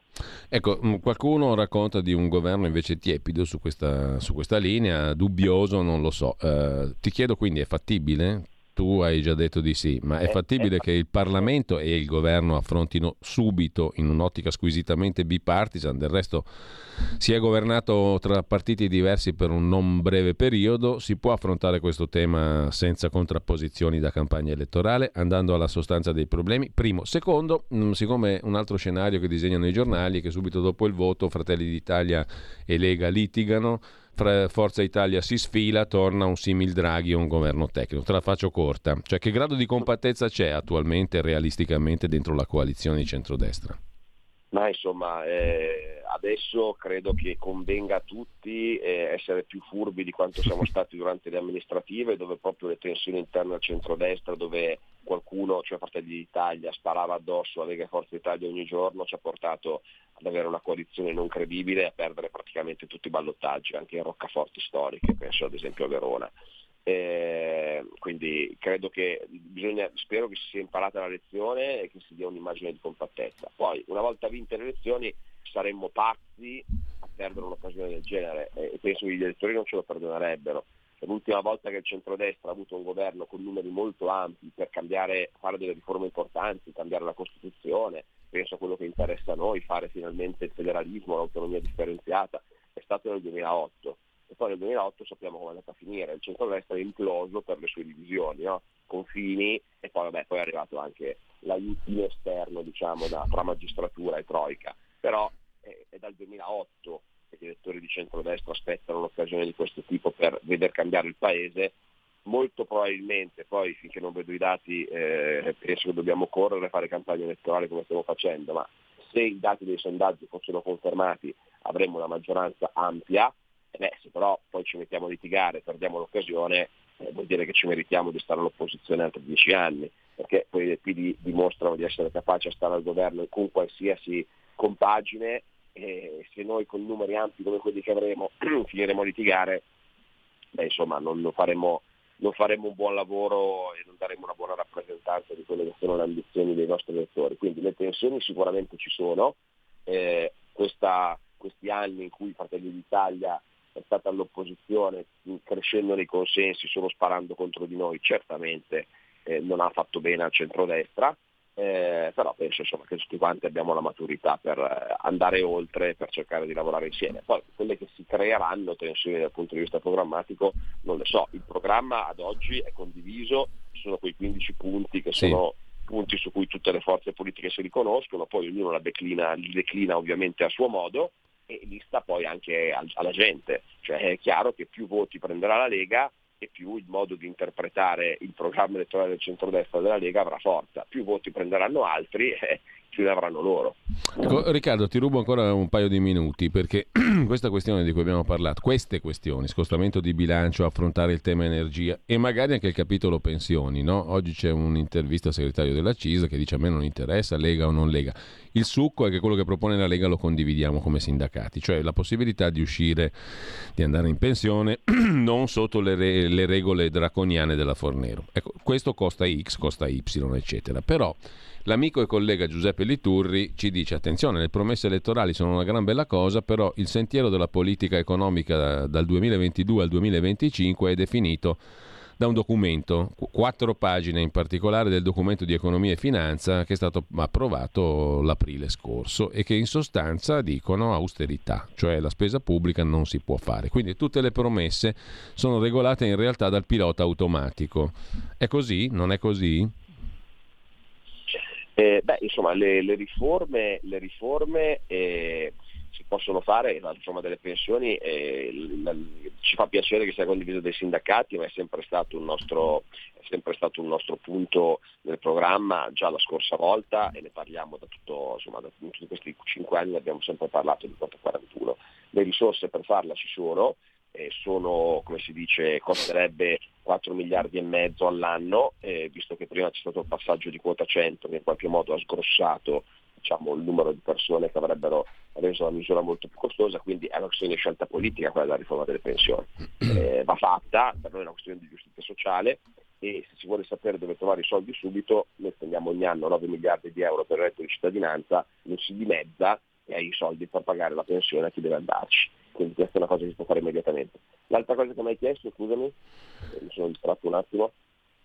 Ecco, qualcuno racconta di un governo invece tiepido su questa, su questa linea, dubbioso, non lo so. Eh, ti chiedo quindi, è fattibile? Tu hai già detto di sì, ma è fattibile che il Parlamento e il governo affrontino subito, in un'ottica squisitamente bipartisan, del resto si è governato tra partiti diversi per un non breve periodo, si può affrontare questo tema senza contrapposizioni da campagna elettorale, andando alla sostanza dei problemi? Primo. Secondo, siccome un altro scenario che disegnano i giornali è che subito dopo il voto Fratelli d'Italia e Lega litigano, Fra Forza Italia si sfila, torna un simil Draghi o un governo tecnico. Te la faccio corta, cioè che grado di compattezza c'è attualmente realisticamente dentro la coalizione di centrodestra? Ma insomma eh, adesso credo che convenga a tutti eh, essere più furbi di quanto siamo stati durante le amministrative, dove proprio le tensioni interne al centrodestra, dove qualcuno, cioè Fratelli d'Italia, sparava addosso a Lega e Forza Italia ogni giorno, ci ha portato ad avere una coalizione non credibile e a perdere praticamente tutti i ballottaggi, anche in roccaforti storiche, penso ad esempio a Verona. Eh, quindi credo che bisogna, spero che si sia imparata la lezione e che si dia un'immagine di compattezza. Poi una volta vinte le elezioni saremmo pazzi a perdere un'occasione del genere, e eh, penso che gli elettori non ce lo perdonerebbero. L'ultima volta che il centrodestra ha avuto un governo con numeri molto ampi per cambiare, fare delle riforme importanti, cambiare la Costituzione, penso a quello che interessa a noi, fare finalmente il federalismo, l'autonomia differenziata, è stato nel duemilaotto, e poi nel duemilaotto sappiamo come è andata a finire, il centrodestra è imploso per le sue divisioni, no? Confini, e poi, vabbè, poi è arrivato anche l'aiutino esterno, diciamo, da, tra magistratura e troica, però è, è dal duemilaotto che gli elettori di centrodestra aspettano un'occasione di questo tipo per veder cambiare il paese. Molto probabilmente, poi finché non vedo i dati eh, penso che dobbiamo correre e fare campagna elettorale come stiamo facendo, ma se i dati dei sondaggi fossero confermati avremmo una maggioranza ampia, eh beh, se però poi ci mettiamo a litigare, perdiamo l'occasione, eh, vuol dire che ci meritiamo di stare all'opposizione altri dieci anni, perché poi i P D dimostrano di essere capaci a stare al governo con qualsiasi compagine, e se noi con numeri ampi come quelli che avremo finiremo a litigare, beh, insomma non, non faremo non faremo un buon lavoro e non daremo una buona rappresentanza di quelle che sono le ambizioni dei nostri elettori. Quindi le tensioni sicuramente ci sono, eh, questa, questi anni in cui Fratelli d'Italia è stata all'opposizione crescendo nei consensi, solo sparando contro di noi, certamente eh, non ha fatto bene al centrodestra, eh, però penso insomma che tutti quanti abbiamo la maturità per andare oltre, per cercare di lavorare insieme. Poi quelle che si creeranno tensioni dal punto di vista programmatico non le so, il programma ad oggi è condiviso, ci sono quei quindici punti che sì. sono punti su cui tutte le forze politiche si riconoscono, poi ognuno la declina, li declina ovviamente a suo modo e li sta poi anche al, alla gente, cioè è chiaro che più voti prenderà la Lega e più il modo di interpretare il programma elettorale del centrodestra della Lega avrà forza, più voti prenderanno altri e più ne avranno loro. Ecco, Riccardo, ti rubo ancora un paio di minuti perché questa questione di cui abbiamo parlato, queste questioni, scostamento di bilancio, affrontare il tema energia e magari anche il capitolo pensioni, no? Oggi c'è un'intervista al segretario della C I S che dice a me non interessa Lega o non Lega. Il succo è che quello che propone la Lega lo condividiamo come sindacati, cioè la possibilità di uscire, di andare in pensione non sotto le, re, le regole draconiane della Fornero. Ecco, questo costa X, costa Y, eccetera. Però l'amico e collega Giuseppe Liturri ci dice attenzione, le promesse elettorali sono una gran bella cosa, però il sentiero della politica economica dal duemilaventidue al duemilaventicinque è definito da un documento, quattro pagine in particolare del documento di economia e finanza che è stato approvato l'aprile scorso e che in sostanza dicono austerità, cioè la spesa pubblica non si può fare, quindi tutte le promesse sono regolate in realtà dal pilota automatico. È così? Non è così? Eh, beh, insomma, le, le riforme, le riforme eh, si possono fare, la riforma delle pensioni eh, la, la, ci fa piacere che sia condiviso dai sindacati, ma è sempre stato un nostro, è sempre stato un nostro punto nel programma già la scorsa volta e ne parliamo da tutto, insomma, da tutti questi cinque anni ne abbiamo sempre parlato di quarantuno. Le risorse per farla ci sono, eh, sono, come si dice, costerebbe quattro miliardi e mezzo all'anno, eh, visto che prima c'è stato il passaggio di quota cento che in qualche modo ha sgrossato, diciamo, il numero di persone che avrebbero reso la misura molto più costosa, quindi è una questione di scelta politica quella della riforma delle pensioni, eh, va fatta, per noi è una questione di giustizia sociale e se si vuole sapere dove trovare i soldi subito, noi spendiamo ogni anno nove miliardi di euro per il reddito di cittadinanza, lo si dimezza e hai i soldi per pagare la pensione a chi deve andarci, quindi questa è una cosa che si può fare immediatamente. L'altra cosa che mi hai chiesto, scusami, mi sono distratto un attimo.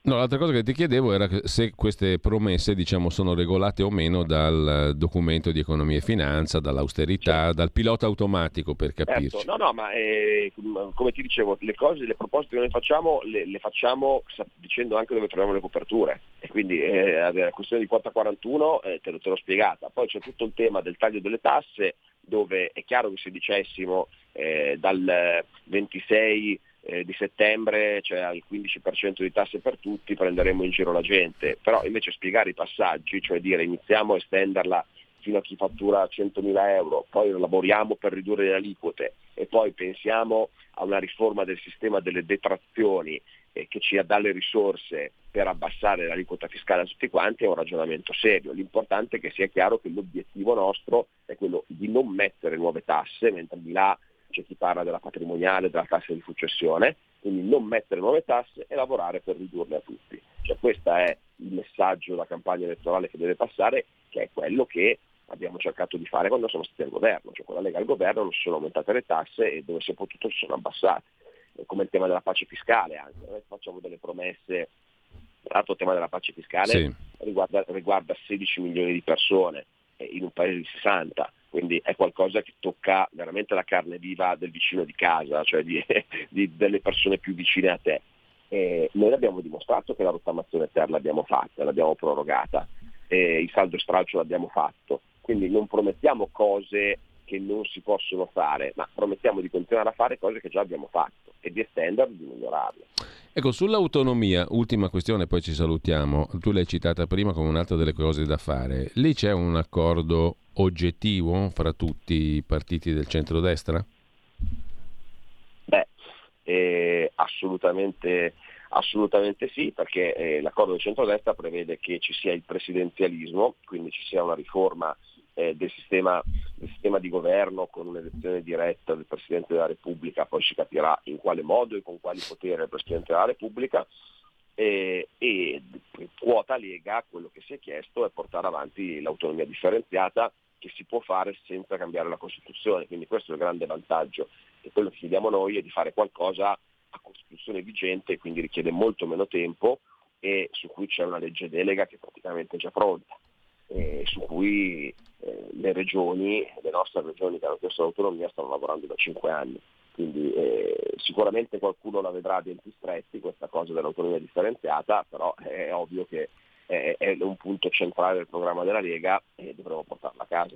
No, l'altra cosa che ti chiedevo era se queste promesse, diciamo, sono regolate o meno dal documento di economia e finanza, dall'austerità, certo, dal pilota automatico, per capirci. Certo. No, no, ma eh, come ti dicevo, le cose, le proposte che noi facciamo, le, le facciamo dicendo anche dove troviamo le coperture. E quindi eh, la questione di quota quarantuno eh, te, te l'ho spiegata. Poi c'è tutto il tema del taglio delle tasse, dove è chiaro che se dicessimo eh, dal ventisei eh, di settembre c'è cioè il quindici per cento di tasse per tutti, prenderemo in giro la gente, però invece spiegare i passaggi, cioè dire iniziamo a estenderla fino a chi fattura centomila euro, poi lavoriamo per ridurre le aliquote e poi pensiamo a una riforma del sistema delle detrazioni eh, che ci dà le risorse per abbassare l'aliquota fiscale a tutti quanti, è un ragionamento serio. L'importante è che sia chiaro che l'obiettivo nostro è quello di non mettere nuove tasse, mentre di là c'è chi parla della patrimoniale, della tassa di successione, quindi non mettere nuove tasse e lavorare per ridurle a tutti. Cioè questo è il messaggio della campagna elettorale che deve passare, che è quello che abbiamo cercato di fare quando sono stati al governo, cioè con la Lega al governo non si sono aumentate le tasse e dove si è potuto si sono abbassate, come il tema della pace fiscale anche. Noi facciamo delle promesse, l'altro tema della pace fiscale sì. riguarda, riguarda sedici milioni di persone in un paese di sessanta, quindi è qualcosa che tocca veramente la carne viva del vicino di casa, cioè di, di, delle persone più vicine a te. E noi abbiamo dimostrato che la rottamazione ter l'abbiamo fatta, l'abbiamo prorogata, e il saldo stralcio l'abbiamo fatto, quindi non promettiamo cose che non si possono fare, ma promettiamo di continuare a fare cose che già abbiamo fatto e di estenderle, di migliorarle. Ecco, sull'autonomia, ultima questione, poi ci salutiamo. Tu l'hai citata prima come un'altra delle cose da fare. Lì c'è un accordo oggettivo fra tutti i partiti del centrodestra? Beh, eh, assolutamente, assolutamente sì, perché eh, l'accordo del centrodestra prevede che ci sia il presidenzialismo, quindi ci sia una riforma eh, del sistema, del sistema di governo con un'elezione diretta del Presidente della Repubblica, poi si capirà in quale modo e con quali poteri il Presidente della Repubblica. E, e quota Lega, quello che si è chiesto è portare avanti l'autonomia differenziata, che si può fare senza cambiare la Costituzione, quindi questo è il grande vantaggio, e quello che chiediamo noi è di fare qualcosa a Costituzione vigente, quindi richiede molto meno tempo e su cui c'è una legge delega che è praticamente già pronta, e su cui eh, le regioni, le nostre regioni che hanno chiesto l'autonomia, stanno lavorando da cinque anni. Quindi eh, sicuramente qualcuno la vedrà a denti stretti questa cosa dell'autonomia differenziata, però è ovvio che è, è un punto centrale del programma della Lega e dovremo portarla a casa.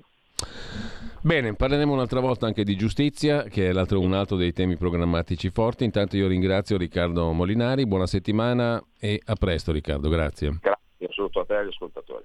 Bene, parleremo un'altra volta anche di giustizia, che è l'altro, un altro dei temi programmatici forti. Intanto io ringrazio Riccardo Molinari, buona settimana e a presto Riccardo, grazie. Grazie, un saluto a te e agli ascoltatori.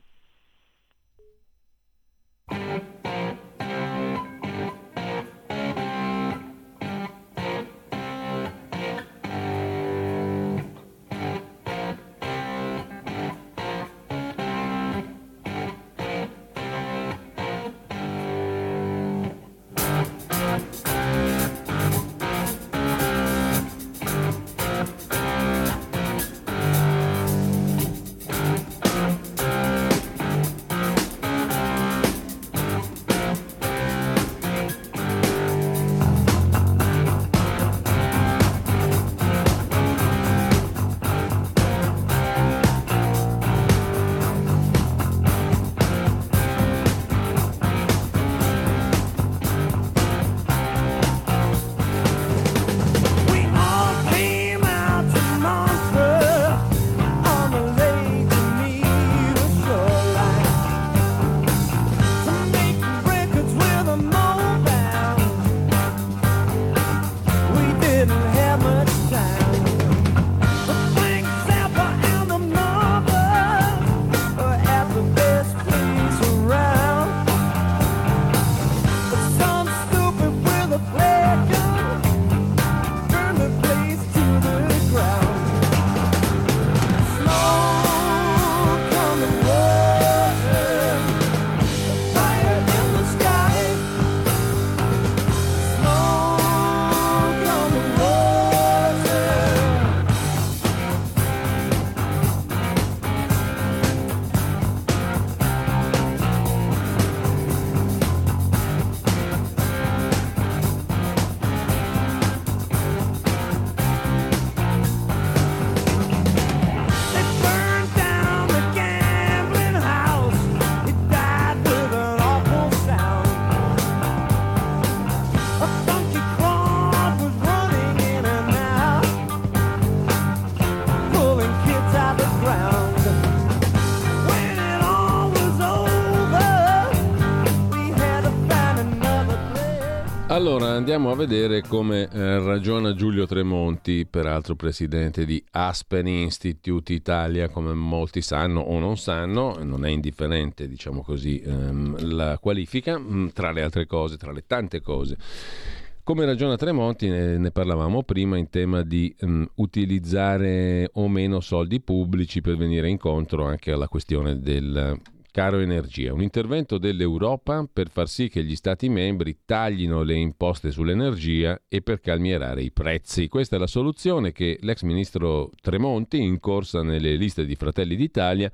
Allora andiamo a vedere come eh, ragiona Giulio Tremonti, peraltro presidente di Aspen Institute Italia. Come molti sanno o non sanno, non è indifferente, diciamo così, ehm, la qualifica, mh, tra le altre cose, tra le tante cose. Come ragiona Tremonti, ne, ne parlavamo prima, in tema di mh, utilizzare o meno soldi pubblici per venire incontro anche alla questione del caro energia, un intervento dell'Europa per far sì che gli Stati membri taglino le imposte sull'energia e per calmierare i prezzi. Questa è la soluzione che l'ex ministro Tremonti, in corsa nelle liste di Fratelli d'Italia,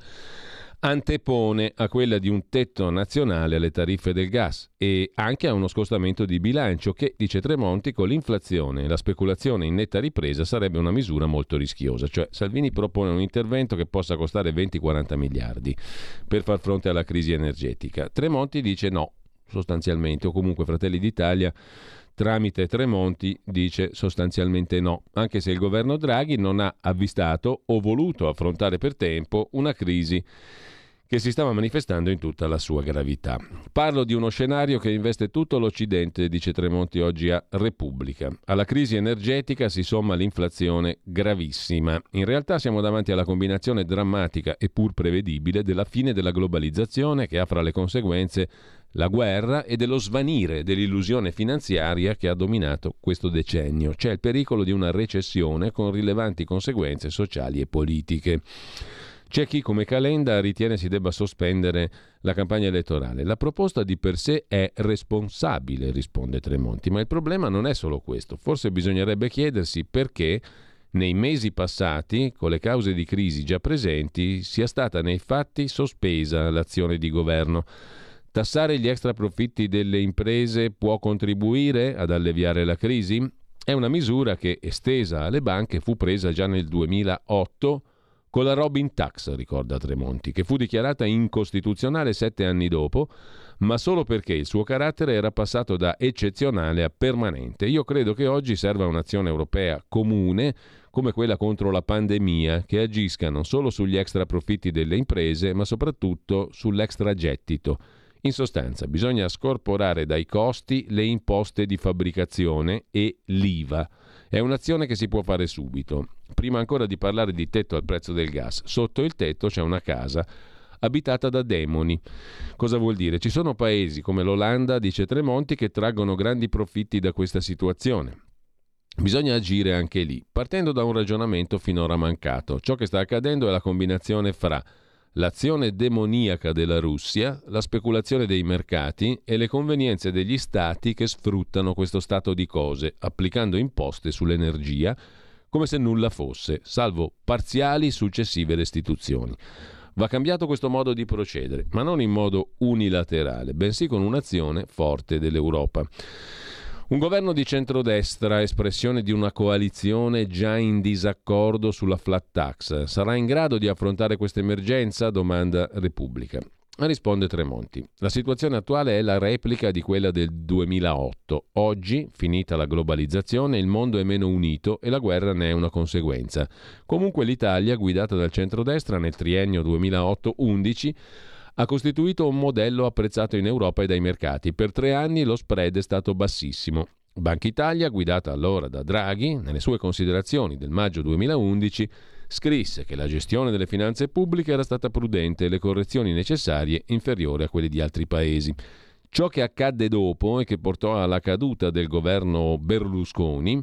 antepone a quella di un tetto nazionale alle tariffe del gas e anche a uno scostamento di bilancio che, dice Tremonti, con l'inflazione e la speculazione in netta ripresa sarebbe una misura molto rischiosa. Cioè Salvini propone un intervento che possa costare venti quaranta miliardi per far fronte alla crisi energetica. Tremonti dice no, sostanzialmente, o comunque Fratelli d'Italia tramite Tremonti dice sostanzialmente no, anche se il governo Draghi non ha avvistato o voluto affrontare per tempo una crisi che si stava manifestando in tutta la sua gravità. Parlo di uno scenario che investe tutto l'Occidente, dice Tremonti oggi a Repubblica. Alla crisi energetica si somma l'inflazione gravissima. In realtà siamo davanti alla combinazione drammatica e pur prevedibile della fine della globalizzazione, che ha fra le conseguenze la guerra, e dello svanire dell'illusione finanziaria che ha dominato questo decennio. C'è il pericolo di una recessione con rilevanti conseguenze sociali e politiche. C'è chi, come Calenda, ritiene si debba sospendere la campagna elettorale. La proposta di per sé è responsabile, risponde Tremonti, ma il problema non è solo questo. Forse bisognerebbe chiedersi perché nei mesi passati, con le cause di crisi già presenti, sia stata nei fatti sospesa l'azione di governo. Tassare gli extra profitti delle imprese può contribuire ad alleviare la crisi? È una misura che, estesa alle banche, fu presa già nel duemilaotto con la Robin Tax, ricorda Tremonti, che fu dichiarata incostituzionale sette anni dopo, ma solo perché il suo carattere era passato da eccezionale a permanente. Io credo che oggi serva un'azione europea comune, come quella contro la pandemia, che agisca non solo sugli extra profitti delle imprese, ma soprattutto sull'extragettito. In sostanza, bisogna scorporare dai costi le imposte di fabbricazione e l'I V A. È un'azione che si può fare subito. Prima ancora di parlare di tetto al prezzo del gas, sotto il tetto c'è una casa abitata da demoni. Cosa vuol dire? Ci sono paesi come l'Olanda, dice Tremonti, che traggono grandi profitti da questa situazione. Bisogna agire anche lì, partendo da un ragionamento finora mancato. Ciò che sta accadendo è la combinazione fra l'azione demoniaca della Russia, la speculazione dei mercati e le convenienze degli stati che sfruttano questo stato di cose, applicando imposte sull'energia come se nulla fosse, salvo parziali successive restituzioni. Va cambiato questo modo di procedere, ma non in modo unilaterale, bensì con un'azione forte dell'Europa. Un governo di centrodestra, espressione di una coalizione già in disaccordo sulla flat tax, sarà in grado di affrontare questa emergenza? Domanda Repubblica. Risponde Tremonti. La situazione attuale è la replica di quella del duemilaotto. Oggi, finita la globalizzazione, il mondo è meno unito e la guerra ne è una conseguenza. Comunque l'Italia, guidata dal centrodestra nel triennio duemilaotto undici, ha costituito un modello apprezzato in Europa e dai mercati. Per tre anni lo spread è stato bassissimo. Banca Italia, guidata allora da Draghi, nelle sue considerazioni del maggio duemilaundici, scrisse che la gestione delle finanze pubbliche era stata prudente e le correzioni necessarie inferiori a quelle di altri paesi. Ciò che accadde dopo e che portò alla caduta del governo Berlusconi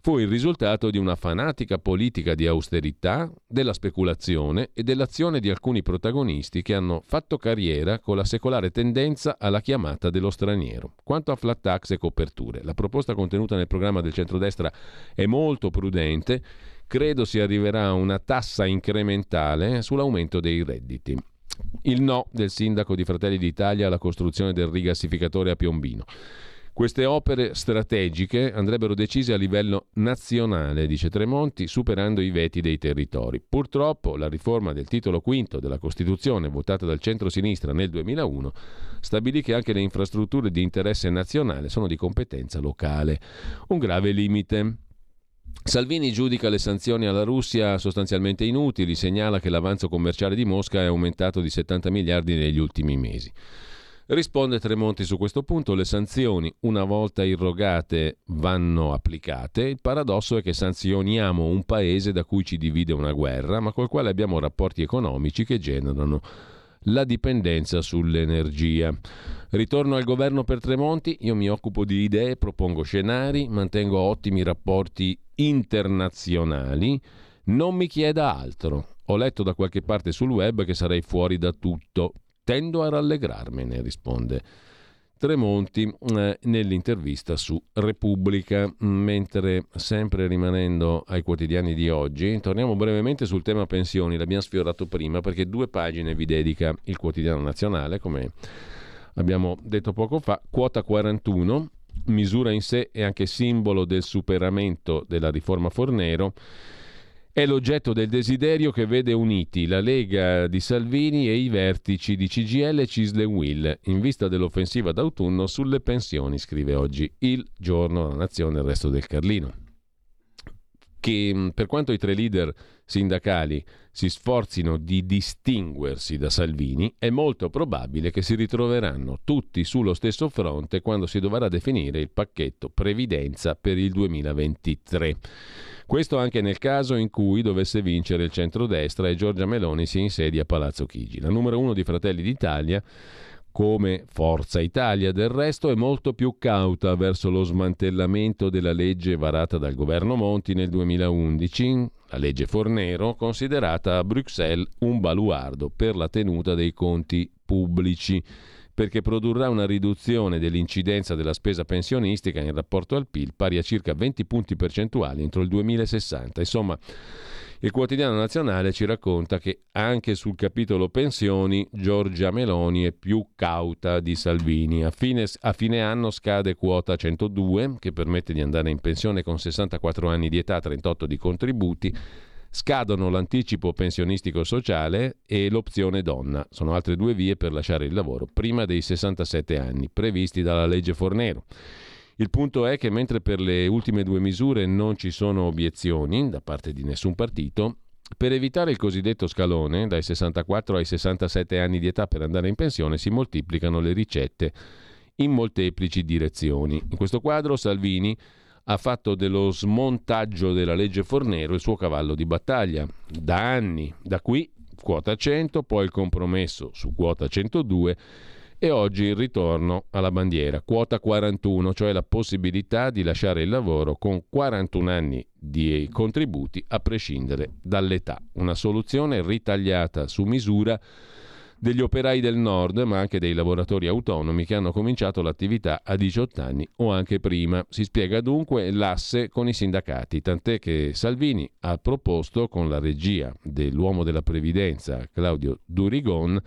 fu il risultato di una fanatica politica di austerità, della speculazione e dell'azione di alcuni protagonisti che hanno fatto carriera con la secolare tendenza alla chiamata dello straniero. Quanto a flat tax e coperture, la proposta contenuta nel programma del centrodestra è molto prudente. Credo si arriverà a una tassa incrementale sull'aumento dei redditi. Il no del sindaco di Fratelli d'Italia alla costruzione del rigassificatore a Piombino. Queste opere strategiche andrebbero decise a livello nazionale, dice Tremonti, superando i veti dei territori. Purtroppo la riforma del titolo quinto della Costituzione, votata dal centro-sinistra nel duemilauno, stabilì che anche le infrastrutture di interesse nazionale sono di competenza locale. Un grave limite. Salvini giudica le sanzioni alla Russia sostanzialmente inutili, segnala che l'avanzo commerciale di Mosca è aumentato di settanta miliardi negli ultimi mesi. Risponde Tremonti su questo punto: le sanzioni, una volta irrogate, vanno applicate. Il paradosso è che sanzioniamo un paese da cui ci divide una guerra, ma col quale abbiamo rapporti economici che generano la dipendenza sull'energia. Ritorno al governo per Tremonti. Io mi occupo di idee, propongo scenari, mantengo ottimi rapporti internazionali. Non mi chieda altro. Ho letto da qualche parte sul web che sarei fuori da tutto. Tendo a rallegrarmene, risponde Tremonti eh, nell'intervista su Repubblica. Mentre, sempre rimanendo ai quotidiani di oggi, torniamo brevemente sul tema pensioni. L'abbiamo sfiorato prima perché due pagine vi dedica il Quotidiano Nazionale, come abbiamo detto poco fa. Quota quarantuno, misura in sé e anche simbolo del superamento della riforma Fornero, è l'oggetto del desiderio che vede uniti la Lega di Salvini e i vertici di C G I L e Cisl e Will in vista dell'offensiva d'autunno sulle pensioni, scrive oggi Il Giorno, La Nazione e il Resto del Carlino. che per quanto i tre leader sindacali si sforzino di distinguersi da Salvini, è molto probabile che si ritroveranno tutti sullo stesso fronte quando si dovrà definire il pacchetto previdenza per il duemilaventitré. Questo anche nel caso in cui dovesse vincere il centrodestra e Giorgia Meloni si insedia a Palazzo Chigi. La numero uno di Fratelli d'Italia, come Forza Italia del resto, è molto più cauta verso lo smantellamento della legge varata dal governo Monti nel duemilaundici, la legge Fornero, considerata a Bruxelles un baluardo per la tenuta dei conti pubblici, perché produrrà una riduzione dell'incidenza della spesa pensionistica in rapporto al P I L pari a circa venti punti percentuali entro il duemilasessanta. Insomma, il quotidiano nazionale ci racconta che anche sul capitolo pensioni Giorgia Meloni è più cauta di Salvini. A fine, a fine anno scade quota centodue, che permette di andare in pensione con sessantaquattro anni di età, trentotto di contributi. Scadono l'anticipo pensionistico sociale e l'opzione donna. Sono altre due vie per lasciare il lavoro prima dei sessantasette anni previsti dalla legge Fornero. Il punto è che mentre per le ultime due misure non ci sono obiezioni da parte di nessun partito, per evitare il cosiddetto scalone dai sessantaquattro ai sessantasette anni di età per andare in pensione si moltiplicano le ricette in molteplici direzioni. In questo quadro Salvini ha fatto dello smontaggio della legge Fornero il suo cavallo di battaglia. Da anni, da qui quota cento, poi il compromesso su quota centodue e oggi il ritorno alla bandiera, quota quarantuno, cioè la possibilità di lasciare il lavoro con quarantuno anni di contributi a prescindere dall'età. Una soluzione ritagliata su misura degli operai del nord, ma anche dei lavoratori autonomi che hanno cominciato l'attività a diciotto anni o anche prima. Si spiega dunque l'asse con i sindacati, tant'è che Salvini ha proposto, con la regia dell'uomo della previdenza Claudio Durigon,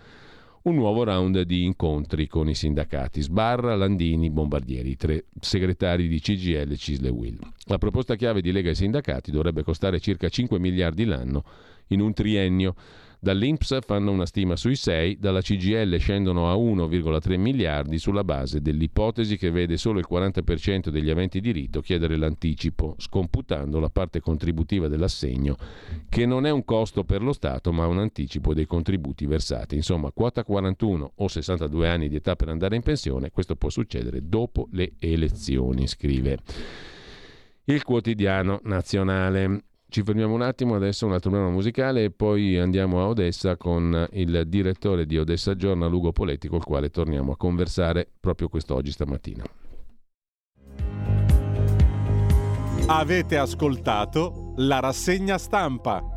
un nuovo round di incontri con i sindacati. Sbarra, Landini, Bombardieri, i tre segretari di C G I L, Cisl e UIL. La proposta chiave di Lega e sindacati dovrebbe costare circa cinque miliardi l'anno in un triennio. Dall'Inps fanno una stima sui sei, dalla C G I L scendono a uno virgola tre miliardi sulla base dell'ipotesi che vede solo il quaranta per cento degli aventi diritto chiedere l'anticipo, scomputando la parte contributiva dell'assegno, che non è un costo per lo Stato ma un anticipo dei contributi versati. Insomma, quota quarantuno o sessantadue anni di età per andare in pensione, questo può succedere dopo le elezioni, scrive il quotidiano nazionale. Ci fermiamo un attimo, adesso un altro brano musicale e poi andiamo a Odessa con il direttore di Odessa Giorna, Lugo Poletti, col quale torniamo a conversare proprio quest'oggi stamattina. Avete ascoltato la rassegna stampa.